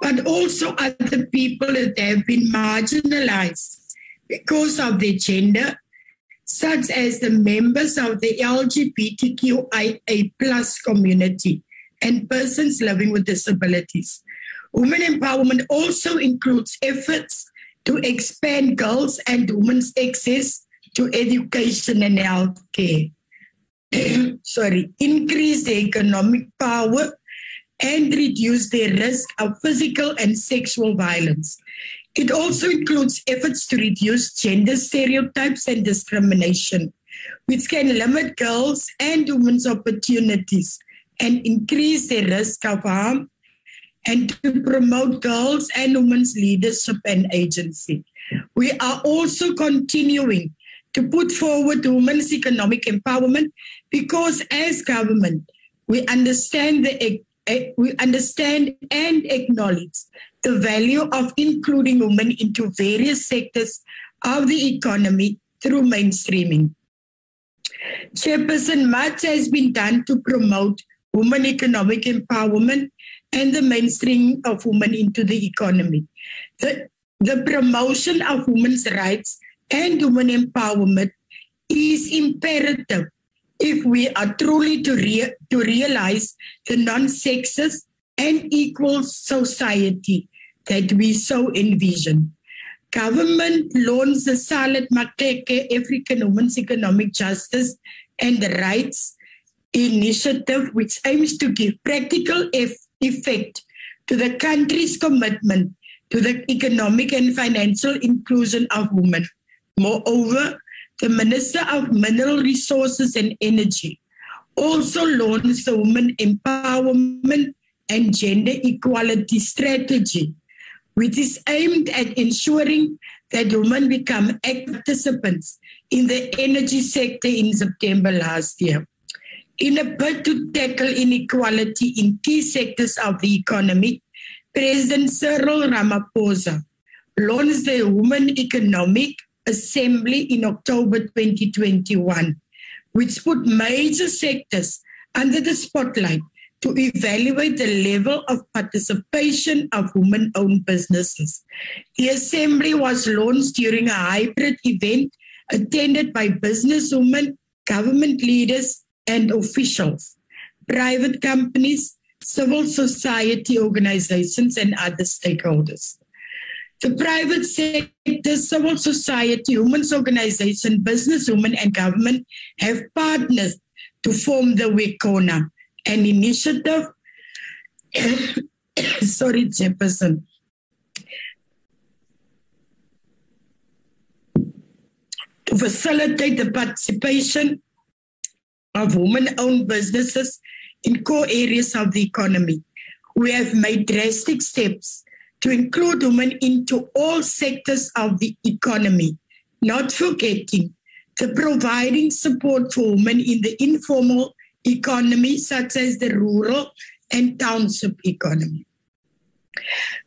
but also other people that have been marginalized because of their gender, such as the members of the LGBTQIA plus community and persons living with disabilities. Women empowerment also includes efforts to expand girls' and women's access to education and health care. Increase their economic power and reduce their risk of physical and sexual violence. It also includes efforts to reduce gender stereotypes and discrimination, which can limit girls' and women's opportunities and increase their risk of harm, and to promote girls' and women's leadership and agency. We are also continuing to put forward women's economic empowerment because as government, we understand and acknowledge the value of including women into various sectors of the economy through mainstreaming. Chairperson, much has been done to promote women economic empowerment and the mainstreaming of women into the economy. The promotion of women's rights and women empowerment is imperative if we are truly to realize the non-sexist and equal society that we so envision. Government launched the Salet Makeke African Women's Economic Justice and Rights Initiative, which aims to give practical effect to the country's commitment to the economic and financial inclusion of women. Moreover, the Minister of Mineral Resources and Energy also launched the Women Empowerment and Gender Equality Strategy, which is aimed at ensuring that women become active participants in the energy sector in September last year. In a bid to tackle inequality in key sectors of the economy, President Cyril Ramaphosa launched the Women Economic Assembly in October 2021, which put major sectors under the spotlight to evaluate the level of participation of women-owned businesses. The assembly was launched during a hybrid event attended by businesswomen, government leaders and officials, private companies, civil society organizations, and other stakeholders. The private sector, civil society, women's organizations, businesswomen, and government have partnered to form the WECONA, an initiative, sorry, Jefferson, to facilitate the participation of women-owned businesses in core areas of the economy. We have made drastic steps to include women into all sectors of the economy, not forgetting the providing support for women in the informal economy, such as the rural and township economy.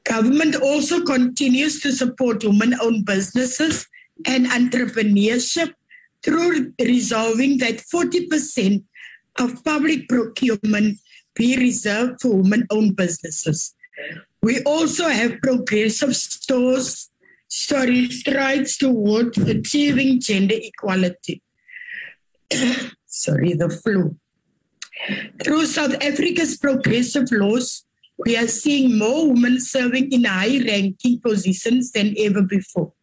Government also continues to support women-owned businesses and entrepreneurship through resolving that 40% of public procurement be reserved for women-owned businesses. We also have progressive strides towards achieving gender equality. Through South Africa's progressive laws, we are seeing more women serving in high-ranking positions than ever before.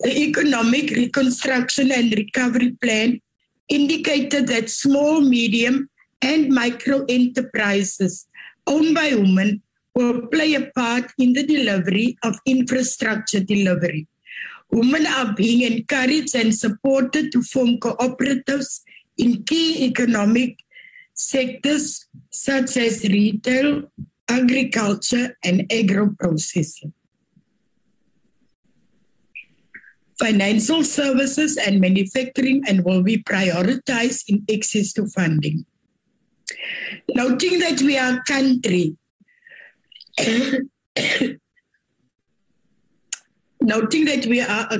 The Economic Reconstruction and Recovery Plan indicated that small, medium, and micro enterprises owned by women will play a part in the delivery of infrastructure delivery. Women are being encouraged and supported to form cooperatives in key economic sectors such as retail, agriculture, and agro-processing, financial services and manufacturing, and will be prioritized in access to funding. Noting that we are a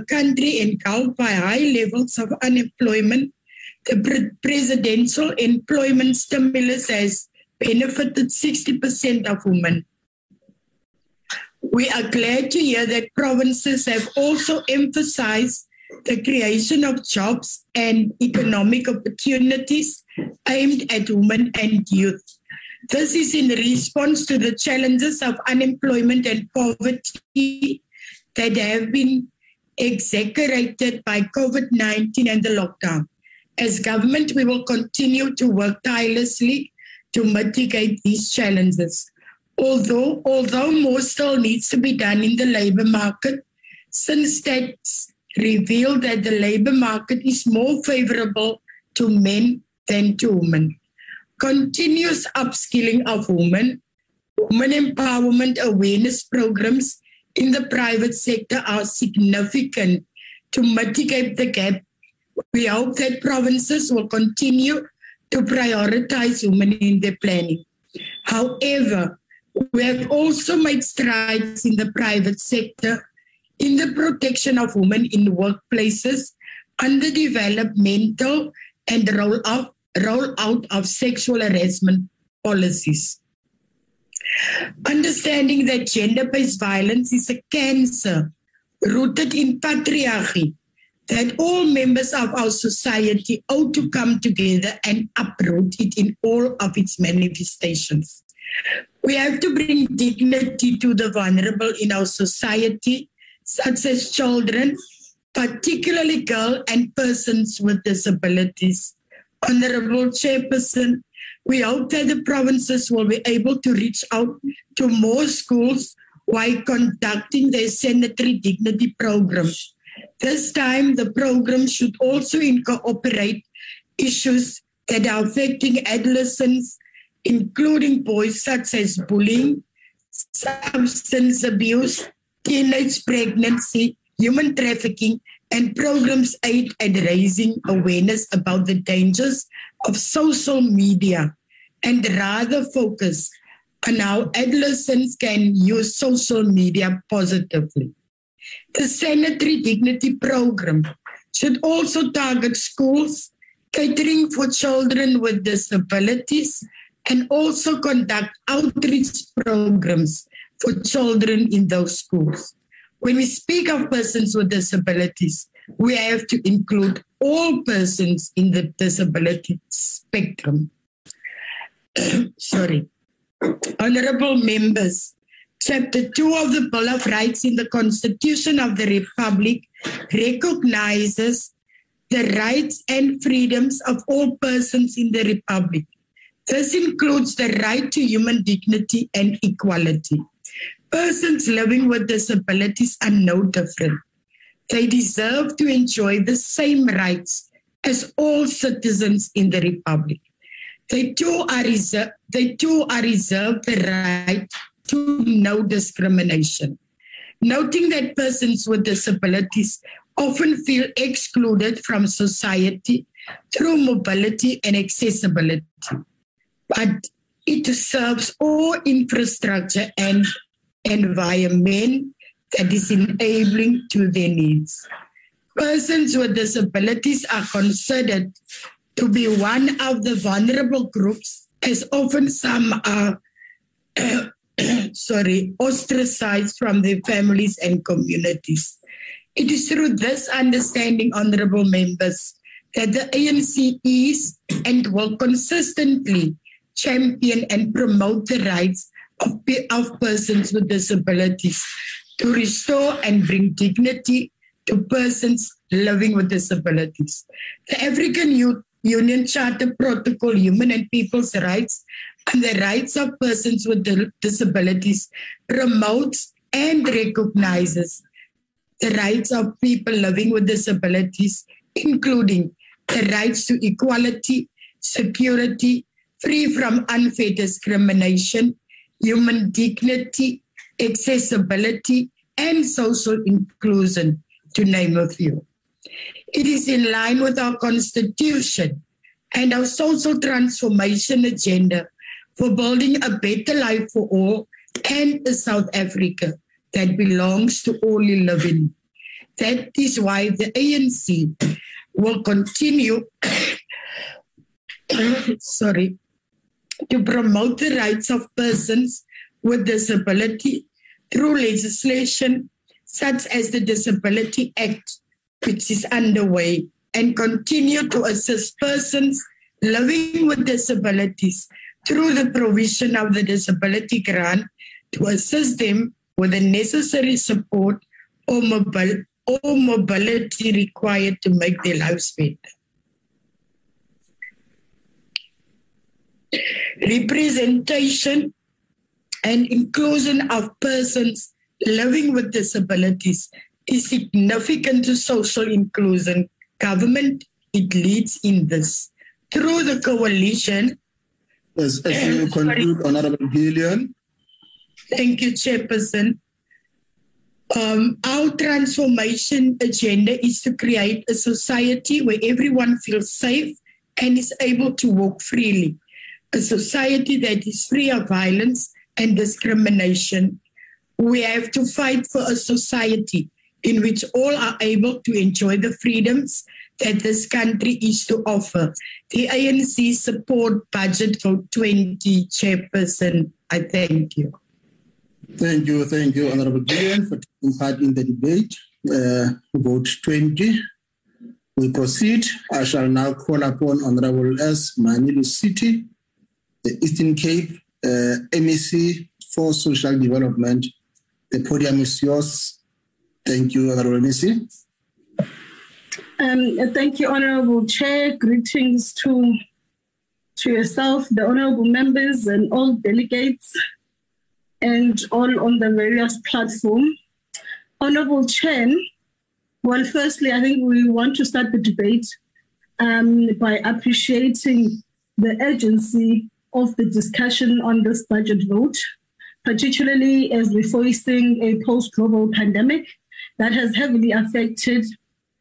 country, engulfed by high levels of unemployment, the presidential employment stimulus has benefited 60% of women. We are glad to hear that provinces have also emphasized the creation of jobs and economic opportunities aimed at women and youth. This is in response to the challenges of unemployment and poverty that have been exacerbated by COVID-19 and the lockdown. As government, we will continue to work tirelessly to mitigate these challenges. Although more still needs to be done in the labour market, since stats reveal that the labour market is more favourable to men than to women. Continuous upskilling of women, women empowerment awareness programmes in the private sector are significant to mitigate the gap. We hope that provinces will continue to prioritise women in their planning. However, we have also made strides in the private sector in the protection of women in workplaces, underdevelopmental and rollout of sexual harassment policies. Understanding that gender-based violence is a cancer rooted in patriarchy that all members of our society ought to come together and uproot it in all of its manifestations. We have to bring dignity to the vulnerable in our society, such as children, particularly girls and persons with disabilities. Honourable Chairperson, we hope that the provinces will be able to reach out to more schools while conducting their sanitary dignity program. This time, the program should also incorporate issues that are affecting adolescents, including boys, such as bullying, substance abuse, teenage pregnancy, human trafficking, and programs aimed at raising awareness about the dangers of social media, and rather focus on how adolescents can use social media positively. The Sanitary Dignity Program should also target schools catering for children with disabilities and also conduct outreach programs for children in those schools. When we speak of persons with disabilities, we have to include all persons in the disability spectrum. Sorry. Honourable members, Chapter 2 of the Bill of Rights in the Constitution of the Republic recognizes the rights and freedoms of all persons in the Republic. This includes the right to human dignity and equality. Persons living with disabilities are no different. They deserve to enjoy the same rights as all citizens in the Republic. They too are reserved the right to no discrimination. Noting that persons with disabilities often feel excluded from society through mobility and accessibility, but it serves all infrastructure and environment that is enabling to their needs. Persons with disabilities are considered to be one of the vulnerable groups, as often some are ostracized from their families and communities. It is through this understanding, honourable members, that the ANC is and will consistently champion and promote the rights of persons with disabilities, to restore and bring dignity to persons living with disabilities. The African Union Charter Protocol, Human and People's Rights, and the Rights of Persons with Disabilities promotes and recognizes the rights of people living with disabilities, including the rights to equality, security, free from unfair discrimination, human dignity, accessibility, and social inclusion, to name a few. It is in line with our Constitution and our social transformation agenda for building a better life for all and a South Africa that belongs to all who live in. That is why the ANC will continue to promote the rights of persons with disability through legislation such as the Disability Act, which is underway, and continue to assist persons living with disabilities through the provision of the disability grant to assist them with the necessary support or mobility required to make their lives better. Representation and inclusion of persons living with disabilities is significant to social inclusion. Government, it leads in this. Through the coalition... Yes, as you conclude, Honourable Gillian. Thank you, Chairperson. Our transformation agenda is to create a society where everyone feels safe and is able to walk freely. A society that is free of violence and discrimination. We have to fight for a society in which all are able to enjoy the freedoms that this country is to offer. The ANC support budget vote 20, Chairperson. I thank you. Thank you, Honorable Gillian, for taking part in the debate. Vote 20. We proceed. I shall now call upon Honorable S Manilusiti, the Eastern Cape MEC for Social Development. The podium is yours. Thank you, Honorable MEC. Thank you, Honorable Chair. Greetings to yourself, the honorable members and all delegates and all on the various platforms. Honorable Chair, well, firstly, I think we want to start the debate by appreciating the urgency of the discussion on this budget vote, particularly as we're facing a post-global pandemic that has heavily affected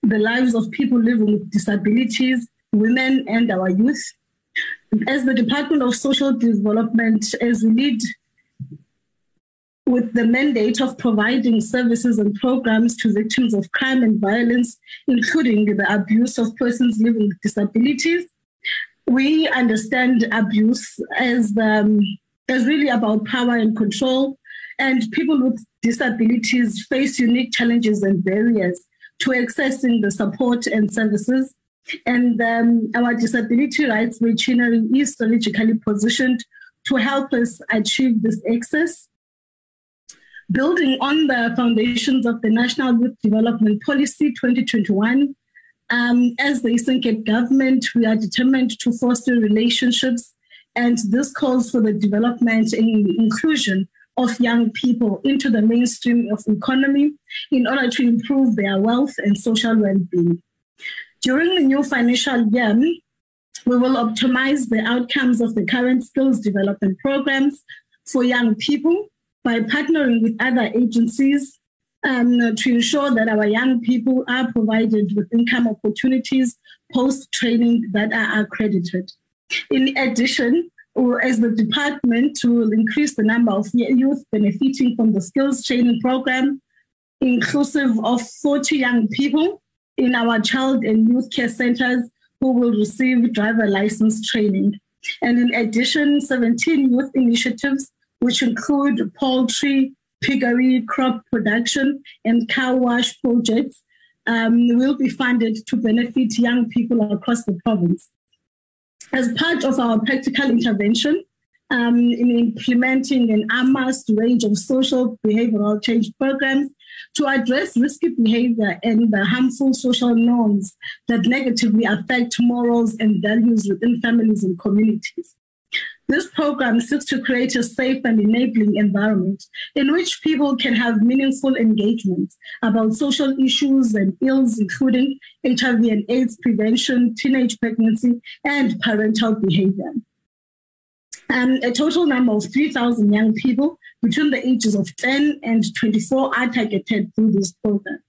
the lives of people living with disabilities, women, and our youth. As the Department of Social Development, as we lead with the mandate of providing services and programs to victims of crime and violence, including the abuse of persons living with disabilities, we understand abuse as really about power and control, and people with disabilities face unique challenges and barriers to accessing the support and services. And our disability rights machinery is strategically positioned to help us achieve this access. Building on the foundations of the National Youth Development Policy 2021, as the Eastern Cape government, we are determined to foster relationships, and this calls for the development and inclusion of young people into the mainstream of the economy in order to improve their wealth and social well-being. During the new financial year, we will optimize the outcomes of the current skills development programs for young people by partnering with other agencies to ensure that our young people are provided with income opportunities post-training that are accredited. In addition, or as the department, will increase the number of youth benefiting from the skills training program, inclusive of 40 young people in our child and youth care centers who will receive driver license training. And in addition, 17 youth initiatives, which include poultry, piggery, crop production, and car wash projects, will be funded to benefit young people across the province. As part of our practical intervention in implementing an amassed range of social behavioral change programs to address risky behavior and the harmful social norms that negatively affect morals and values within families and communities. This program seeks to create a safe and enabling environment in which people can have meaningful engagement about social issues and ills, including HIV and AIDS prevention, teenage pregnancy, and parental behavior. A total number of 3,000 young people between the ages of 10 and 24 are targeted through this program.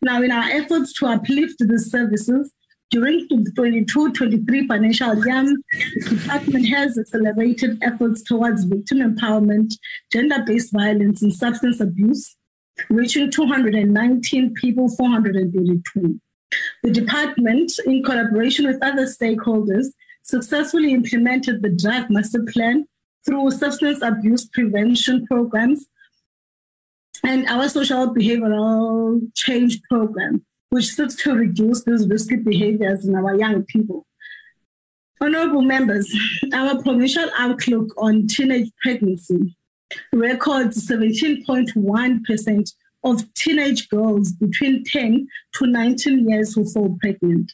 Now, in our efforts to uplift these services, during the 22-23 financial year, the department has accelerated efforts towards victim empowerment, gender-based violence, and substance abuse, reaching 219 people, 432. The department, in collaboration with other stakeholders, successfully implemented the Drug Master Plan through substance abuse prevention programs and our social behavioral change program, which seeks to reduce these risky behaviors in our young people. Honourable members, our provincial outlook on teenage pregnancy records 17.1% of teenage girls between 10 to 19 years who fall pregnant.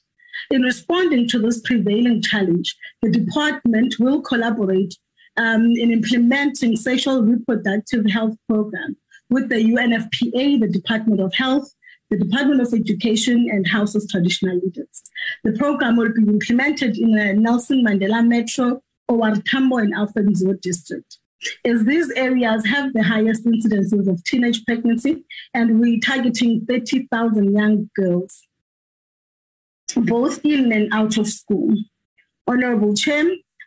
In responding to this prevailing challenge, the department will collaborate in implementing sexual reproductive health program with the UNFPA, the Department of Health, the Department of Education, and House of Traditional Leaders. The program will be implemented in the Nelson Mandela Metro, Owartambo, and Alfred Nzo district, as these areas have the highest incidences of teenage pregnancy, and we're targeting 30,000 young girls, both in and out of school. Honorable Chair,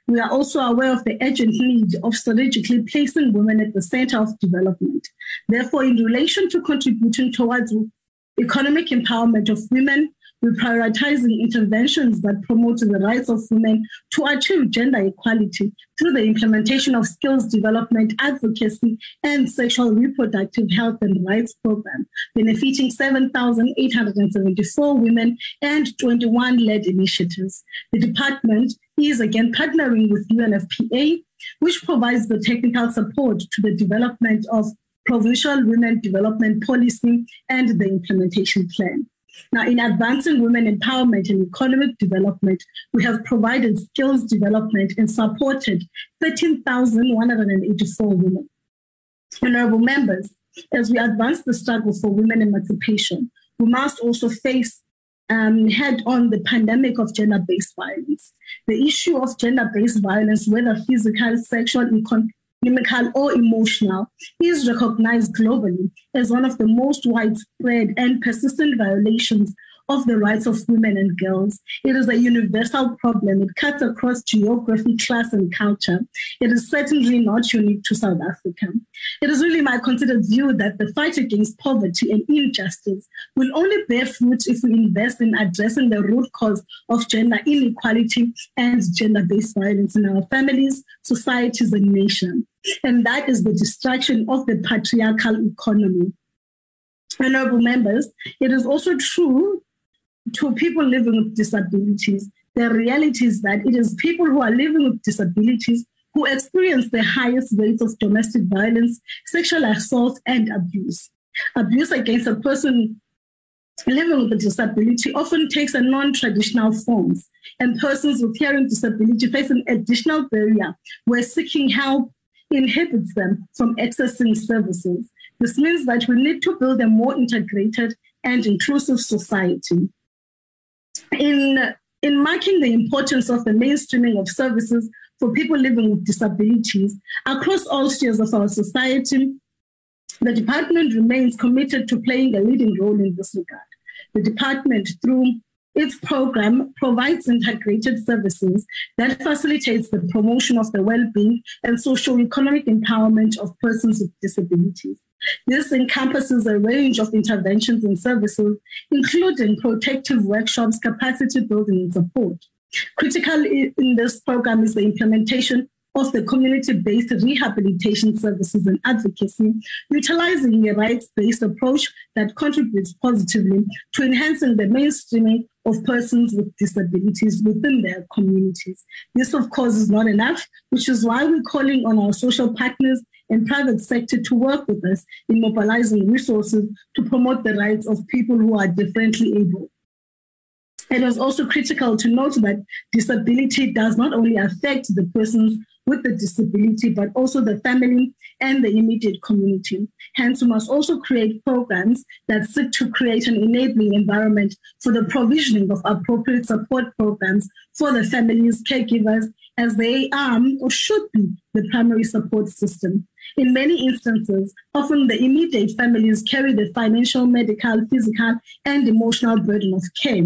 we are also aware of the urgent need of strategically placing women at the center of development. Therefore, in relation to contributing towards economic empowerment of women, we're prioritizing interventions that promote the rights of women to achieve gender equality through the implementation of skills development, advocacy, and sexual reproductive health and rights program, benefiting 7,874 women and 21 led initiatives. The department is again partnering with UNFPA, which provides the technical support to the development of provincial women development policy and the implementation plan. Now, in advancing women empowerment and economic development, we have provided skills development and supported 13,184 women. Honourable members, as we advance the struggle for women emancipation, we must also face head on the pandemic of gender-based violence. The issue of gender-based violence, whether physical, sexual, economical or emotional, is recognized globally as one of the most widespread and persistent violations of the rights of women and girls. It is a universal problem. It cuts across geography, class, and culture. It is certainly not unique to South Africa. It is really my considered view that the fight against poverty and injustice will only bear fruit if we invest in addressing the root cause of gender inequality and gender-based violence in our families, societies, and nation. And that is the destruction of the patriarchal economy. Honourable members, it is also true to people living with disabilities. The reality is that it is people who are living with disabilities who experience the highest rates of domestic violence, sexual assault, and abuse. Abuse against a person living with a disability often takes a non-traditional forms, and persons with hearing disability face an additional barrier where seeking help inhibits them from accessing services. This means that we need to build a more integrated and inclusive society. In marking the importance of the mainstreaming of services for people living with disabilities across all spheres of our society, the department remains committed to playing a leading role in this regard. The department, through its program, provides integrated services that facilitates the promotion of the well-being and socio-economic empowerment of persons with disabilities. This encompasses a range of interventions and services, including protective workshops, capacity building, and support. Critical in this program is the implementation of the community-based rehabilitation services and advocacy, utilizing a rights-based approach that contributes positively to enhancing the mainstreaming of persons with disabilities within their communities. This, of course, is not enough, which is why we're calling on our social partners and private sector to work with us in mobilizing resources to promote the rights of people who are differently able. It is also critical to note that disability does not only affect the persons with the disability, but also the family and the immediate community. Hence, we must also create programs that seek to create an enabling environment for the provisioning of appropriate support programs for the families, caregivers, as they are or should be the primary support system. In many instances, often the immediate families carry the financial, medical, physical, and emotional burden of care.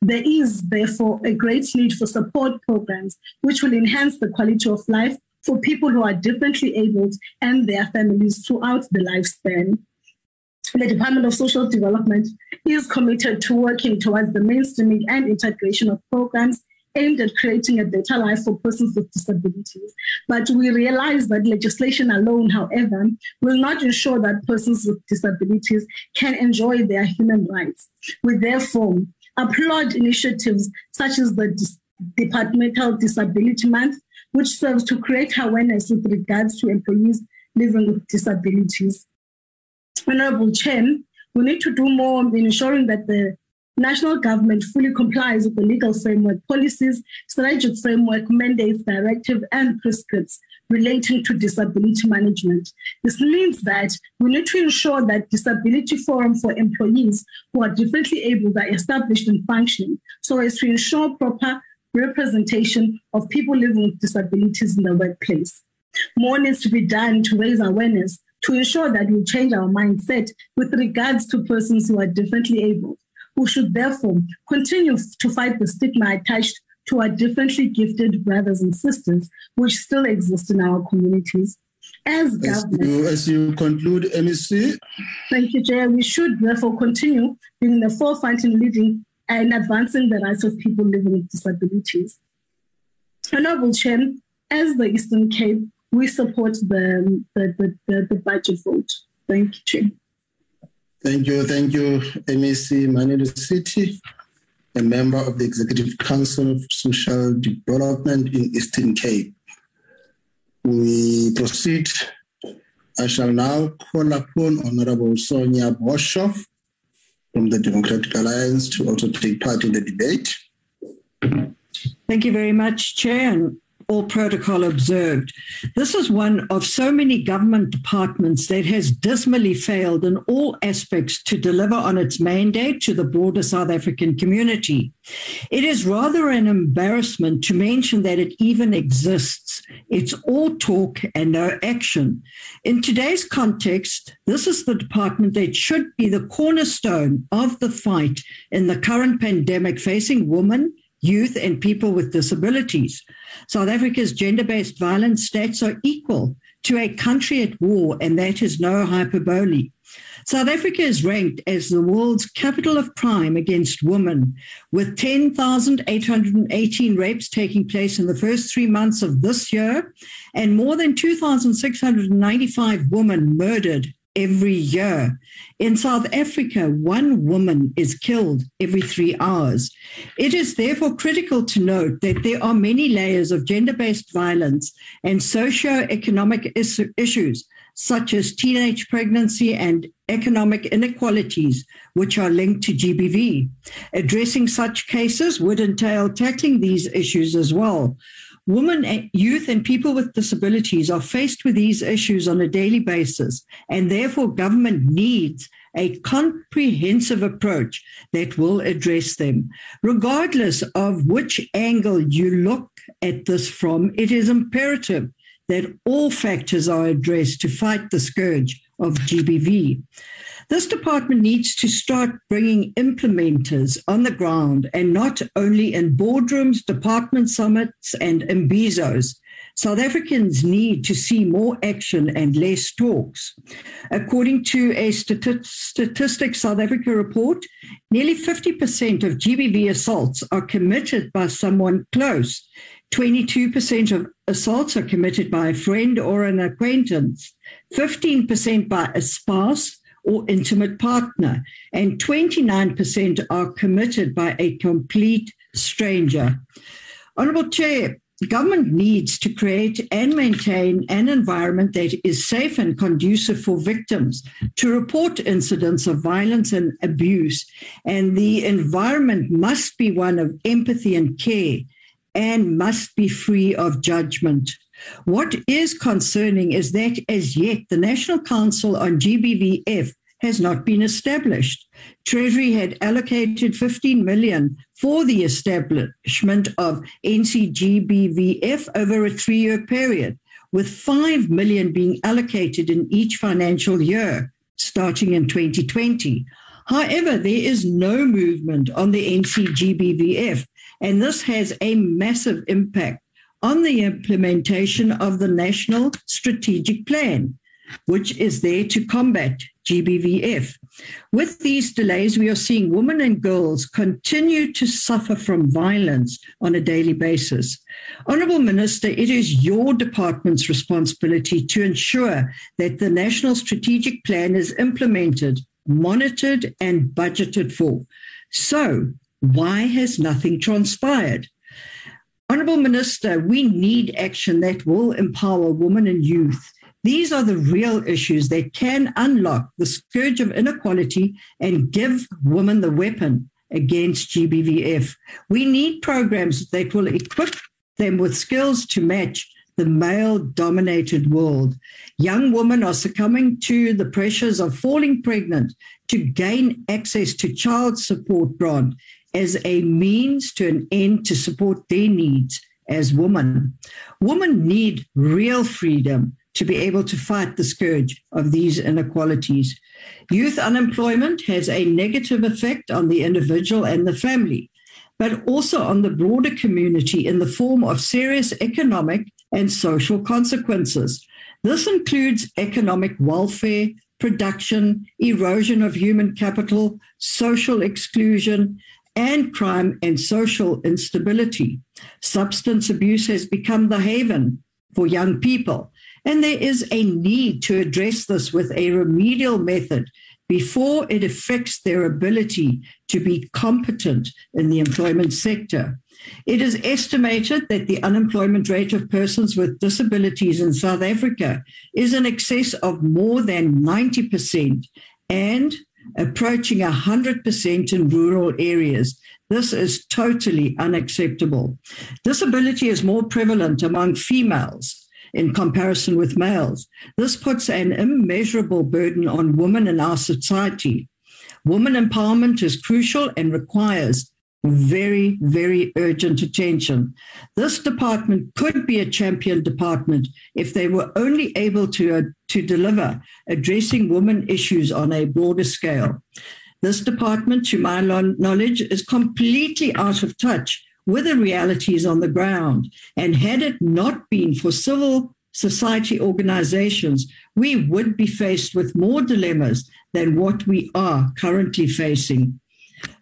There is, therefore, a great need for support programs which will enhance the quality of life for people who are differently abled and their families throughout the lifespan. The Department of Social Development is committed to working towards the mainstreaming and integration of programs aimed at creating a better life for persons with disabilities. But we realize that legislation alone, however, will not ensure that persons with disabilities can enjoy their human rights. We therefore applaud initiatives such as the Departmental Disability Month, which serves to create awareness with regards to employees living with disabilities. Honourable Chair, we need to do more in ensuring that the national government fully complies with the legal framework policies, strategic framework mandates, directive, and prescripts relating to disability management. This means that we need to ensure that disability forums for employees who are differently able are established and functioning, so as to ensure proper representation of people living with disabilities in the workplace. More needs to be done to raise awareness, to ensure that we change our mindset with regards to persons who are differently able. We should therefore continue to fight the stigma attached to our differently gifted brothers and sisters, which still exist in our communities. As you conclude, MEC. Thank you, Chair. We should therefore continue being the forefront in leading and advancing the rights of people living with disabilities. Honorable Chair, as the Eastern Cape, we support the budget vote. Thank you, Chair. Thank you, MEC Manilusiti, a member of the Executive Council of Social Development in Eastern Cape. We proceed. I shall now call upon Honorable Sonia Boshoff from the Democratic Alliance to also take part in the debate. Thank you very much, Chair, and all protocol observed. This is one of so many government departments that has dismally failed in all aspects to deliver on its mandate to the broader South African community. It is rather an embarrassment to mention that it even exists. It's all talk and no action. In today's context, this is the department that should be the cornerstone of the fight in the current pandemic facing women, youth and people with disabilities. South Africa's gender-based violence stats are equal to a country at war, and that is no hyperbole. South Africa is ranked as the world's capital of crime against women, with 10,818 rapes taking place in the first 3 months of this year and more than 2,695 women murdered every year. In South Africa, one woman is killed every 3 hours. It is therefore critical to note that there are many layers of gender-based violence and socio-economic issues, such as teenage pregnancy and economic inequalities, which are linked to GBV. Addressing such cases would entail tackling these issues as well. Women, youth, and people with disabilities are faced with these issues on a daily basis, and therefore government needs a comprehensive approach that will address them. Regardless of which angle you look at this from, it is imperative that all factors are addressed to fight the scourge of GBV. This department needs to start bringing implementers on the ground and not only in boardrooms, department summits, and MBIZOs. South Africans need to see more action and less talks. According to a Statistics South Africa report, nearly 50% of GBV assaults are committed by someone close. 22% of assaults are committed by a friend or an acquaintance, 15% by a spouse or intimate partner, and 29% are committed by a complete stranger. Honourable Chair, government needs to create and maintain an environment that is safe and conducive for victims to report incidents of violence and abuse, and the environment must be one of empathy and care and must be free of judgment. What is concerning is that as yet the National Council on GBVF has not been established. Treasury had allocated 15 million for the establishment of NCGBVF over a 3-year period, with 5 million being allocated in each financial year, starting in 2020. However, there is no movement on the NCGBVF, and this has a massive impact on the implementation of the National Strategic Plan, which is there to combat GBVF. With these delays, we are seeing women and girls continue to suffer from violence on a daily basis. Honourable Minister, it is your department's responsibility to ensure that the National Strategic Plan is implemented, monitored, and budgeted for. So, why has nothing transpired? Honourable Minister, we need action that will empower women and youth. These are the real issues that can unlock the scourge of inequality and give women the weapon against GBVF. We need programs that will equip them with skills to match the male-dominated world. Young women are succumbing to the pressures of falling pregnant to gain access to child support grant, as a means to an end to support their needs as women. Women need real freedom to be able to fight the scourge of these inequalities. Youth unemployment has a negative effect on the individual and the family, but also on the broader community in the form of serious economic and social consequences. This includes economic welfare, production, erosion of human capital, social exclusion, and crime and social instability. Substance abuse has become the haven for young people, and there is a need to address this with a remedial method before it affects their ability to be competent in the employment sector. It is estimated that the unemployment rate of persons with disabilities in South Africa is in excess of more than 90% and approaching 100% in rural areas. This is totally unacceptable. Disability is more prevalent among females in comparison with males. This puts an immeasurable burden on women in our society. Women empowerment is crucial and requires very, very urgent attention. This department could be a champion department if they were only able to deliver addressing women issues on a broader scale. This department, to my knowledge, is completely out of touch with the realities on the ground. And had it not been for civil society organizations, we would be faced with more dilemmas than what we are currently facing.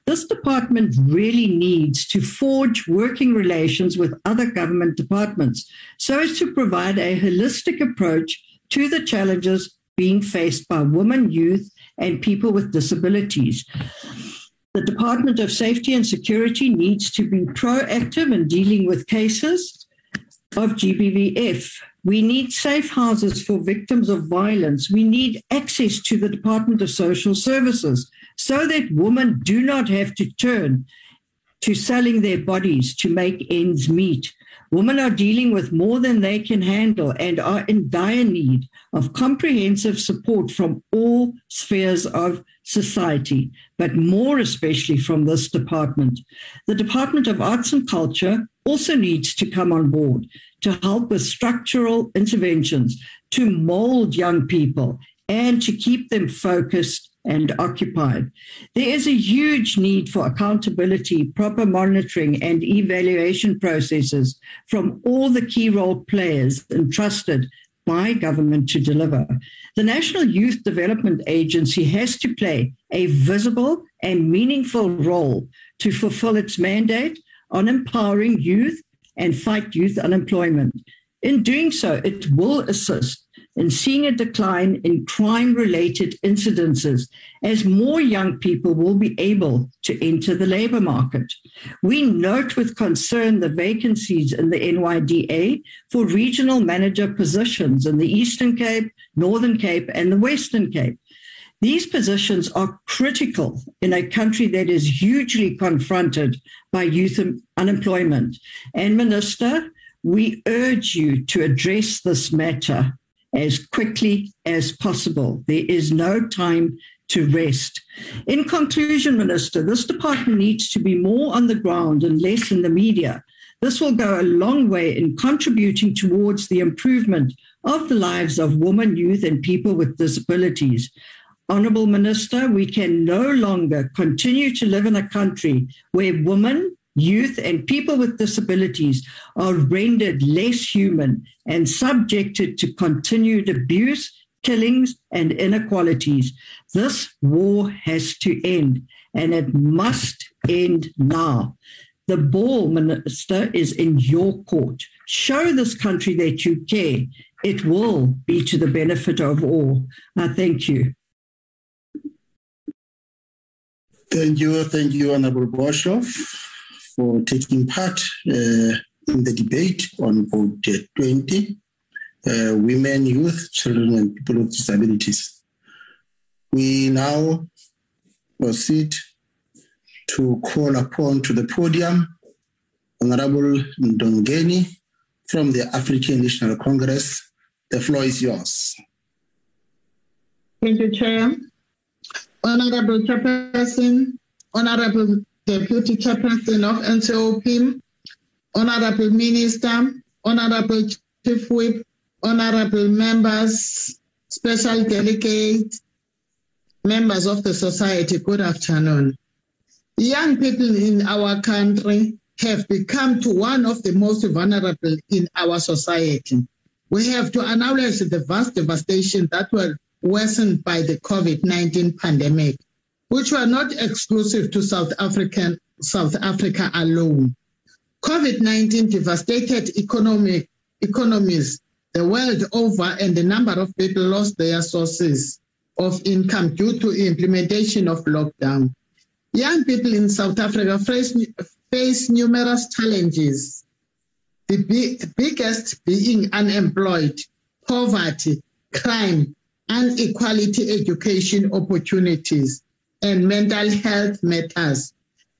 This department really needs to forge working relations with other government departments so as to provide a holistic approach to the challenges being faced by women, youth, and people with disabilities. The Department of Safety and Security needs to be proactive in dealing with cases of GBVF. We need safe houses for victims of violence. We need access to the Department of Social Services so that women do not have to turn to selling their bodies to make ends meet. Women are dealing with more than they can handle and are in dire need of comprehensive support from all spheres of society, but more especially from this department. The Department of Arts and Culture also needs to come on board to help with structural interventions, to mold young people and to keep them focused and occupied. There is a huge need for accountability, proper monitoring and evaluation processes from all the key role players entrusted by government to deliver. The National Youth Development Agency has to play a visible and meaningful role to fulfill its mandate on empowering youth and fight youth unemployment. In doing so, it will assist in seeing a decline in crime-related incidences as more young people will be able to enter the labour market. We note with concern the vacancies in the NYDA for regional manager positions in the Eastern Cape, Northern Cape, and the Western Cape. These positions are critical in a country that is hugely confronted by youth unemployment. And Minister, we urge you to address this matter as quickly as possible. There is no time to rest. In conclusion, Minister, this department needs to be more on the ground and less in the media. This will go a long way in contributing towards the improvement of the lives of women, youth, and people with disabilities. Honourable Minister, we can no longer continue to live in a country where women, youth and people with disabilities are rendered less human and subjected to continued abuse, killings, and inequalities. This war has to end, and it must end now. The ball, Minister, is in your court. Show this country that you care. It will be to the benefit of all. I thank you. Thank you, Honourable Boshoff, for taking part in the debate on Vote 20, Women, Youth, Children and People with Disabilities. We now proceed to call upon to the podium Honorable Ndongeni from the African National Congress. The floor is yours. Thank you, Chair. Honorable Chairperson, Honorable Deputy Chairperson of NCOP, Honorable Minister, Honorable Chief Whip, Honorable Members, Special Delegate, members of the society, good afternoon. Young people in our country have become one of the most vulnerable in our society. We have to acknowledge the vast devastation that were worsened by the COVID-19 pandemic, which were not exclusive to South African South Africa alone. COVID-19 devastated economies the world over, and the number of people lost their sources of income due to implementation of lockdown. Young people in South Africa face numerous challenges, the biggest being unemployed, poverty, crime, inequality, education opportunities, and mental health matters.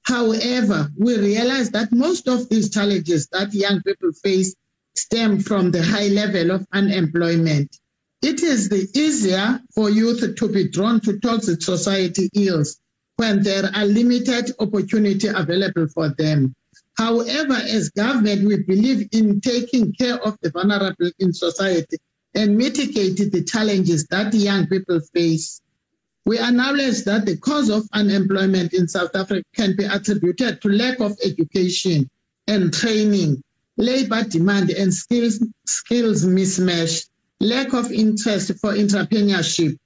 However, we realize that most of these challenges that young people face stem from the high level of unemployment. It is easier for youth to be drawn to toxic society ills when there are limited opportunity available for them. However, as government, we believe in taking care of the vulnerable in society and mitigate the challenges that young people face. We acknowledge that the cause of unemployment in South Africa can be attributed to lack of education and training, labor demand and skills mismatch, lack of interest for entrepreneurship.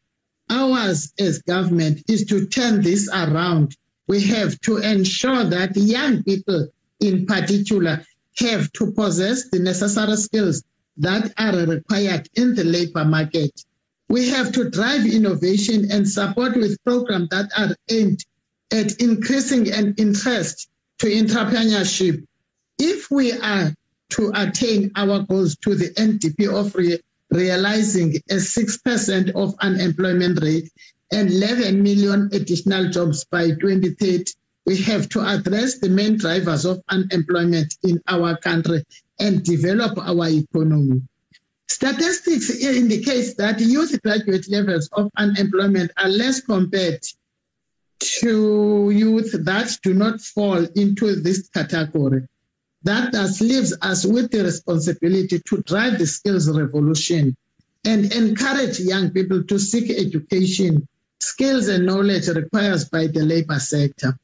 Ours as government is to turn this around. We have to ensure that young people in particular have to possess the necessary skills that are required in the labor market. We have to drive innovation and support with programs that are aimed at increasing an interest to entrepreneurship. If we are to attain our goals to the NDP of realizing a 6% of unemployment rate and 11 million additional jobs by 2030, we have to address the main drivers of unemployment in our country and develop our economy. Statistics indicates that youth graduate levels of unemployment are less compared to youth that do not fall into this category. That thus leaves us with the responsibility to drive the skills revolution and encourage young people to seek education, skills and knowledge required by the labor sector.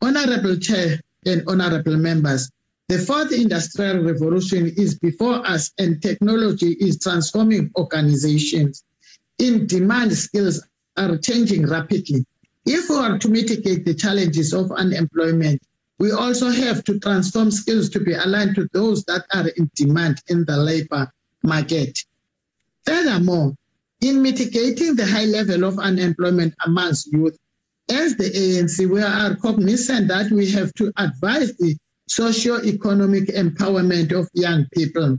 Honorable Chair and honorable members, the fourth industrial revolution is before us and technology is transforming organizations. In demand, skills are changing rapidly. If we are to mitigate the challenges of unemployment, we also have to transform skills to be aligned to those that are in demand in the labor market. Furthermore, in mitigating the high level of unemployment amongst youth, as the ANC, we are cognizant that we have to advise the socio-economic empowerment of young people.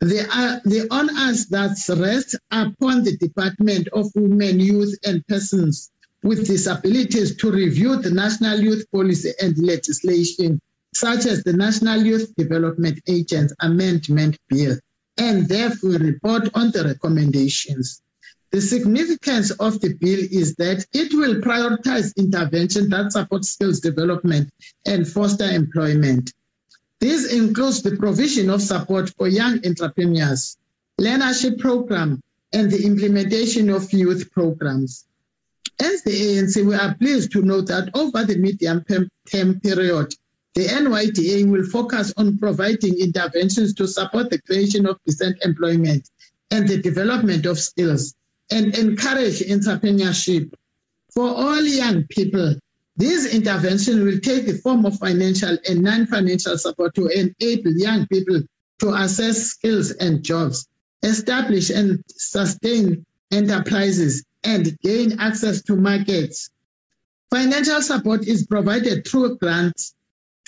The onus that rests upon the Department of Women, Youth and Persons with Disabilities to review the National Youth Policy and legislation, such as the National Youth Development Agency Amendment Bill, and therefore report on the recommendations. The significance of the bill is that it will prioritize intervention that supports skills development and foster employment. This includes the provision of support for young entrepreneurs, learnership program, and the implementation of youth programs. As the ANC, we are pleased to note that over the medium-term period, the NYDA will focus on providing interventions to support the creation of decent employment and the development of skills, and encourage entrepreneurship. For all young people, this intervention will take the form of financial and non-financial support to enable young people to access skills and jobs, establish and sustain enterprises, and gain access to markets. Financial support is provided through grants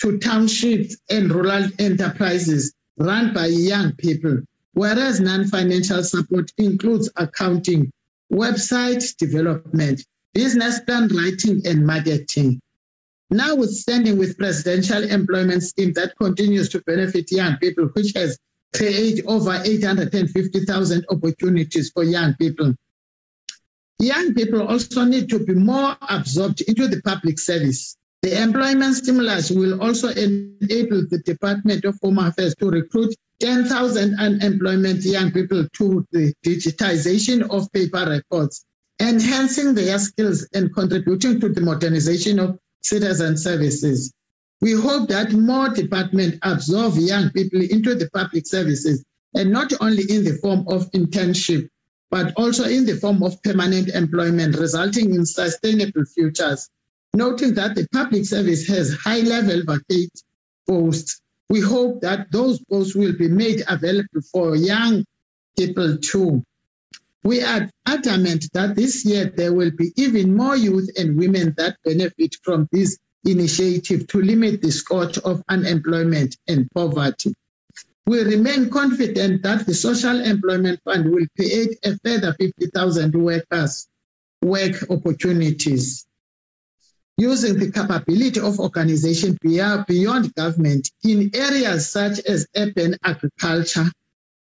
to townships and rural enterprises run by young people, whereas non-financial support includes accounting, website development, business plan writing, and marketing. Notwithstanding with presidential employment scheme that continues to benefit young people, which has created over 850,000 opportunities for young people. Young people also need to be more absorbed into the public service. The employment stimulus will also enable the Department of Home Affairs to recruit 10,000 unemployed young people to the digitization of paper records, enhancing their skills and contributing to the modernization of citizen services. We hope that more departments absorb young people into the public services, and not only in the form of internship, but also in the form of permanent employment, resulting in sustainable futures. noting that the public service has high-level vacant posts. We hope that those posts will be made available for young people too. We are adamant that this year there will be even more youth and women that benefit from this initiative to limit the scourge of unemployment and poverty. We remain confident that the Social Employment Fund will create a further 50,000 workers' work opportunities. Using the capability of organizations beyond government in areas such as urban agriculture,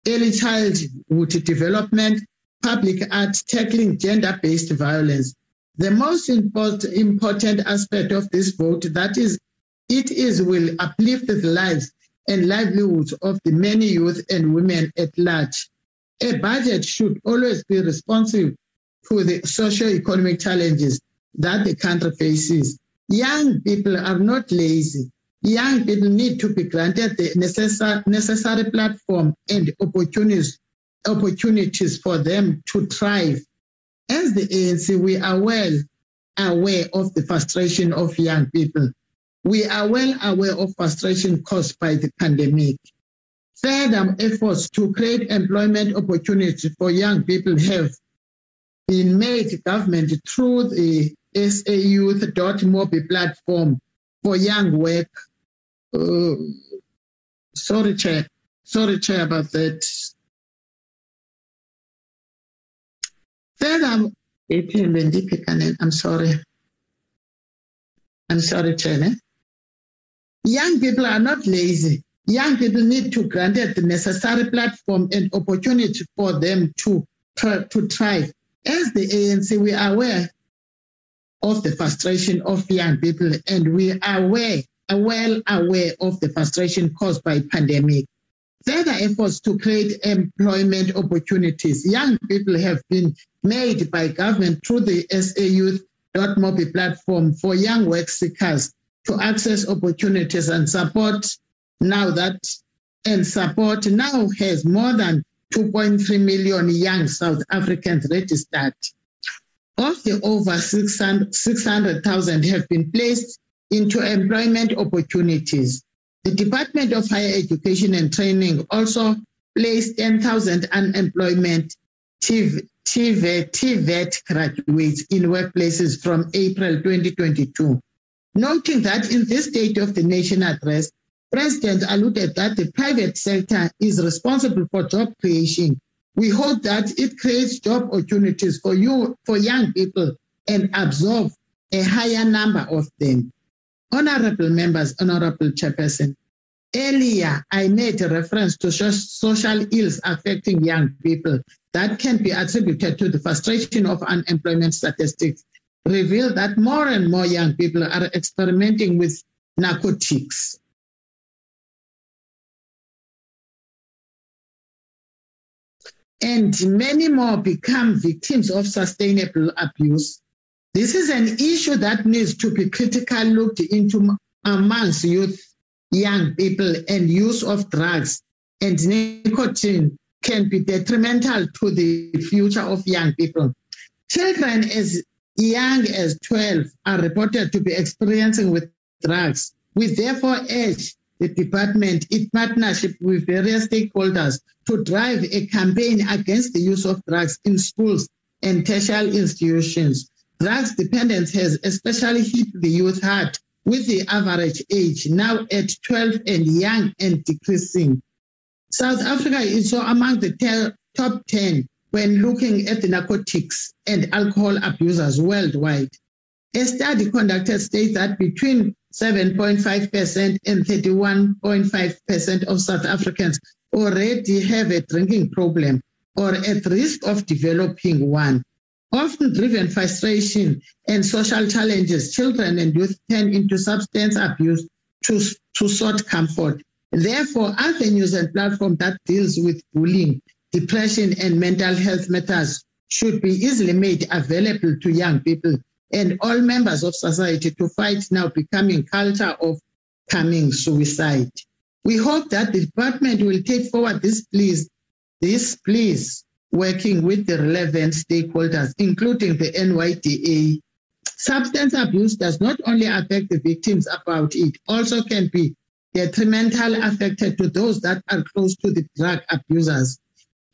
early childhood development, public art, tackling gender-based violence. The most important aspect of this vote, that is, will uplift the lives and livelihoods of the many youth and women at large. A budget should always be responsive to the socio-economic challenges that the country faces. Young people are not lazy. Young people need to be granted the necessary platform and opportunities for them to thrive. As the ANC, we are well aware of the frustration of young people. We are well aware of frustration caused by the pandemic. Further efforts to create employment opportunities for young people have been made government through the SA Youth.mobi platform for young work. Sorry, Chair, about that. Further, I'm sorry, Chair. Young people are not lazy. Young people need to grant the necessary platform and opportunity for them to thrive. As the ANC, we are aware of the frustration of young people, and we are well aware of the frustration caused by pandemic. Further efforts to create employment opportunities. Young people have been made by government through the SA Youth.mobi platform for young work seekers to access opportunities and support. Now has more than 2.3 million young South Africans registered. Of the over 600,000 have been placed into employment opportunities. The Department of Higher Education and Training also placed 10,000 unemployment TVET graduates in workplaces from April 2022. Noting that in this State of the Nation address, President alluded that the private sector is responsible for job creation. We hope that it creates job opportunities for young people and absorb a higher number of them. Honorable members, Honorable Chairperson, earlier I made a reference to social ills affecting young people that can be attributed to the frustration of unemployment statistics. Reveal that more and more young people are experimenting with narcotics. And many more become victims of sustainable abuse. This is an issue that needs to be critically looked into amongst youth, young people, and use of drugs and nicotine can be detrimental to the future of young people. Children as young as 12 are reported to be experiencing with drugs. We therefore urge the department in partnership with various stakeholders to drive a campaign against the use of drugs in schools and tertiary institutions. Drugs dependence has especially hit the youth hard, with the average age now at 12 and young and decreasing. South Africa is so among the top 10 when looking at the narcotics and alcohol abusers worldwide. A study conducted states that between 7.5% and 31.5% of South Africans already have a drinking problem or at risk of developing one. Often driven frustration and social challenges, children and youth turn into substance abuse to sought comfort. Therefore, avenues and platforms that deals with bullying, depression, and mental health matters should be easily made available to young people and all members of society to fight now becoming culture of coming suicide. We hope that the department will take forward this, please, working with the relevant stakeholders, including the NYDA, Substance abuse does not only affect the victims about it, also can be detrimentally affected to those that are close to the drug abusers.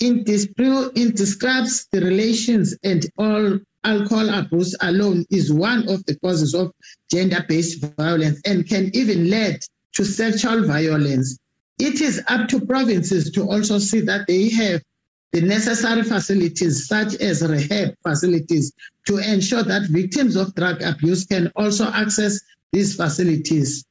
It describes the relations, and all alcohol abuse alone is one of the causes of gender-based violence and can even lead to sexual violence. It is up to provinces to also see that they have the necessary facilities, such as rehab facilities, to ensure that victims of drug abuse can also access these facilities.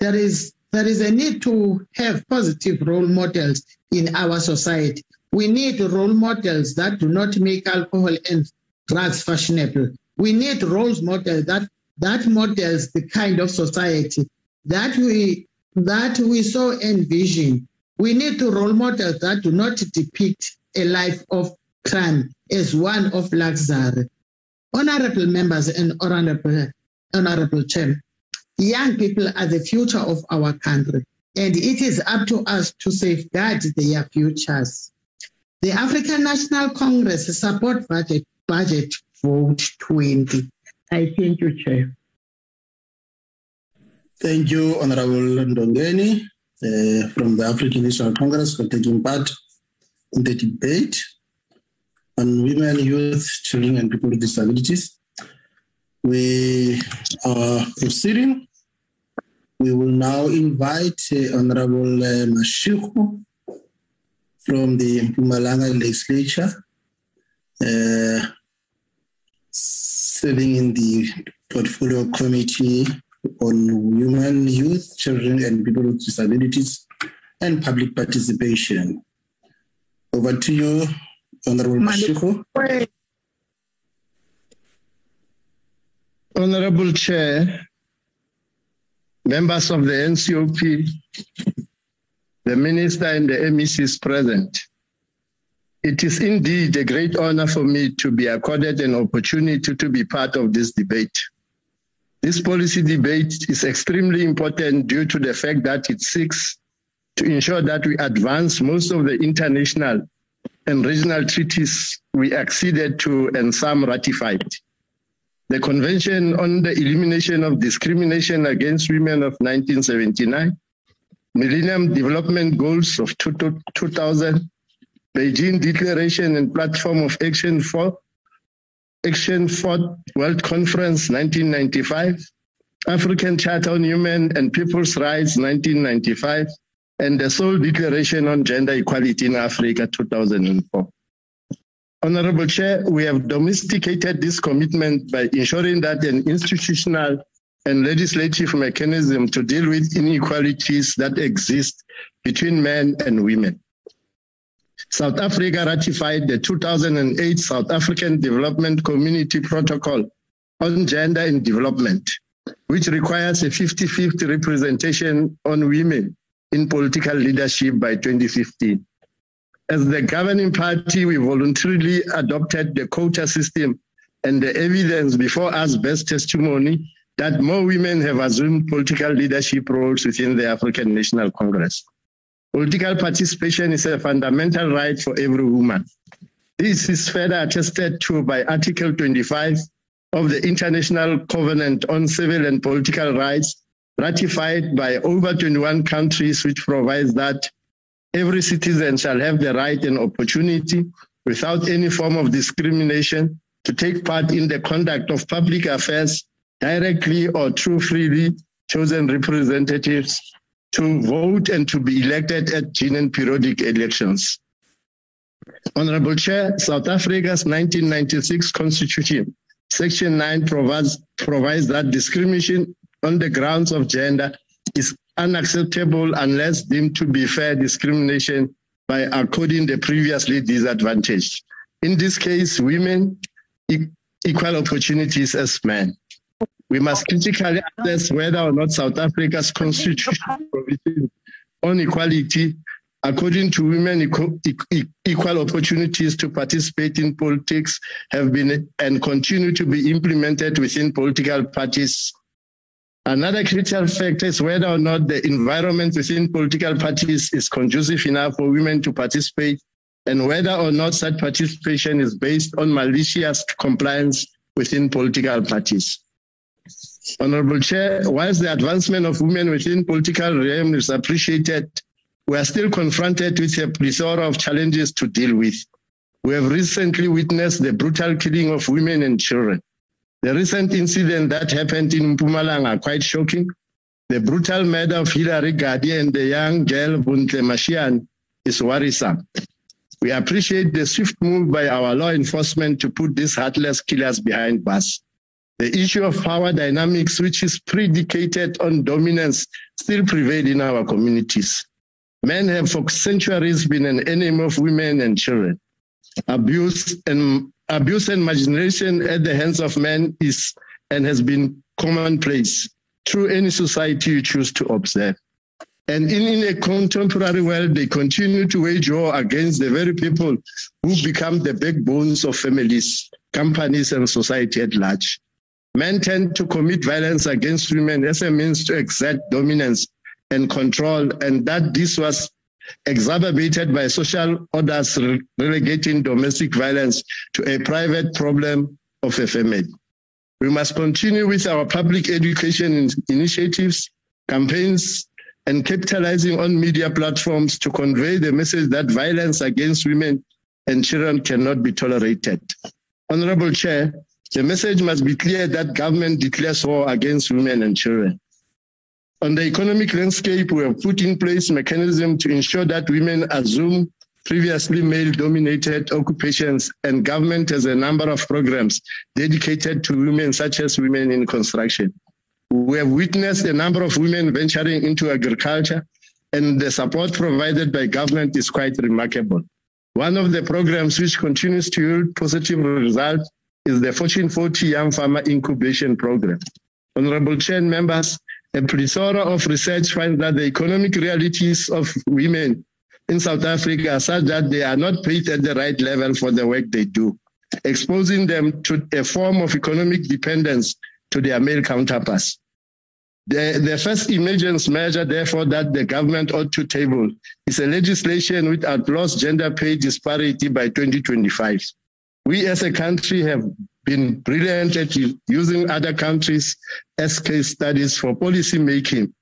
There is a need to have positive role models in our society. We need role models that do not make alcohol and drugs fashionable. We need role models that models the kind of society that we so envision. We need to role models that do not depict a life of crime as one of luxury. Honorable members and honorable chair, young people are the future of our country, and it is up to us to safeguard their futures. The African National Congress support budget vote 20. I thank you, Chair. Thank you, Honorable Ndongeni, from the African National Congress, for taking part in the debate on women, youth, children, and people with disabilities. We are proceeding. We will now invite Honorable Mashiku from the Mpumalanga Legislature, serving in the Portfolio Committee on Women, Youth, Children, and People with Disabilities and Public Participation. Over to you, Honorable Mashiku. Honorable Chair, members of the NCOP, the Minister and the MECs present, it is indeed a great honor for me to be accorded an opportunity to be part of this debate. This policy debate is extremely important due to the fact that it seeks to ensure that we advance most of the international and regional treaties we acceded to and some ratified. The Convention on the Elimination of Discrimination Against Women of 1979, Millennium Development Goals of 2000, Beijing Declaration and Platform of Action for World Conference 1995, African Charter on Human and People's Rights 1995, and the Seoul Declaration on Gender Equality in Africa 2004. Honorable Chair, we have domesticated this commitment by ensuring that an institutional and legislative mechanism to deal with inequalities that exist between men and women. South Africa ratified the 2008 South African Development Community Protocol on Gender and Development, which requires a 50-50 representation on women in political leadership by 2015. As the governing party, we voluntarily adopted the quota system, and the evidence before us bears testimony that more women have assumed political leadership roles within the African National Congress. Political participation is a fundamental right for every woman. This is further attested to by Article 25 of the International Covenant on Civil and Political Rights, ratified by over 21 countries, which provides that every citizen shall have the right and opportunity, without any form of discrimination, to take part in the conduct of public affairs directly or through freely chosen representatives, to vote and to be elected at general and periodic elections. Honorable Chair, South Africa's 1996 Constitution, Section 9, provides that discrimination on the grounds of gender is unacceptable unless deemed to be fair discrimination by according the previously disadvantaged. In this case, women equal opportunities as men. We must critically assess whether or not South Africa's constitutional provision on equality according to women equal opportunities to participate in politics have been and continue to be implemented within political parties. Another critical factor is whether or not the environment within political parties is conducive enough for women to participate, and whether or not such participation is based on malicious compliance within political parties. Honourable Chair, whilst the advancement of women within political realm is appreciated, we are still confronted with a plethora of challenges to deal with. We have recently witnessed the brutal killing of women and children. The recent incident that happened in Mpumalanga are quite shocking. The brutal murder of Hilary Gadi and the young girl Buntle Mashian is worrisome. We appreciate the swift move by our law enforcement to put these heartless killers behind bars. The issue of power dynamics, which is predicated on dominance, still prevail in our communities. Men have for centuries been an enemy of women and children. Abuse and marginalization at the hands of men is and has been commonplace through any society you choose to observe. And in a contemporary world, they continue to wage war against the very people who become the backbones of families, companies, and society at large. Men tend to commit violence against women as a means to exert dominance and control, and that this was exacerbated by social orders relegating domestic violence to a private problem of a family. We must continue with our public education initiatives, campaigns, and capitalizing on media platforms to convey the message that violence against women and children cannot be tolerated. Honorable Chair, the message must be clear that government declares war against women and children. On the economic landscape, we have put in place mechanisms to ensure that women assume previously male-dominated occupations, and government has a number of programs dedicated to women, such as women in construction. We have witnessed a number of women venturing into agriculture, and the support provided by government is quite remarkable. One of the programs which continues to yield positive results is the Fortune 40 Young Farmer Incubation Program. Honorable Chair and members, a plethora of research finds that the economic realities of women in South Africa are such that they are not paid at the right level for the work they do, exposing them to a form of economic dependence to their male counterparts. The first emergence measure, therefore, that the government ought to table is a legislation which outlaws gender pay disparity by 2025. We as a country have been brilliant at using other countries as case studies for policy making.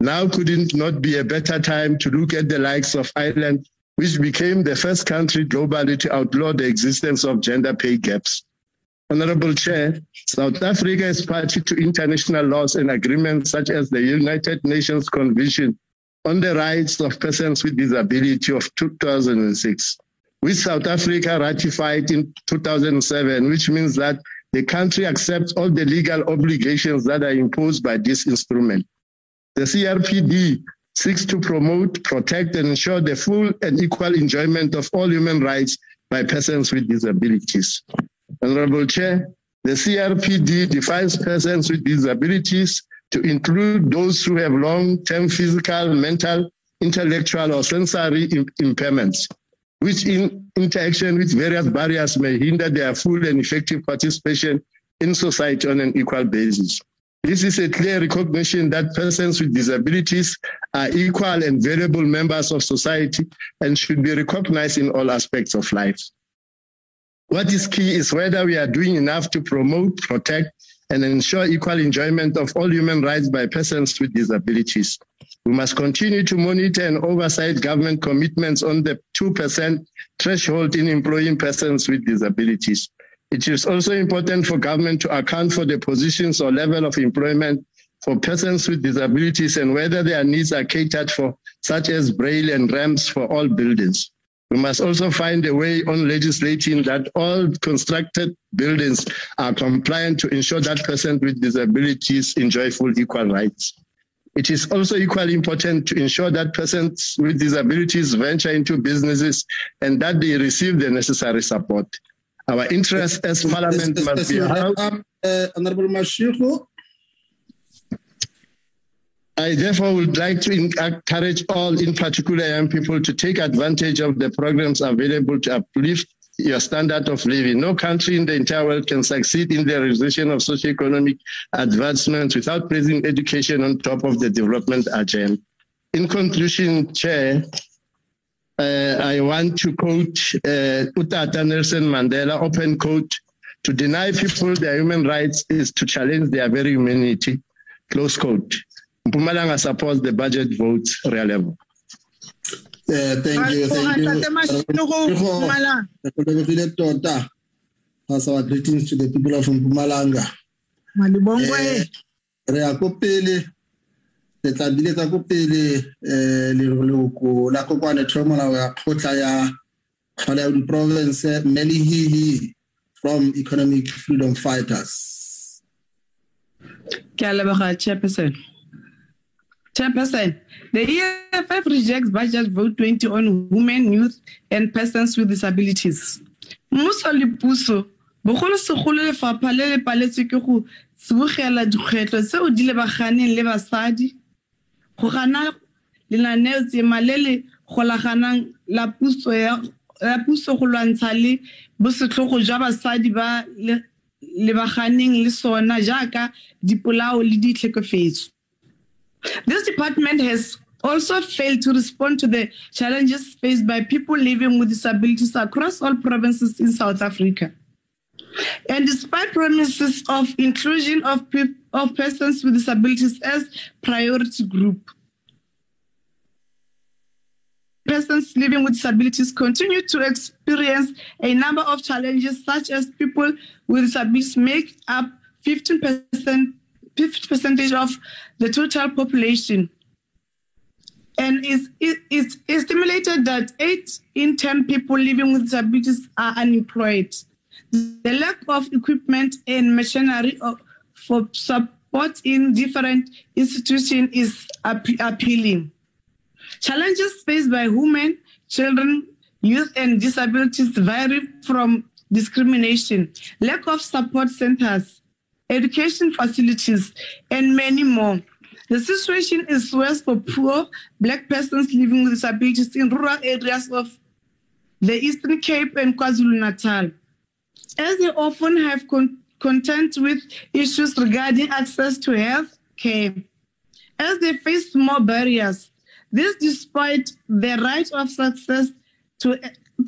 Now couldn't not be a better time to look at the likes of Ireland, which became the first country globally to outlaw the existence of gender pay gaps. Honorable Chair, South Africa is party to international laws and agreements such as the United Nations Convention on the Rights of Persons with Disability of 2006. Which South Africa ratified in 2007, which means that the country accepts all the legal obligations that are imposed by this instrument. The CRPD seeks to promote, protect, and ensure the full and equal enjoyment of all human rights by persons with disabilities. Honorable Chair, the CRPD defines persons with disabilities to include those who have long-term physical, mental, intellectual, or sensory impairments, which in interaction with various barriers may hinder their full and effective participation in society on an equal basis. This is a clear recognition that persons with disabilities are equal and valuable members of society and should be recognized in all aspects of life. What is key is whether we are doing enough to promote, protect, and ensure equal enjoyment of all human rights by persons with disabilities. We must continue to monitor and oversight government commitments on the 2% threshold in employing persons with disabilities. It is also important for government to account for the positions or level of employment for persons with disabilities and whether their needs are catered for, such as braille and ramps for all buildings. We must also find a way on legislating that all constructed buildings are compliant to ensure that persons with disabilities enjoy full equal rights. It is also equally important to ensure that persons with disabilities venture into businesses and that they receive the necessary support. Our interest as Parliament must be held. Honorable Mashiku. I therefore would like to encourage all, in particular young people, to take advantage of the programs available to uplift your standard of living. No country in the entire world can succeed in the realization of socioeconomic advancements without placing education on top of the development agenda. In conclusion, Chair, I want to quote Utata Nelson Mandela, open quote, To deny people their human rights is to challenge their very humanity. Close quote. Mpumalanga supports the budget votes real level. Thank you. Also, our greetings to the people of Mpumalanga. From economic freedom fighters. Chairperson, the EFF rejects budget vote 20 on women, youth, and persons with disabilities. Musalipuso. Bogolo segolo le fapha le le paletswe ke go tsibogela dikgwetlo tseo di le baganeng le basadi go gana lenaneo tsema le le golaganang la puso ya puso go lwantsha le bosetlhogo jwa basadi ba le baganeng le sona jaaka dipolao le ditlhekefetso. This department has also failed to respond to the challenges faced by people living with disabilities across all provinces in South Africa. And despite promises of inclusion of persons with disabilities as priority group, persons living with disabilities continue to experience a number of challenges, such as people with disabilities make up 50% of the total population. And it's estimated that 8 in 10 people living with disabilities are unemployed. The lack of equipment and machinery for support in different institutions is appealing. Challenges faced by women, children, youth, and disabilities vary from discrimination, lack of support centers, education facilities, and many more. The situation is worse for poor Black persons living with disabilities in rural areas of the Eastern Cape and KwaZulu-Natal, as they often have contend with issues regarding access to health care, as they face more barriers. This despite the right of access to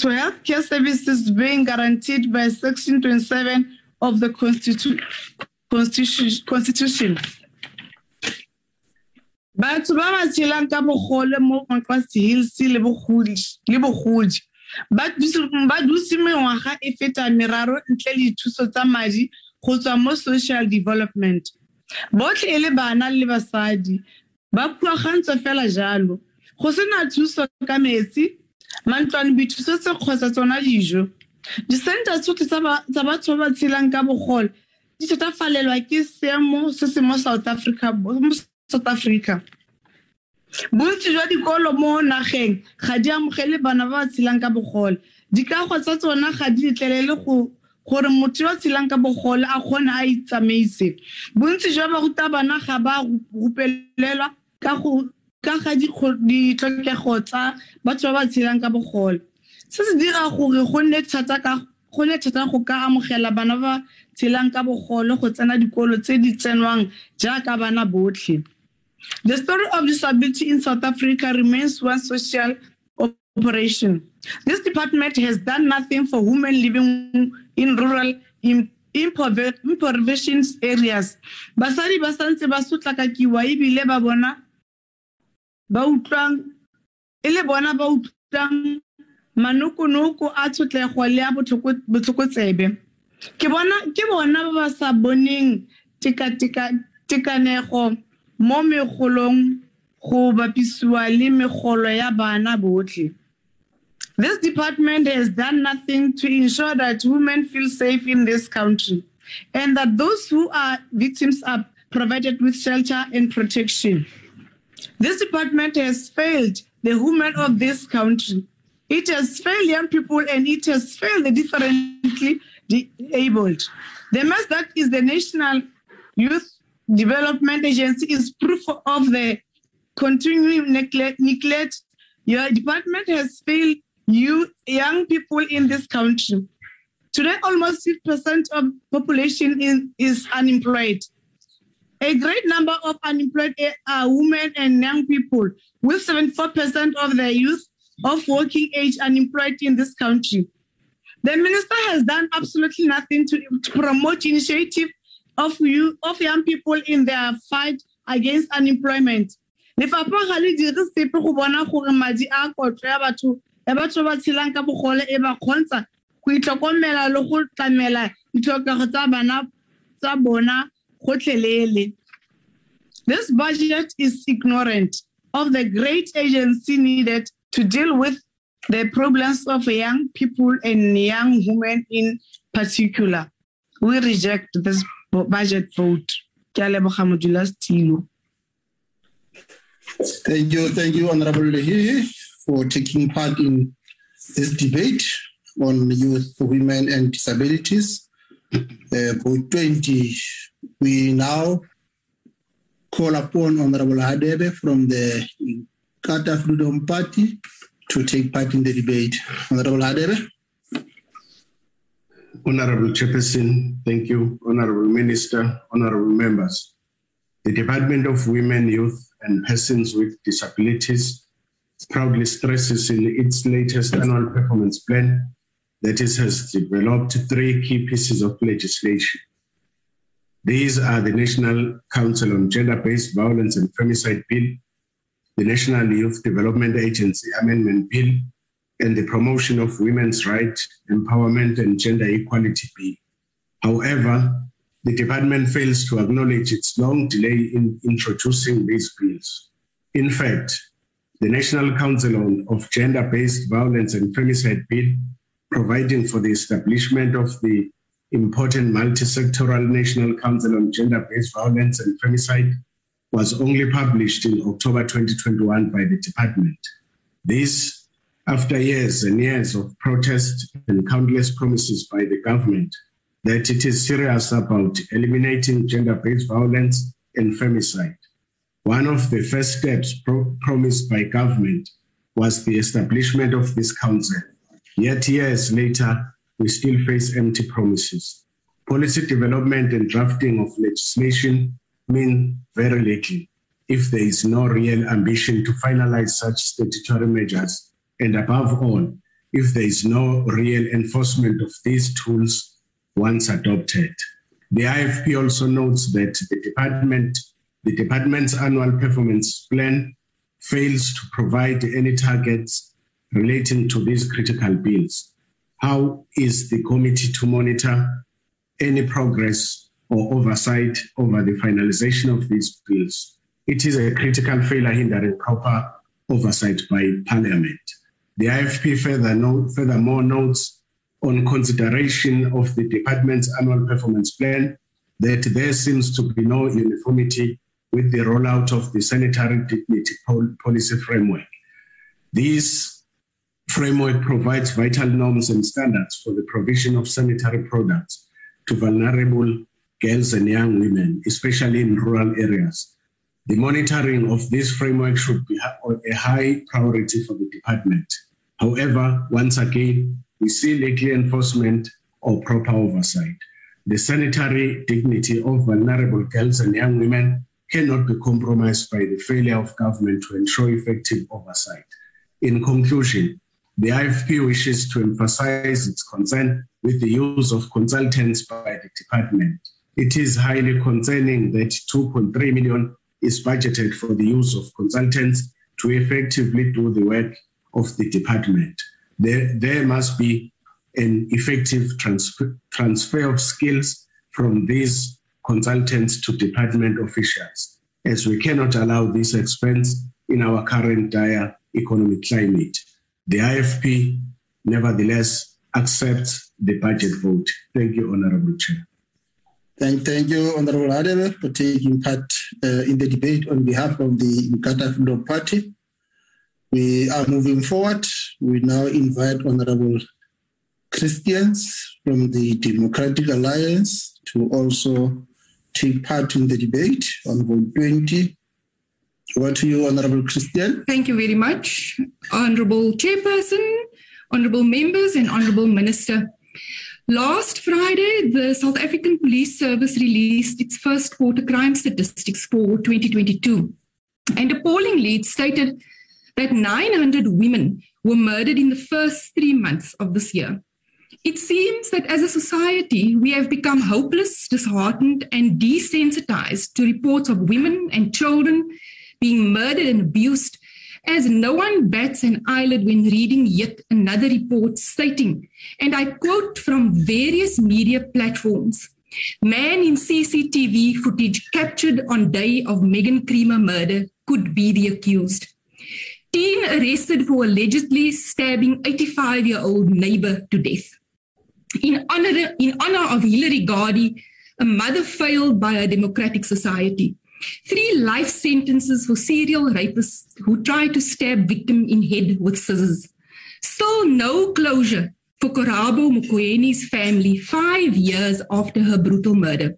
health care services being guaranteed by Section 27 of the Constitution. Batho ba ba tshelang ka bogole mo Montclair Hills le bogodi. Ba dutse mengwaga e feta meraro ntle le thuso tsa madi go tswa mo social development. Botlhe e le bana le basadi ba puagantse fela jalo go sena thuso ka metsi, mantlwanaboithusetso kgotsa tsona dijo. Disenta tsotlhe tsa batho ba ba tshelang ka bogole di thatafalelwa ke seemo se se mo South Africa. Bontsi jwa dikolo mo nageng ga di amogele bana ba ba tshelang ka bogole. Dikago tsa tsona ga di letlelele gore motho yo tshelang ka bogole a kgone a itsamaise. Bontsi jwa barutabana ga ba rupelelwa ka ga ditlhokego tsa batho ba ba tshelang ka bogole. Se se dira gore go nne thata go ka amogela bana ba ba tshelang ka bogole go tsena dikolo tse di tsenwang jaaka bana botlhe. The story of disability in South Africa remains one social operation. This department has done nothing for women living in rural impoverished areas. Basari basantse basutla ka kiwa ibile ba bona ba utlang ile bona ba utlang manokonoko a tsotlego le a botlokotsebe. Ke bona ba sa boneng tikanego mo megolong go bapisiwa le megolo ya bana botlhe. This department has done nothing to ensure that women feel safe in this country and that those who are victims are provided with shelter and protection. This department has failed the women of this country. It has failed young people, and it has failed the differently disabled. The mess that is the National Youth Development Agency is proof of the continuing neglect. Your department has failed you young people in this country. Today, almost 6% of population is unemployed. A great number of unemployed are women and young people, with 74% of the youth of working age unemployed in this country. The minister has done absolutely nothing to promote initiative of young people in their fight against unemployment. This budget is ignorant of the great agency needed to deal with the problems of young people and young women in particular. We reject this budget vote. Thank you, Honorable Lehi, for taking part in this debate on youth, women, and disabilities. Vote 20. We now call upon Honorable Hadebe from the Inkatha Freedom Party to take part in the debate. Honorable Hadebe. Honorable Chairperson, thank you. Honorable Minister, honorable members. The Department of Women, Youth, and Persons with Disabilities proudly stresses in its latest annual performance plan that it has developed three key pieces of legislation. These are the National Council on Gender-Based Violence and Femicide Bill, the National Youth Development Agency Amendment Bill, and the Promotion of Women's Rights, Empowerment, and Gender Equality Bill. However, the department fails to acknowledge its long delay in introducing these bills. In fact, the National Council of Gender-Based Violence and Femicide Bill, providing for the establishment of the important multi-sectoral National Council on Gender-Based Violence and Femicide, was only published in October 2021 by the department. This, after years and years of protest and countless promises by the government that it is serious about eliminating gender-based violence and femicide. One of the first steps promised by government was the establishment of this council. Yet years later, we still face empty promises. Policy development and drafting of legislation mean very little if there is no real ambition to finalize such statutory measures, and above all, if there is no real enforcement of these tools once adopted. The IFP also notes that the department's annual performance plan fails to provide any targets relating to these critical bills. How is the committee to monitor any progress or oversight over the finalization of these bills? It is a critical failure hindering proper oversight by Parliament. The IFP furthermore notes on consideration of the department's annual performance plan that there seems to be no uniformity with the rollout of the sanitary dignity policy framework. This framework provides vital norms and standards for the provision of sanitary products to vulnerable girls and young women, especially in rural areas. The monitoring of this framework should be a high priority for the department. However, once again, we see little enforcement or proper oversight. The sanitary dignity of vulnerable girls and young women cannot be compromised by the failure of government to ensure effective oversight. In conclusion, the IFP wishes to emphasize its concern with the use of consultants by the department. It is highly concerning that 2.3 million is budgeted for the use of consultants to effectively do the work of the department. There must be an effective transfer of skills from these consultants to department officials, as we cannot allow this expense in our current dire economic climate. The IFP, nevertheless, accepts the budget vote. Thank you, Honorable Chair. Thank you, Honorable Hadebe, for taking part in the debate on behalf of the Inkatha Freedom Party. We are moving forward. We now invite Honorable Christians from the Democratic Alliance to also take part in the debate on vote 20. Over to you, Honorable Christian. Thank you very much, Honorable Chairperson, Honorable Members, and Honorable Minister. Last Friday, the South African Police Service released its first quarter crime statistics for 2022. And appallingly, it stated that 900 women were murdered in the first 3 months of this year. It seems that as a society, we have become hopeless, disheartened, and desensitized to reports of women and children being murdered and abused, as no one bats an eyelid when reading yet another report stating, and I quote from various media platforms, "Man in CCTV footage captured on day of Megan Creamer murder could be the accused. Teen arrested for allegedly stabbing 85-year-old neighbor to death. In honor of Hillary Gadi, a mother failed by a democratic society. 3 life sentences for serial rapists who tried to stab victim in head with scissors. Still no closure for Korabo Mokweini's family 5 years after her brutal murder.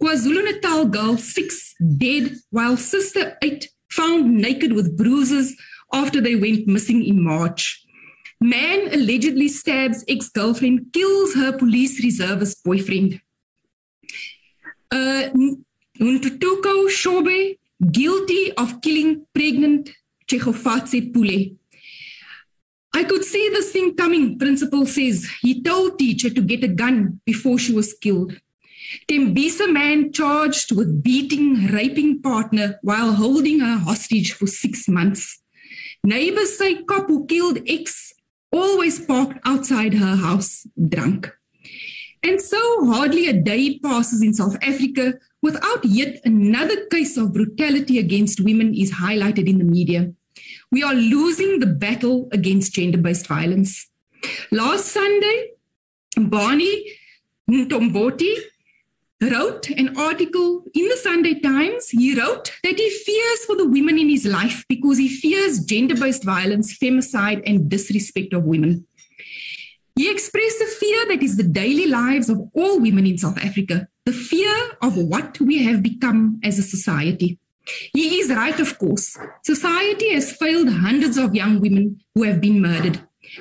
KwaZulu-Natal girl 6 dead, while sister 8 found naked with bruises after they went missing in March. Man allegedly stabs ex-girlfriend, kills her police reservist boyfriend. Ntutuko Shobe, guilty of killing pregnant Chegofatse Pule. I could see this thing coming, principal says. He told teacher to get a gun before she was killed. Tembisa man charged with beating, raping partner while holding her hostage for 6 months. Neighbors say cop who killed ex always parked outside her house drunk. And so hardly a day passes in South Africa without yet another case of brutality against women is highlighted in the media. We are losing the battle against gender-based violence. Last Sunday, Barney Ntomboti wrote an article in the Sunday Times. He wrote that he fears for the women in his life because he fears gender-based violence, femicide, and disrespect of women. He expressed a fear that is the daily lives of all women in South Africa, the fear of what we have become as a society. He is right, of course. Society has failed hundreds of young women who have been murdered.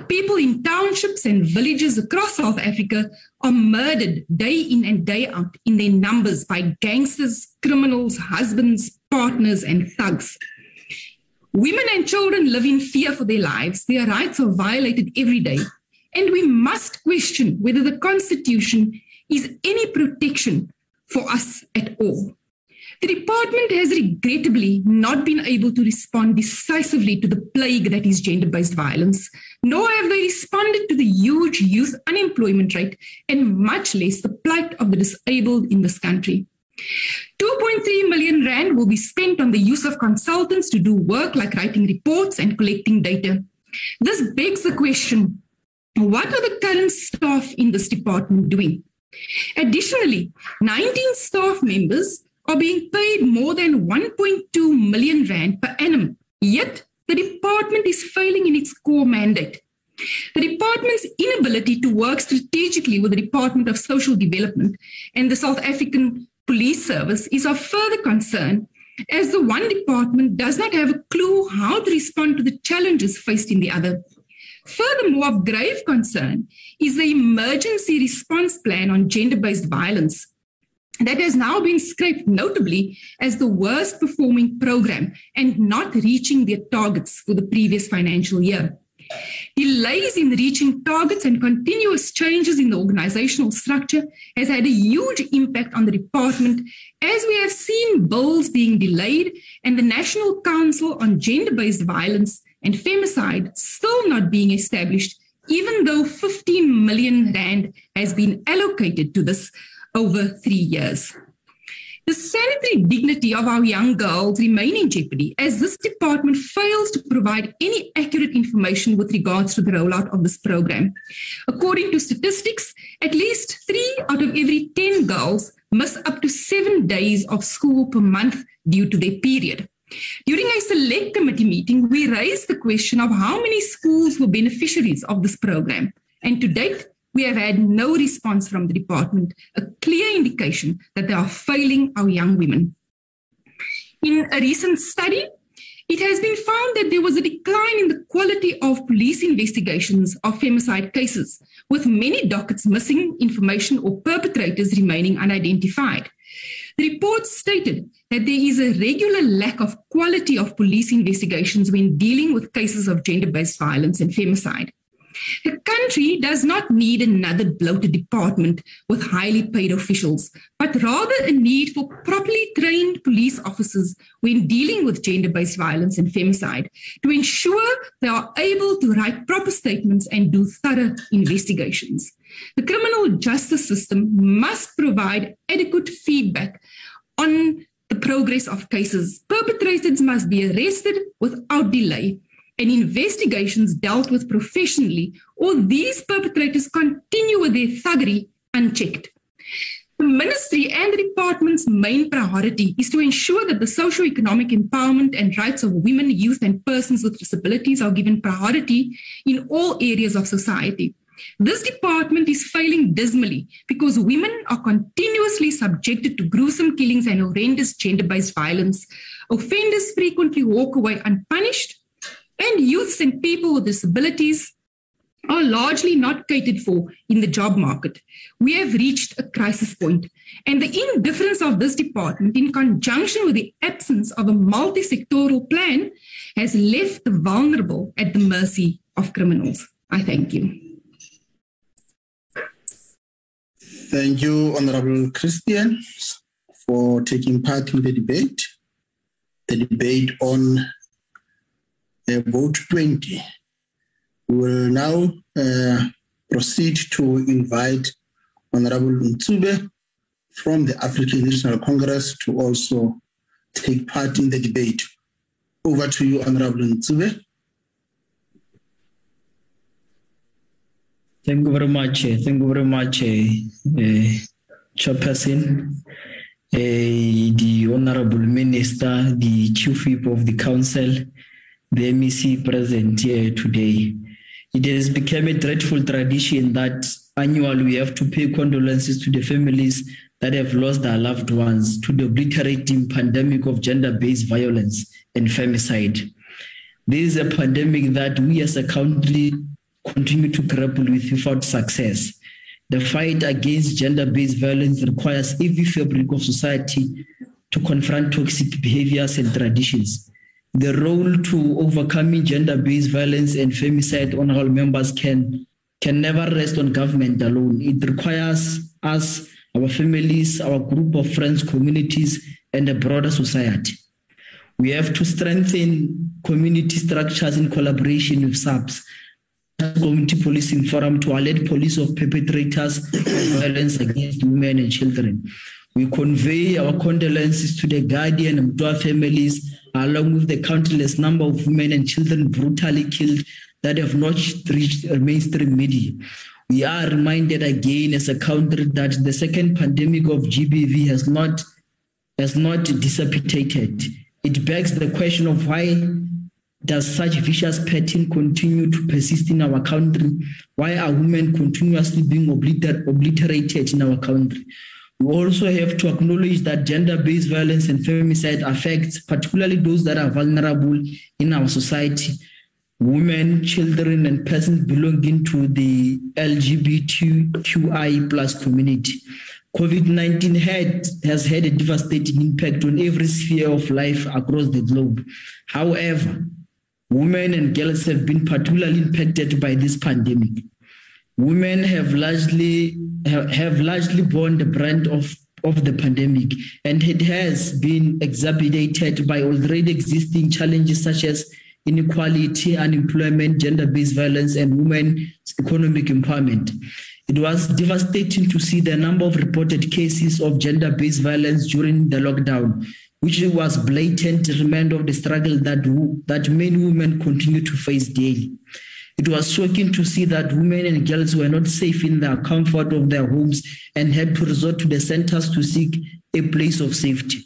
People in townships and villages across South Africa are murdered day in and day out in their numbers by gangsters, criminals, husbands, partners, and thugs. Women and children live in fear for their lives. Their rights are violated every day. And we must question whether the Constitution is any protection for us at all. The department has regrettably not been able to respond decisively to the plague that is gender-based violence, nor have they responded to the huge youth unemployment rate and much less the plight of the disabled in this country. 2.3 million rand will be spent on the use of consultants to do work like writing reports and collecting data. This begs the question, what are the current staff in this department doing? Additionally, 19 staff members are being paid more than 1.2 million rand per annum, yet the department is failing in its core mandate. The department's inability to work strategically with the Department of Social Development and the South African Police Service is of further concern, as the one department does not have a clue how to respond to the challenges faced in the other. Furthermore, of grave concern is the emergency response plan on gender-based violence that has now been scraped notably as the worst performing program and not reaching their targets for the previous financial year. Delays in reaching targets and continuous changes in the organizational structure has had a huge impact on the department, as we have seen bills being delayed and the National Council on Gender-Based Violence and femicide still not being established, even though 15 million rand has been allocated to this over 3 years. The sanitary dignity of our young girls remain in jeopardy as this department fails to provide any accurate information with regards to the rollout of this program. According to statistics, at least 3 out of every 10 girls miss up to 7 days of school per month due to their period. During a select committee meeting, we raised the question of how many schools were beneficiaries of this program. And to date, we have had no response from the department, a clear indication that they are failing our young women. In a recent study, it has been found that there was a decline in the quality of police investigations of femicide cases, with many dockets missing information or perpetrators remaining unidentified. The report stated that there is a regular lack of quality of police investigations when dealing with cases of gender-based violence and femicide. The country does not need another bloated department with highly paid officials, but rather a need for properly trained police officers when dealing with gender-based violence and femicide to ensure they are able to write proper statements and do thorough investigations. The criminal justice system must provide adequate feedback on the progress of cases. Perpetrators must be arrested without delay and investigations dealt with professionally, or these perpetrators continue with their thuggery unchecked. The ministry and the department's main priority is to ensure that the socio-economic empowerment and rights of women, youth, and persons with disabilities are given priority in all areas of society. This department is failing dismally because women are continuously subjected to gruesome killings and horrendous gender-based violence. Offenders frequently walk away unpunished, and youths and people with disabilities are largely not catered for in the job market. We have reached a crisis point, and the indifference of this department in conjunction with the absence of a multi-sectoral plan has left the vulnerable at the mercy of criminals. I thank you. Thank you, Honorable Christian, for taking part in the debate on vote 20. We will now proceed to invite Honorable Ntube from the African National Congress to also take part in the debate. Over to you, Honorable Ntube. Thank you very much. Thank you very much, Chairperson, the Honorable Minister, the Chief Whip of the Council, the MEC present here today. It has become a dreadful tradition that annually we have to pay condolences to the families that have lost their loved ones to the obliterating pandemic of gender-based violence and femicide. This is a pandemic that we as a country continue to grapple with without success. The fight against gender-based violence requires every fabric of society to confront toxic behaviors and traditions. The role to overcoming gender-based violence and femicide on all members can never rest on government alone. It requires us, our families, our group of friends, communities, and the broader society. We have to strengthen community structures in collaboration with SAPS, Community Policing Forum, to alert police of perpetrators of violence against women and children. We convey our condolences to the guardian and Mtwa families, along with the countless number of women and children brutally killed that have not reached mainstream media. We are reminded again as a country that the second pandemic of GBV has not dissipated. It begs the question of why does such vicious pattern continue to persist in our country? Why are women continuously being obliterated in our country? We also have to acknowledge that gender-based violence and femicide affects particularly those that are vulnerable in our society, women, children, and persons belonging to the LGBTQI plus community. COVID-19 has had a devastating impact on every sphere of life across the globe. However, women and girls have been particularly impacted by this pandemic. Women have largely borne the brunt of the pandemic, and it has been exacerbated by already existing challenges such as inequality, unemployment, gender-based violence, and women's economic empowerment. It was devastating to see the number of reported cases of gender-based violence during the lockdown, which was blatant reminder of the struggle that many women continue to face daily. It was shocking to see that women and girls were not safe in the comfort of their homes and had to resort to the centers to seek a place of safety.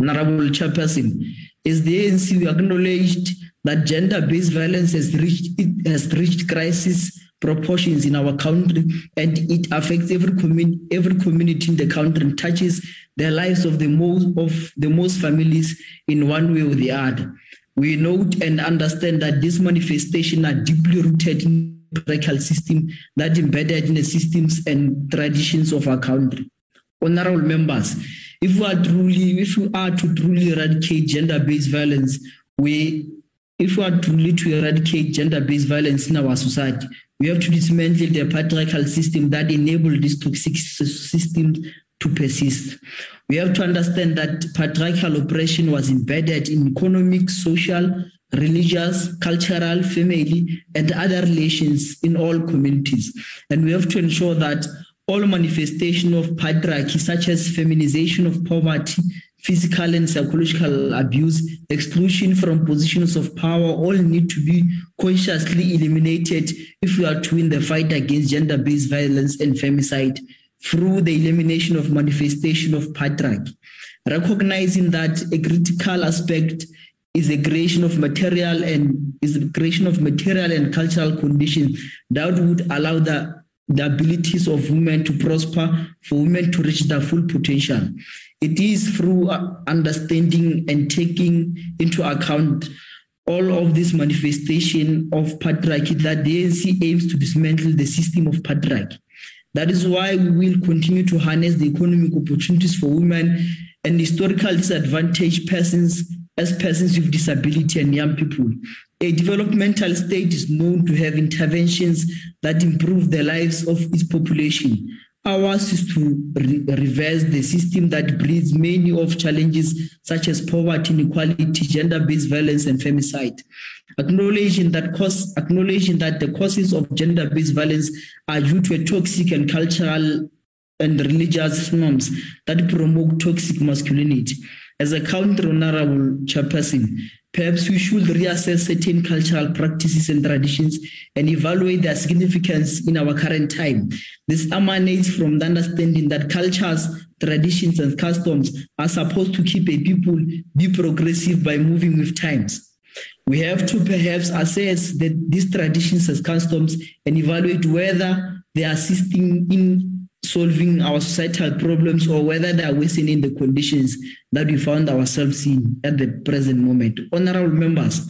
Honorable Chairperson, as the ANC, we acknowledged that gender-based violence has reached crisis proportions in our country, and it affects every community in the country and touches the lives of the most families in one way or the other. We note and understand that these manifestations are deeply rooted in the patriarchal system that embedded in the systems and traditions of our country. Honorable members, if we are to truly eradicate gender-based violence, we If we are truly to eradicate gender-based violence in our society, we have to dismantle the patriarchal system that enabled this toxic system to persist. We have to understand that patriarchal oppression was embedded in economic, social, religious, cultural, family, and other relations in all communities. And we have to ensure that all manifestations of patriarchy, such as feminization of poverty, physical and psychological abuse, exclusion from positions of power, all need to be consciously eliminated if we are to win the fight against gender-based violence and femicide through the elimination of manifestation of patriarchy. Recognizing that a critical aspect is the creation of material and cultural conditions that would allow the abilities of women to prosper, for women to reach their full potential. It is through understanding and taking into account all of this manifestation of patriarchy that the ANC aims to dismantle the system of patriarchy. That is why we will continue to harness the economic opportunities for women and historical disadvantaged persons as persons with disability and young people. A developmental state is known to have interventions that improve the lives of its population. Ours is to reverse the system that breeds many of challenges such as poverty, inequality, gender-based violence, and femicide. Acknowledging that the causes of gender-based violence are due to a toxic and cultural and religious norms that promote toxic masculinity. As a counter honorable chairperson, perhaps we should reassess certain cultural practices and traditions and evaluate their significance in our current time. This emanates from the understanding that cultures, traditions, and customs are supposed to keep a people be progressive by moving with times. We have to perhaps assess these traditions as customs and evaluate whether they are assisting in solving our societal problems or whether they are worsening the conditions that we found ourselves in at the present moment. Honorable members,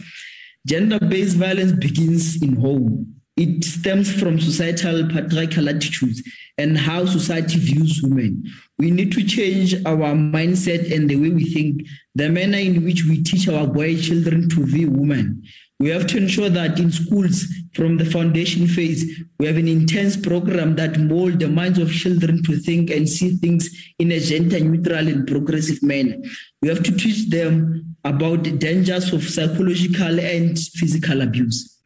gender-based violence begins in home. It stems from societal patriarchal attitudes and how society views women. We need to change our mindset and the way we think, the manner in which we teach our boy children to view women. We have to ensure that in schools, from the foundation phase, we have an intense program that molds the minds of children to think and see things in a gender-neutral and progressive manner. We have to teach them about the dangers of psychological and physical abuse.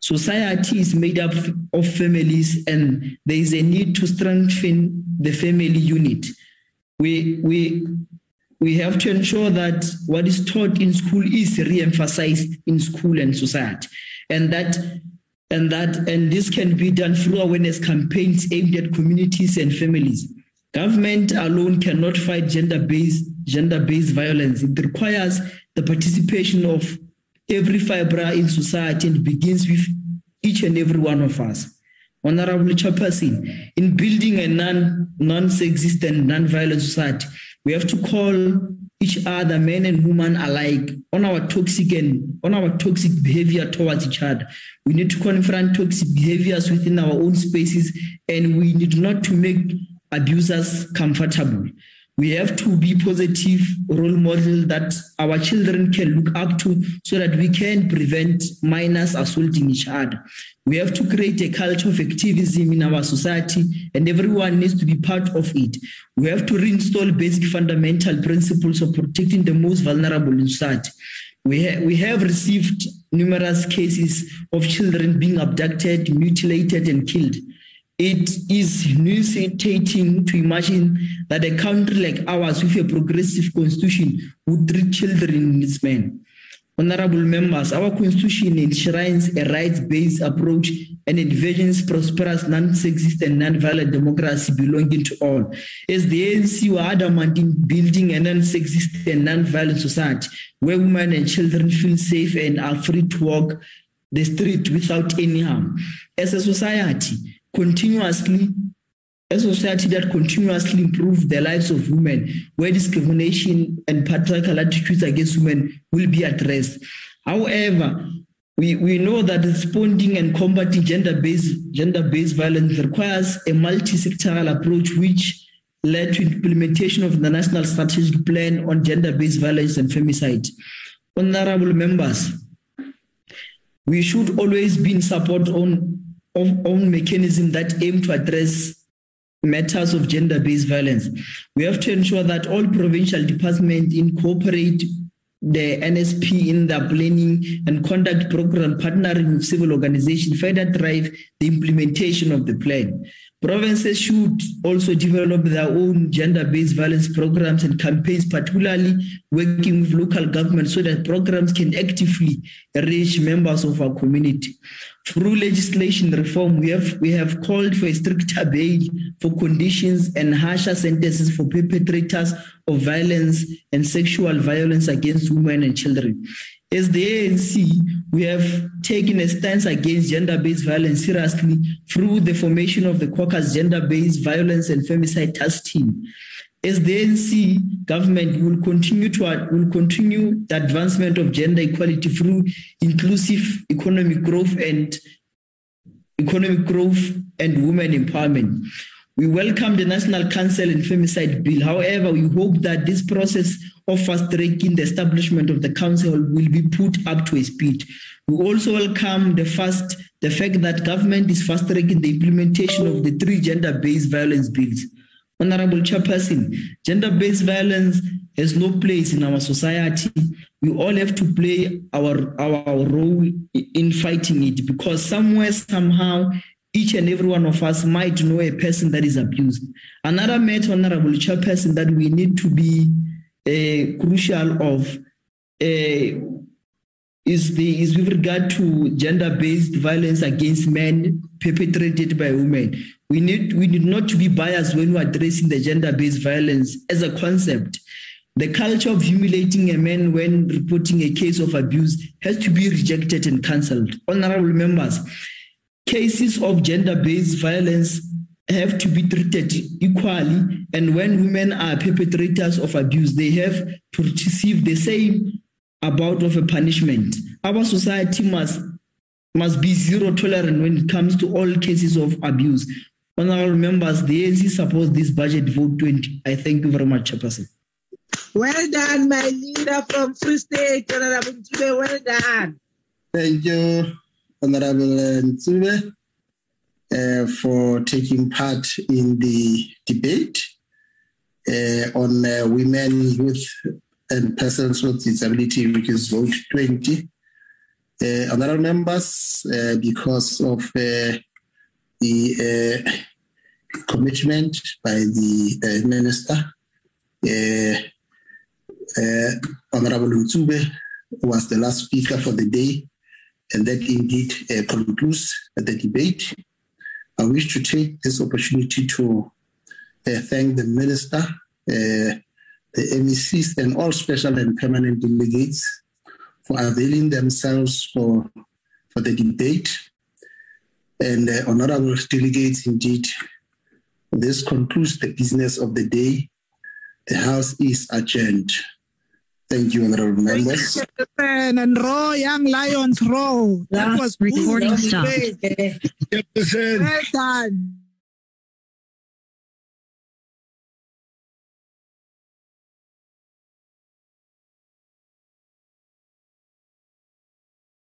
Society is made up of families, and there is a need to strengthen the family unit. We have to ensure that what is taught in school is re-emphasized in school and society, and this can be done through awareness campaigns aimed at communities and families. Government alone cannot fight gender-based violence. It requires the participation of every fibre in society and begins with each and every one of us. Honorable Chairperson, in building a non-sexist, non-violent society, we have to call each other, men and women alike, on our toxic behavior towards each other. We need to confront toxic behaviors within our own spaces, and we need not to make abusers comfortable. We have to be positive role models that our children can look up to so that we can prevent minors assaulting each other. We have to create a culture of activism in our society, and everyone needs to be part of it. We have to reinstall basic fundamental principles of protecting the most vulnerable in society. We have received numerous cases of children being abducted, mutilated, and killed. It is nauseating to imagine that a country like ours with a progressive constitution would treat children in its manner. Honorable members, our constitution enshrines a rights-based approach and envisions prosperous, non-sexist and non-violent democracy belonging to all. As the ANC were adamant in building a non-sexist and non-violent society where women and children feel safe and are free to walk the street without any harm. A society that continuously improves the lives of women, where discrimination and patriarchal attitudes against women will be addressed. However, we know that responding and combating gender-based violence requires a multi-sectoral approach, which led to implementation of the National Strategic Plan on Gender-Based Violence and Femicide. Honorable members, we should always be in support on mechanism that aim to address matters of gender-based violence. We have to ensure that all provincial departments incorporate the NSP in their planning and conduct program, partnering with civil organizations, further drive the implementation of the plan. Provinces should also develop their own gender-based violence programs and campaigns, particularly working with local governments, so that programs can actively reach members of our community. Through legislation reform, we have called for a stricter bail for conditions and harsher sentences for perpetrators of violence and sexual violence against women and children. As the ANC, we have taken a stance against gender-based violence seriously through the formation of the Caucus Gender-Based Violence and Femicide Task Team. As the ANC government, will continue the advancement of gender equality through inclusive economic growth and women empowerment. We welcome the National Council and Femicide Bill. However, we hope that this process of fast-tracking the establishment of the council will be put up to a speed. We also welcome the fact that government is fast-tracking the implementation of the 3 gender-based violence bills. Honorable Chairperson, gender-based violence has no place in our society. We all have to play our role in fighting it, because somewhere, somehow, each and every one of us might know a person that is abused. Another matter, Honorable Chairperson, that we need to be crucial of is with regard to gender-based violence against men perpetrated by women. We need not to be biased when we're addressing the gender-based violence as a concept. The culture of humiliating a man when reporting a case of abuse has to be rejected and cancelled. Honorable members, cases of gender-based violence have to be treated equally, and when women are perpetrators of abuse, they have to receive the same amount of a punishment. Our society must be zero tolerant when it comes to all cases of abuse. Honourable members, the ANC supports this budget vote 20. I thank you very much, Chairperson. Well done, my leader from Free State, Honourable Ntube. Well done. Thank you, Honourable Ntube, for taking part in the debate on women, youth, and persons with disability, which is vote 20. Other members, because of the commitment by the minister, Honorable Ntube was the last speaker for the day, and that indeed concludes the debate. I wish to take this opportunity to thank the minister, the MECs, and all special and permanent delegates for availing themselves for the debate. And honorable delegates, indeed, this concludes the business of the day. The House is adjourned. Thank you, honorable members. And roar, young lions, roar. That was recording. Well done.